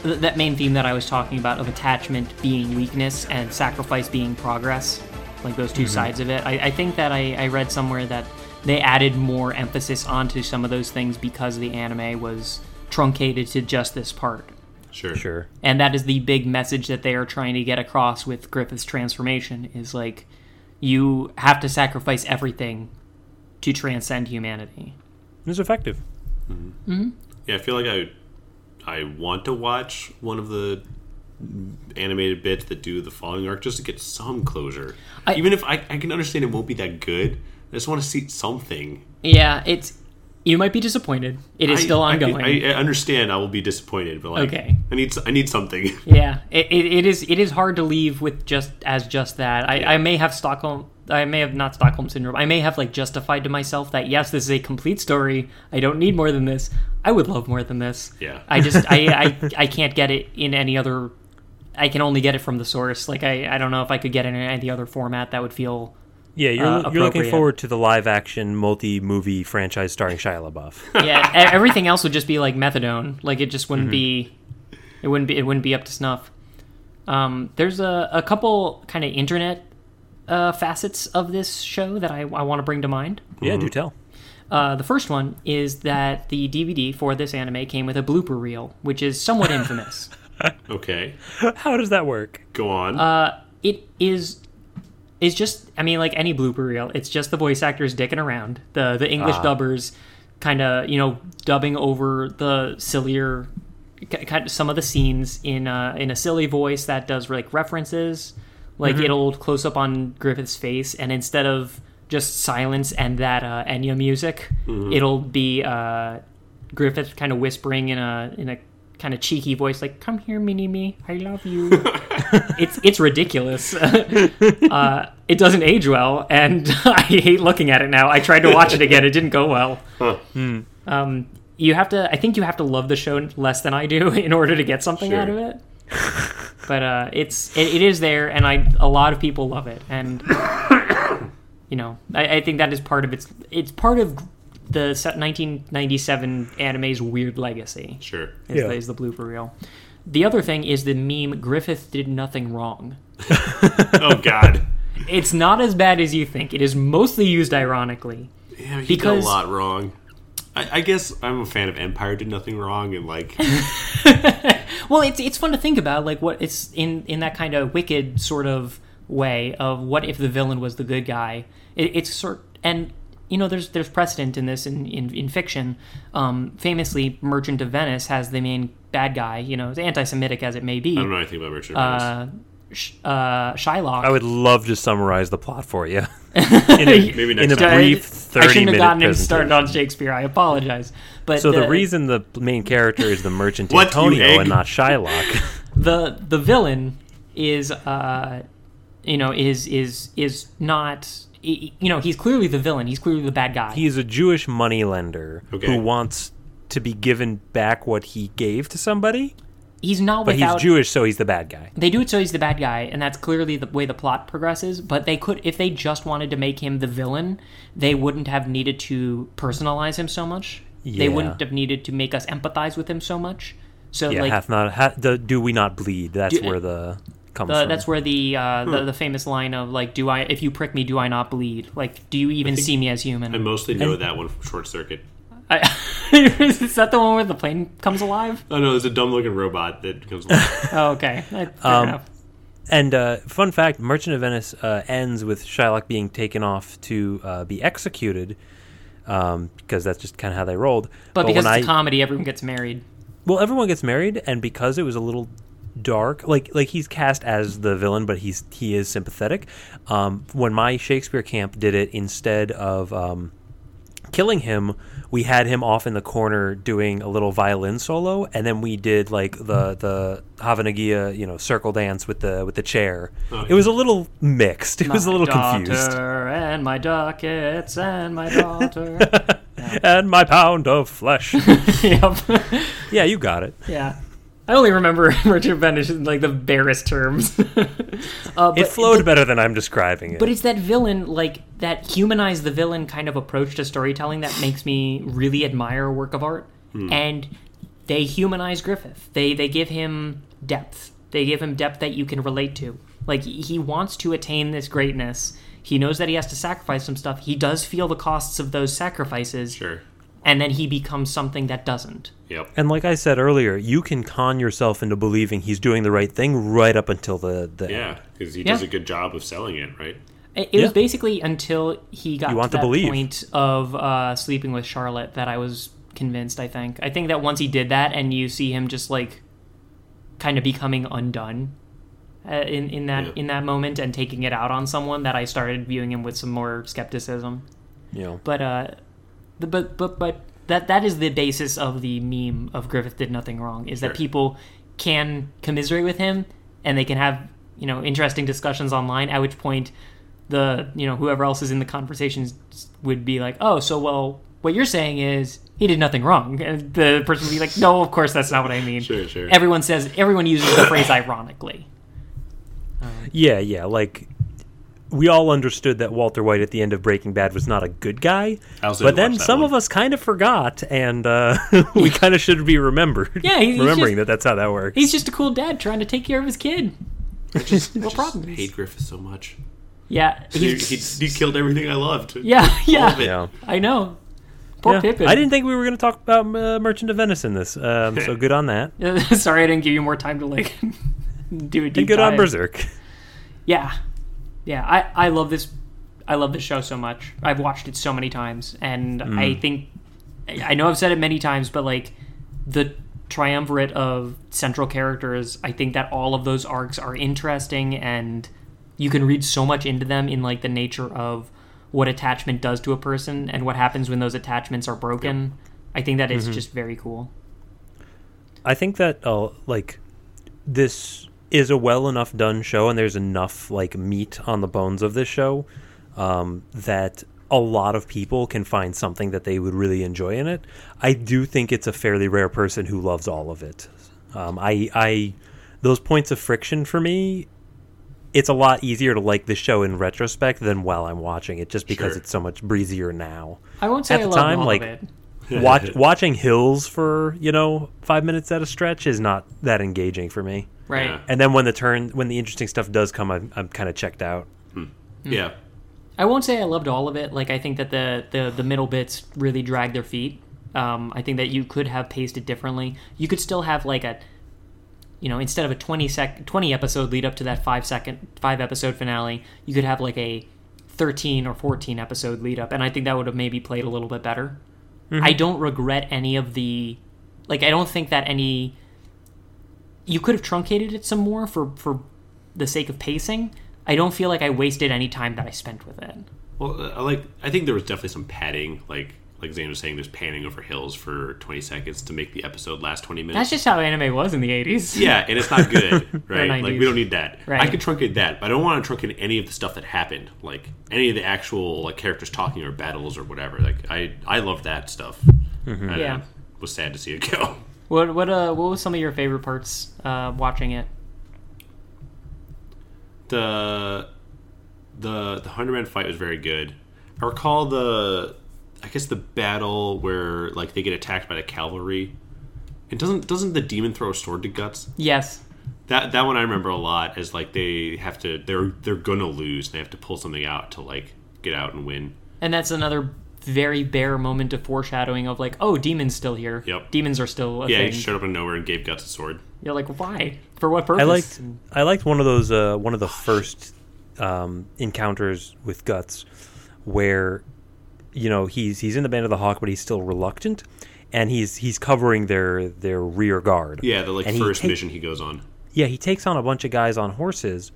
that main theme that I was talking about of attachment being weakness and sacrifice being progress, like those two sides of it. I think that I read somewhere that they added more emphasis onto some of those things because the anime was truncated to just this part. Sure. And that is the big message that they are trying to get across with Griffith's transformation is, like, you have to sacrifice everything to transcend humanity. It was effective. Mm-hmm. Yeah, I feel like I want to watch one of the animated bits that do the following arc just to get some closure. Even if I can understand it won't be that good, I just want to see something. Yeah, you might be disappointed. It is still ongoing. I understand I will be disappointed, but, like, okay. I need something. Yeah, it is hard to leave with just that. I may have Stockholm. I may have not Stockholm Syndrome. I may have, like, justified to myself that, yes, this is a complete story. I don't need more than this. I would love more than this. Yeah. I just, I can't get it in any other, I can only get it from the source. Like, I don't know if I could get it in any other format that would feel you're looking forward to the live-action, multi-movie franchise starring Shia LaBeouf. Yeah, everything else would just be, like, methadone. Like, it just wouldn't be up to snuff. There's a couple kind of internet facets of this show that I want to bring to mind. Yeah, do tell. The first one is that the DVD for this anime came with a blooper reel, which is somewhat infamous. Okay. How does that work? Go on. It is just, I mean, like any blooper reel, it's just the voice actors dicking around. The English dubbers kind of, dubbing over the sillier, some of the scenes in a silly voice that does, like, references. Like, mm-hmm. it'll close up on Griffith's face, and instead of just silence and that Enya music, mm-hmm. it'll be Griffith kind of whispering in a kind of cheeky voice, like, "Come here, mini me, I love you." It's ridiculous. It doesn't age well, and I hate looking at it now. I tried to watch it again; it didn't go well. Huh. Hmm. I think you have to love the show less than I do in order to get something out of it. But it is there, and a lot of people love it, and you know, I think that is part of it's part of the 1997 anime's weird legacy. Sure. Is the blooper reel. The other thing is the meme, "Griffith did nothing wrong." Oh, God. It's not as bad as you think. It is mostly used ironically. Yeah, he did a lot wrong. I guess I'm a fan of Empire Did Nothing Wrong, and like... Well, it's fun to think about, like, what it's in that kind of wicked sort of way of what if the villain was the good guy. And you know, there's precedent in this in fiction. Famously, Merchant of Venice has the main bad guy, you know, as anti-Semitic as it may be. I don't know anything about Merchant of Venice. Shylock. I would love to summarize the plot for you. in a brief 30-minute I shouldn't have gotten him started on Shakespeare. I apologize. But so the reason the main character is the Merchant Antonio and not Shylock. The villain is, you know, is not... You know, he's clearly the villain. He's clearly the bad guy. He is a Jewish moneylender who wants to be given back what he gave to somebody. He's not without... But he's Jewish, so he's the bad guy. They do it so he's the bad guy, and that's clearly the way the plot progresses. But they could, if they just wanted to make him the villain, they wouldn't have needed to personalize him so much. Yeah. They wouldn't have needed to make us empathize with him so much. So, yeah, like, do we not bleed? That's where the... That's where the famous line of, like, if you prick me, do I not bleed? Like, do you even see me as human? I mostly know that one from Short Circuit. Is that the one where the plane comes alive? Oh, no, there's a dumb-looking robot that comes alive. Oh, okay. Fair enough. And fun fact, Merchant of Venice ends with Shylock being taken off to be executed, because that's just kind of how they rolled. But because it's a comedy, everyone gets married. Well, everyone gets married, and because it was a little... dark, like he's cast as the villain, but he is sympathetic. When my Shakespeare camp did it, instead of killing him, we had him off in the corner doing a little violin solo, and then we did like the Havanagia, you know, circle dance with the chair. Oh, yeah. It was a little mixed. It was a little confused. And my ducats and my daughter and my pound of flesh. Yep. Yeah, you got it. Yeah. I only remember Merchant of Venice in, like, the barest terms. It flowed better than I'm describing it. But it's that villain, like, that humanize the villain kind of approach to storytelling that makes me really admire a work of art. Hmm. And they humanize Griffith. They give him depth. They give him depth that you can relate to. Like, he wants to attain this greatness. He knows that he has to sacrifice some stuff. He does feel the costs of those sacrifices. Sure. And then he becomes something that doesn't. Yep. And like I said earlier, you can con yourself into believing he's doing the right thing right up until the end. Yeah, because he does a good job of selling it, right? It was basically until he got to that point of sleeping with Charlotte that I was convinced, I think. I think that once he did that and you see him just, like, kind of becoming undone in that moment and taking it out on someone, that I started viewing him with some more skepticism. Yeah. But that is the basis of the meme of Griffith Did Nothing Wrong, is that people can commiserate with him and they can have, you know, interesting discussions online, at which point whoever else is in the conversations would be like, "Oh, so, well, what you're saying is he did nothing wrong." And the person would be like, "No, of course that's not what I mean." Sure. Everyone uses the phrase ironically. Like, we all understood that Walter White at the end of Breaking Bad was not a good guy, but then some of us kind of forgot, and we kind of should be remembered. Yeah, that's how that works. He's just a cool dad trying to take care of his kid. I hate Griffith so much. Yeah, he killed everything I loved. Yeah, I know. Poor Pippin. I didn't think we were going to talk about Merchant of Venice in this, so good on that. Sorry, I didn't give you more time to, like, do a deep dive. Good on Berserk. Yeah. Yeah, I love this. I love this show so much. I've watched it so many times, and I think I know I've said it many times, but, like, the triumvirate of central characters, I think that all of those arcs are interesting and you can read so much into them in like the nature of what attachment does to a person and what happens when those attachments are broken. Yep. I think that is just very cool. I think that like this is a well enough done show, and there's enough like meat on the bones of this show that a lot of people can find something that they would really enjoy in it. I do think it's a fairly rare person who loves all of it. I those points of friction for me, it's a lot easier to like the show in retrospect than while I'm watching it, just because it's so much breezier now. I won't say at the time, love all like, of it. Watching hills for 5 minutes at a stretch is not that engaging for me, right? Yeah. And then when the interesting stuff does come, I'm kind of checked out. Yeah, I won't say I loved all of it. Like, I think that the middle bits really drag their feet. I think that you could have paced it differently. You could still have like a, instead of a 20 episode lead up to that 5 episode finale, you could have like a 13 or 14 episode lead up, and I think that would have maybe played a little bit better. Mm-hmm. I don't regret any of the... Like, I don't think that any... You could have truncated it some more for the sake of pacing. I don't feel like I wasted any time that I spent with it. Well, I think there was definitely some padding. Like Zane was saying, there's panning over hills for 20 seconds to make the episode last 20 minutes. That's just how anime was in the 80s. Yeah, and it's not good, right? Like, we don't need that. Right. I could truncate that, but I don't want to truncate any of the stuff that happened, like any of the actual like characters talking or battles or whatever. Like, I love that stuff. Mm-hmm. I was sad to see it go. What was some of your favorite parts watching it? The Hunterman fight was very good. I recall the battle where like they get attacked by the cavalry, and doesn't the demon throw a sword to Guts? Yes, that one I remember a lot, as like they have to they're gonna lose and they have to pull something out to like get out and win. And that's another very bare moment of foreshadowing of like, oh, demons still here. Yep, demons are still a thing. He showed up out of nowhere and gave Guts a sword. You're like, why? For what purpose? I liked one of those one of the first encounters with Guts where. He's in the Band of the Hawk, but he's still reluctant, and he's covering their rear guard. Yeah, the first mission he goes on. Yeah, he takes on a bunch of guys on horses,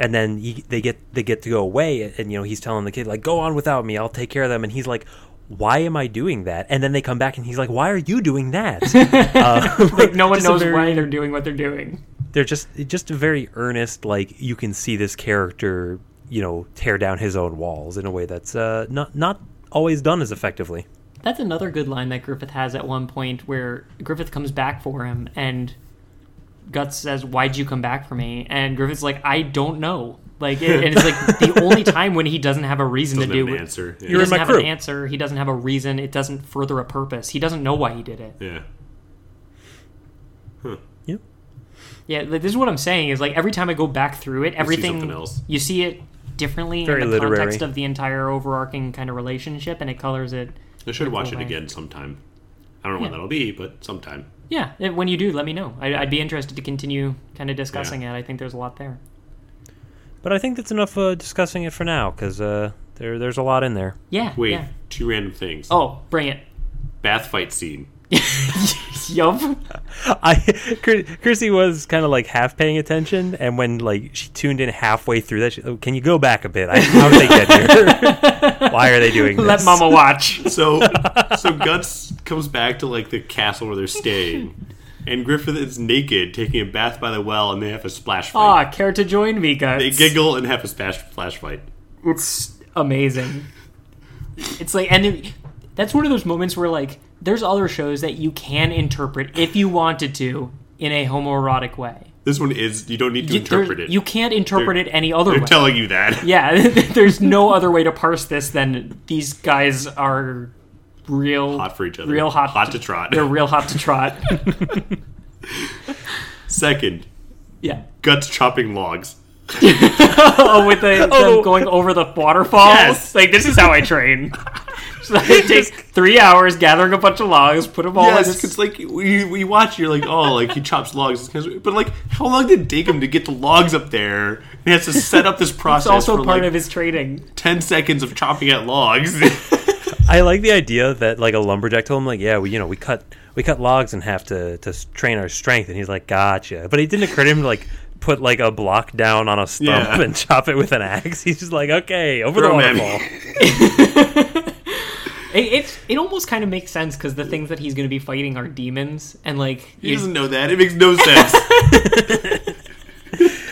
and then they get to go away, and he's telling the kid like, "Go on without me, I'll take care of them," and he's like, "Why am I doing that?" And then they come back, and he's like, "Why are you doing that?" Like, no one knows why they're doing what they're doing. They're just a very earnest, like, you can see this character, tear down his own walls in a way that's not always done as effectively. That's another good line that Griffith has at one point, where Griffith comes back for him and Guts says, "Why'd you come back for me?" And Griffith's like, "I don't know." Like, and it's like the only time when he doesn't have a reason to do it. Answer. Yeah. He doesn't have an answer. He doesn't have a reason. It doesn't further a purpose. He doesn't know why he did it. Yeah. Huh. Yeah. Yeah. This is what I'm saying is, like, every time I go back through it, everything you see it differently very in the literary context of the entire overarching kind of relationship, and it colors it. I should watch it again sometime. I don't know when that'll be, but sometime. Yeah, when you do, let me know. I'd be interested to continue kind of discussing it. I think there's a lot there. But I think that's enough discussing it for now, because there's a lot in there. Yeah. Wait, two random things. Oh, bring it. Bath fight scene. Yup. Chrissy was kind of like half paying attention, and when like she tuned in halfway through that, she, "Oh, can you go back a bit? How did they get here? Why are they doing this? Let Mama watch." So Guts comes back to like the castle where they're staying, and Griffith is naked taking a bath by the well, and they have a splash fight. Ah, care to join me, Guts? They giggle and have a splash fight. It's amazing. It's like, and that's one of those moments where like, there's other shows that you can interpret if you wanted to in a homoerotic way. This one is, you don't need to interpret it. You can't interpret it any other way. They're telling you that. Yeah, there's no other way to parse this than these guys are real... hot for each other. Real hot to trot. They're real hot to trot. Second. Yeah. Guts chopping logs. With them going over the waterfall? Yes. Like, this is how I train. So it takes 3 hours gathering a bunch of logs, put them all in. Yes, because like we watch, you're like, oh, like he chops logs, but like, how long did it take him to get the logs up there? And he has to set up this process. It's also for part of his training. 10 seconds of chopping at logs. I like the idea that like a lumberjack told him, like, yeah, we cut logs and have to train our strength, and he's like, gotcha. But it didn't occur to him to like put like a block down on a stump and chop it with an axe. He's just like, okay, over the waterfall. It almost kind of makes sense because the things that he's going to be fighting are demons, and like he doesn't know that. It makes no sense.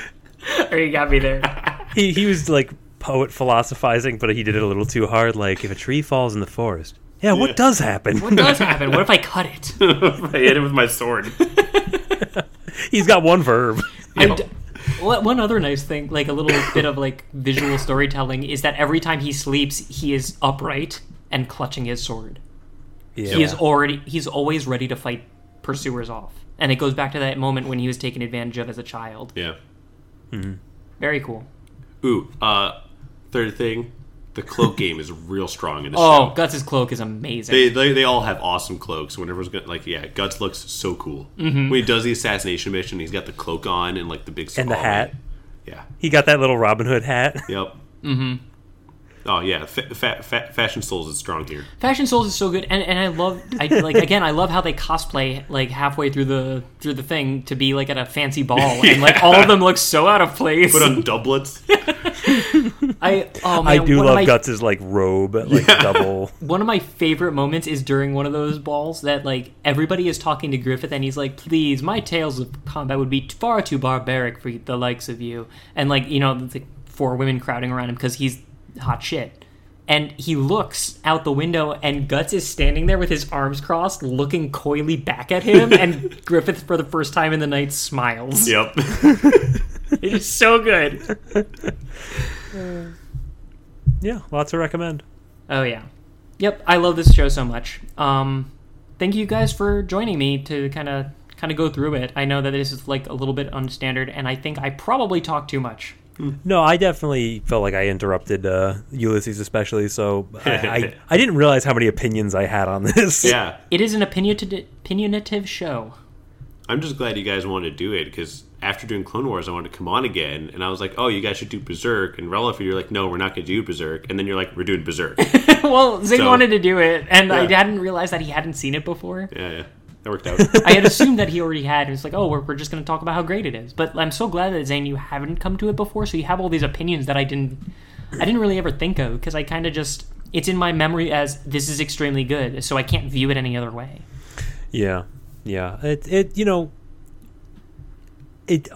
Or you got me there. He was like poet philosophizing, but he did it a little too hard. Like, if a tree falls in the forest, what does happen? What does happen? What if I cut it? If I hit it with my sword. He's got one verb. One other nice thing, like a little bit of like visual storytelling, is that every time he sleeps, he is upright and clutching his sword. Yeah. He's always ready to fight pursuers off. And it goes back to that moment when he was taken advantage of as a child. Yeah. Mm-hmm. Very cool. Ooh, third thing, the cloak game is real strong in this show. Oh, Guts' cloak is amazing. They all have awesome cloaks. When everyone's Guts looks so cool. Mm-hmm. When he does the assassination mission, he's got the cloak on and like the big skull. And the hat. Yeah. He got that little Robin Hood hat. Yep. Mm-hmm. Oh yeah, Fashion Souls is strong here. Fashion Souls is so good, and I love how they cosplay like halfway through the thing to be like at a fancy ball, and like all of them look so out of place. Put on doublets. I love Guts' like robe, like double. One of my favorite moments is during one of those balls that like everybody is talking to Griffith, and he's like, "Please, my tales of combat would be far too barbaric for the likes of you," and like it's like four women crowding around him because he's hot shit, and he looks out the window and Guts is standing there with his arms crossed looking coyly back at him, and Griffith for the first time in the night smiles. Yep. It is so good. Yeah, lots to recommend. Oh yeah. Yep, I love this show so much. Thank you guys for joining me to kind of go through it. I know that this is like a little bit unstandard, and I think I probably talked too much. No, I definitely felt like I interrupted Ulysses especially, so I didn't realize how many opinions I had on this. Yeah. It is an opinionative show. I'm just glad you guys wanted to do it, because after doing Clone Wars, I wanted to come on again, and I was like, oh, you guys should do Berserk, and Rella, you're like, no, we're not going to do Berserk, and then you're like, we're doing Berserk. Well, Zig wanted to do it, and I hadn't realized that he hadn't seen it before. Yeah. That worked out. I had assumed that he already had, and it's like, oh, we're just going to talk about how great it is. But I'm so glad that, Zane, you haven't come to it before, so you have all these opinions that I didn't really ever think of, because I kind of just, it's in my memory as this is extremely good, so I can't view it any other way. Yeah. It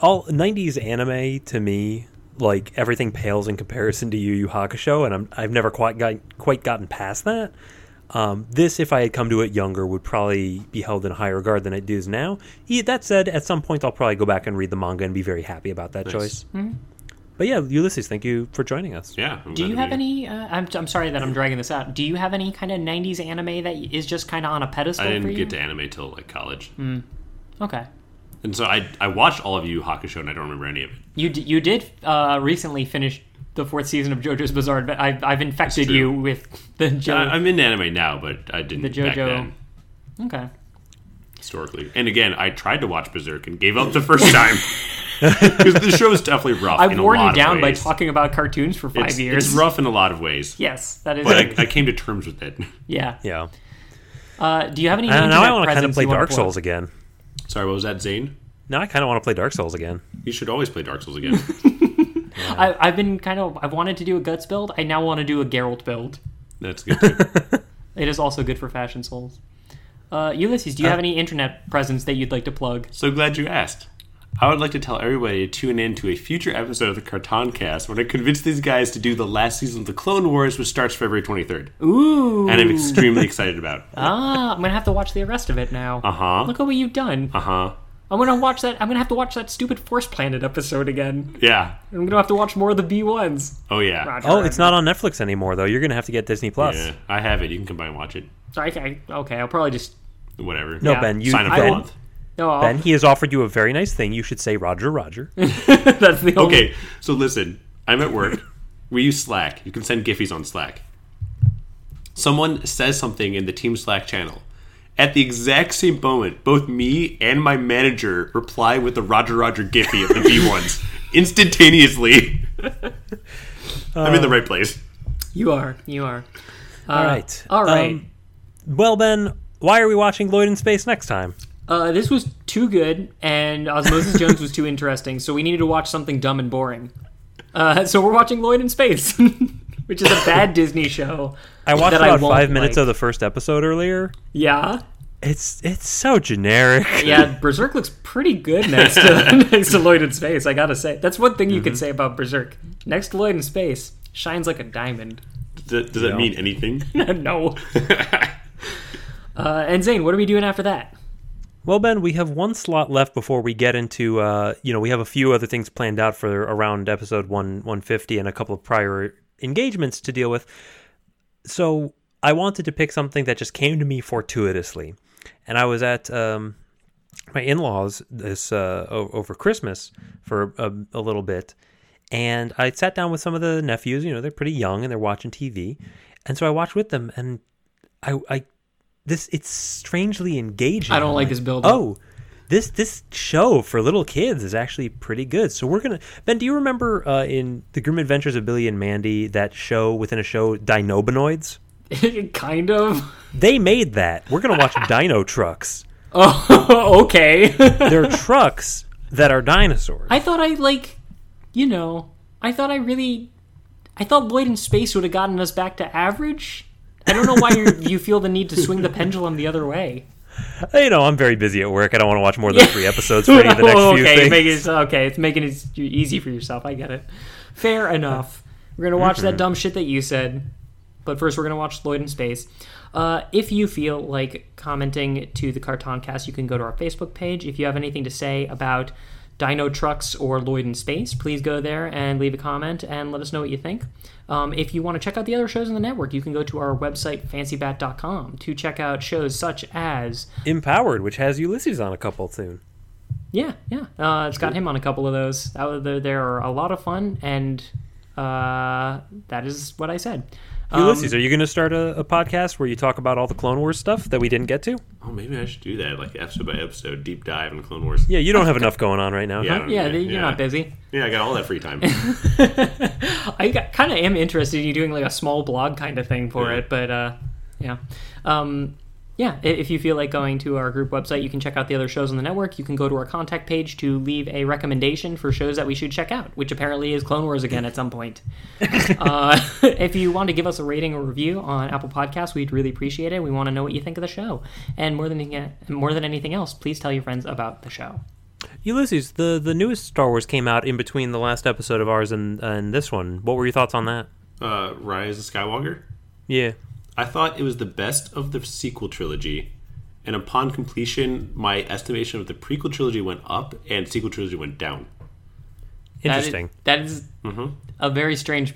all 90s anime to me, like everything pales in comparison to Yu Yu Hakusho, and I've never quite gotten past that. This, if I had come to it younger, would probably be held in higher regard than it is now. That said, at some point I'll probably go back and read the manga and be very happy about that choice. Mm-hmm. But yeah, Ulysses, thank you for joining us. Yeah. Do you have any... I'm sorry that I'm dragging this out. Do you have any kind of 90s anime that is just kind of on a pedestal for you? I didn't get to anime till like college. Mm. Okay. And so I watched all of Yu Yu Hakusho and I don't remember any of it. You did recently finish the fourth season of JoJo's Bizarre Adventure. I've infected you with the JoJo. I'm in anime now, but I didn't the JoJo. Back then. Okay. Historically. And again, I tried to watch Berserk and gave up the first time. Because the show is definitely rough in a lot of ways. I've worn you down by talking about cartoons for five years. It's rough in a lot of ways. Yes, that is. But I came to terms with it. Yeah. Yeah. Do you have any... Now I want to kind of play Dark Souls again. Sorry, what was that, Zane? No, I kind of want to play Dark Souls again. You should always play Dark Souls again. Yeah. I've wanted to do a Guts build. I now want to do a Geralt build. That's good too. It is also good for Fashion Souls. Ulysses, do you have any internet presence that you'd like to plug? So glad you asked. I would like to tell everybody to tune in to a future episode of the Cartoncast when I convince these guys to do the last season of The Clone Wars, which starts February 23rd. Ooh. And I'm extremely excited about. I'm going to have to watch the rest of it now. Uh-huh. Look at what you've done. Uh-huh. I'm going to have to watch that stupid Force Planet episode again. Yeah. I'm going to have to watch more of the B1s. Oh, yeah. Roger. It's not on Netflix anymore, though. You're going to have to get Disney+. Yeah, I have it. You can come by and watch it. Okay, I'll probably just... Whatever. No, yeah. Ben, you... Sign up for a month. No, Ben, he has offered you a very nice thing. You should say Roger. That's the only... Okay, so listen. I'm at work. We use Slack. You can send Giphies on Slack. Someone says something in the team Slack channel. At the exact same moment, both me and my manager reply with the Roger Giphy of the B1s. Instantaneously. I'm in the right place. You are. All right. Well, Ben, why are we watching Lloyd in Space next time? This was too good, and Osmosis Jones was too interesting, so we needed to watch something dumb and boring. So we're watching Lloyd in Space, which is a bad Disney show. I watched about 5 minutes of the first episode earlier. Yeah. It's so generic. Yeah, Berserk looks pretty good next to, next to Lloyd in Space, I gotta say. That's one thing you could say about Berserk. Next to Lloyd in Space, shines like a diamond. Does that mean anything? No. And Zane, what are we doing after that? Well, Ben, we have one slot left before we get into, we have a few other things planned out for around episode 150 and a couple of prior engagements to deal with. So I wanted to pick something that just came to me fortuitously. And I was at my in-laws this over Christmas for a little bit. And I sat down with some of the nephews. You know, they're pretty young and they're watching TV. And so I watched with them, and it's strangely engaging. I don't like this build-up. Oh, this show for little kids is actually pretty good. So we're going to... Ben, do you remember in The Grim Adventures of Billy and Mandy, that show within a show, Dinobinoids? Kind of. They made that. We're going to watch Dino Trucks. Oh, okay. They're trucks that are dinosaurs. I thought I thought Lloyd in Space would have gotten us back to average. I don't know why you feel the need to swing the pendulum the other way. You know, I'm very busy at work. I don't want to watch more than 3 episodes for any of the next few things. It's making it easy for yourself. I get it. Fair enough. We're going to watch that dumb shit that you said. But first, we're going to watch Lloyd in Space. If you feel like commenting to the Cartoncast, you can go to our Facebook page. If you have anything to say about Dino Trucks or Lloyd in Space, please go there and leave a comment and let us know what you think. If you want to check out the other shows in the network, you can go to our website, fancybat.com, to check out shows such as Empowered, which has Ulysses on a couple soon. Yeah. It's got him on a couple of those. They're a lot of fun, and that is what I said. Ulysses, are you going to start a podcast where you talk about all the Clone Wars stuff that we didn't get to? Oh, maybe I should do that, like episode by episode, deep dive in Clone Wars. Yeah, you don't have enough going on right now. You're not busy. Yeah, I got all that free time. I kind of am interested in you doing like a small blog kind of thing for it, but yeah. Yeah, if you feel like going to our group website, you can check out the other shows on the network. You can go to our contact page to leave a recommendation for shows that we should check out, which apparently is Clone Wars again at some point. If you want to give us a rating or review on Apple Podcasts, we'd really appreciate it. We want to know what you think of the show. And more than anything else, please tell your friends about the show. Ulysses, the newest Star Wars came out in between the last episode of ours and this one. What were your thoughts on that? Rise of Skywalker? Yeah. I thought it was the best of the sequel trilogy, and upon completion, my estimation of the prequel trilogy went up, and sequel trilogy went down. Interesting. That is a very strange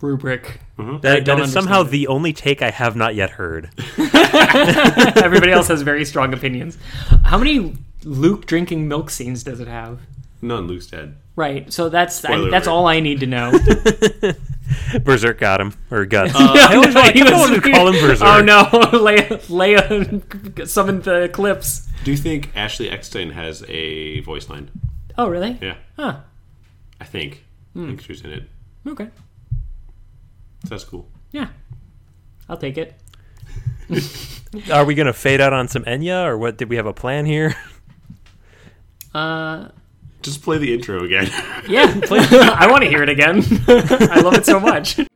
rubric. Mm-hmm. That is somehow the only take I have not yet heard. Everybody else has very strong opinions. How many Luke drinking milk scenes does it have? None. Luke's dead. Right. So that's all I need to know. Berserk got him, or Guts. I always wanted to call him Berserk. Oh no, Leia summoned the Eclipse. Do you think Ashley Eckstein has a voice line? Oh really? Yeah. Huh. I think she was in it. Okay. So that's cool. Yeah, I'll take it. Are we gonna fade out on some Enya, or what? Did we have a plan here? Just play the intro again. Yeah, I want to hear it again. I love it so much.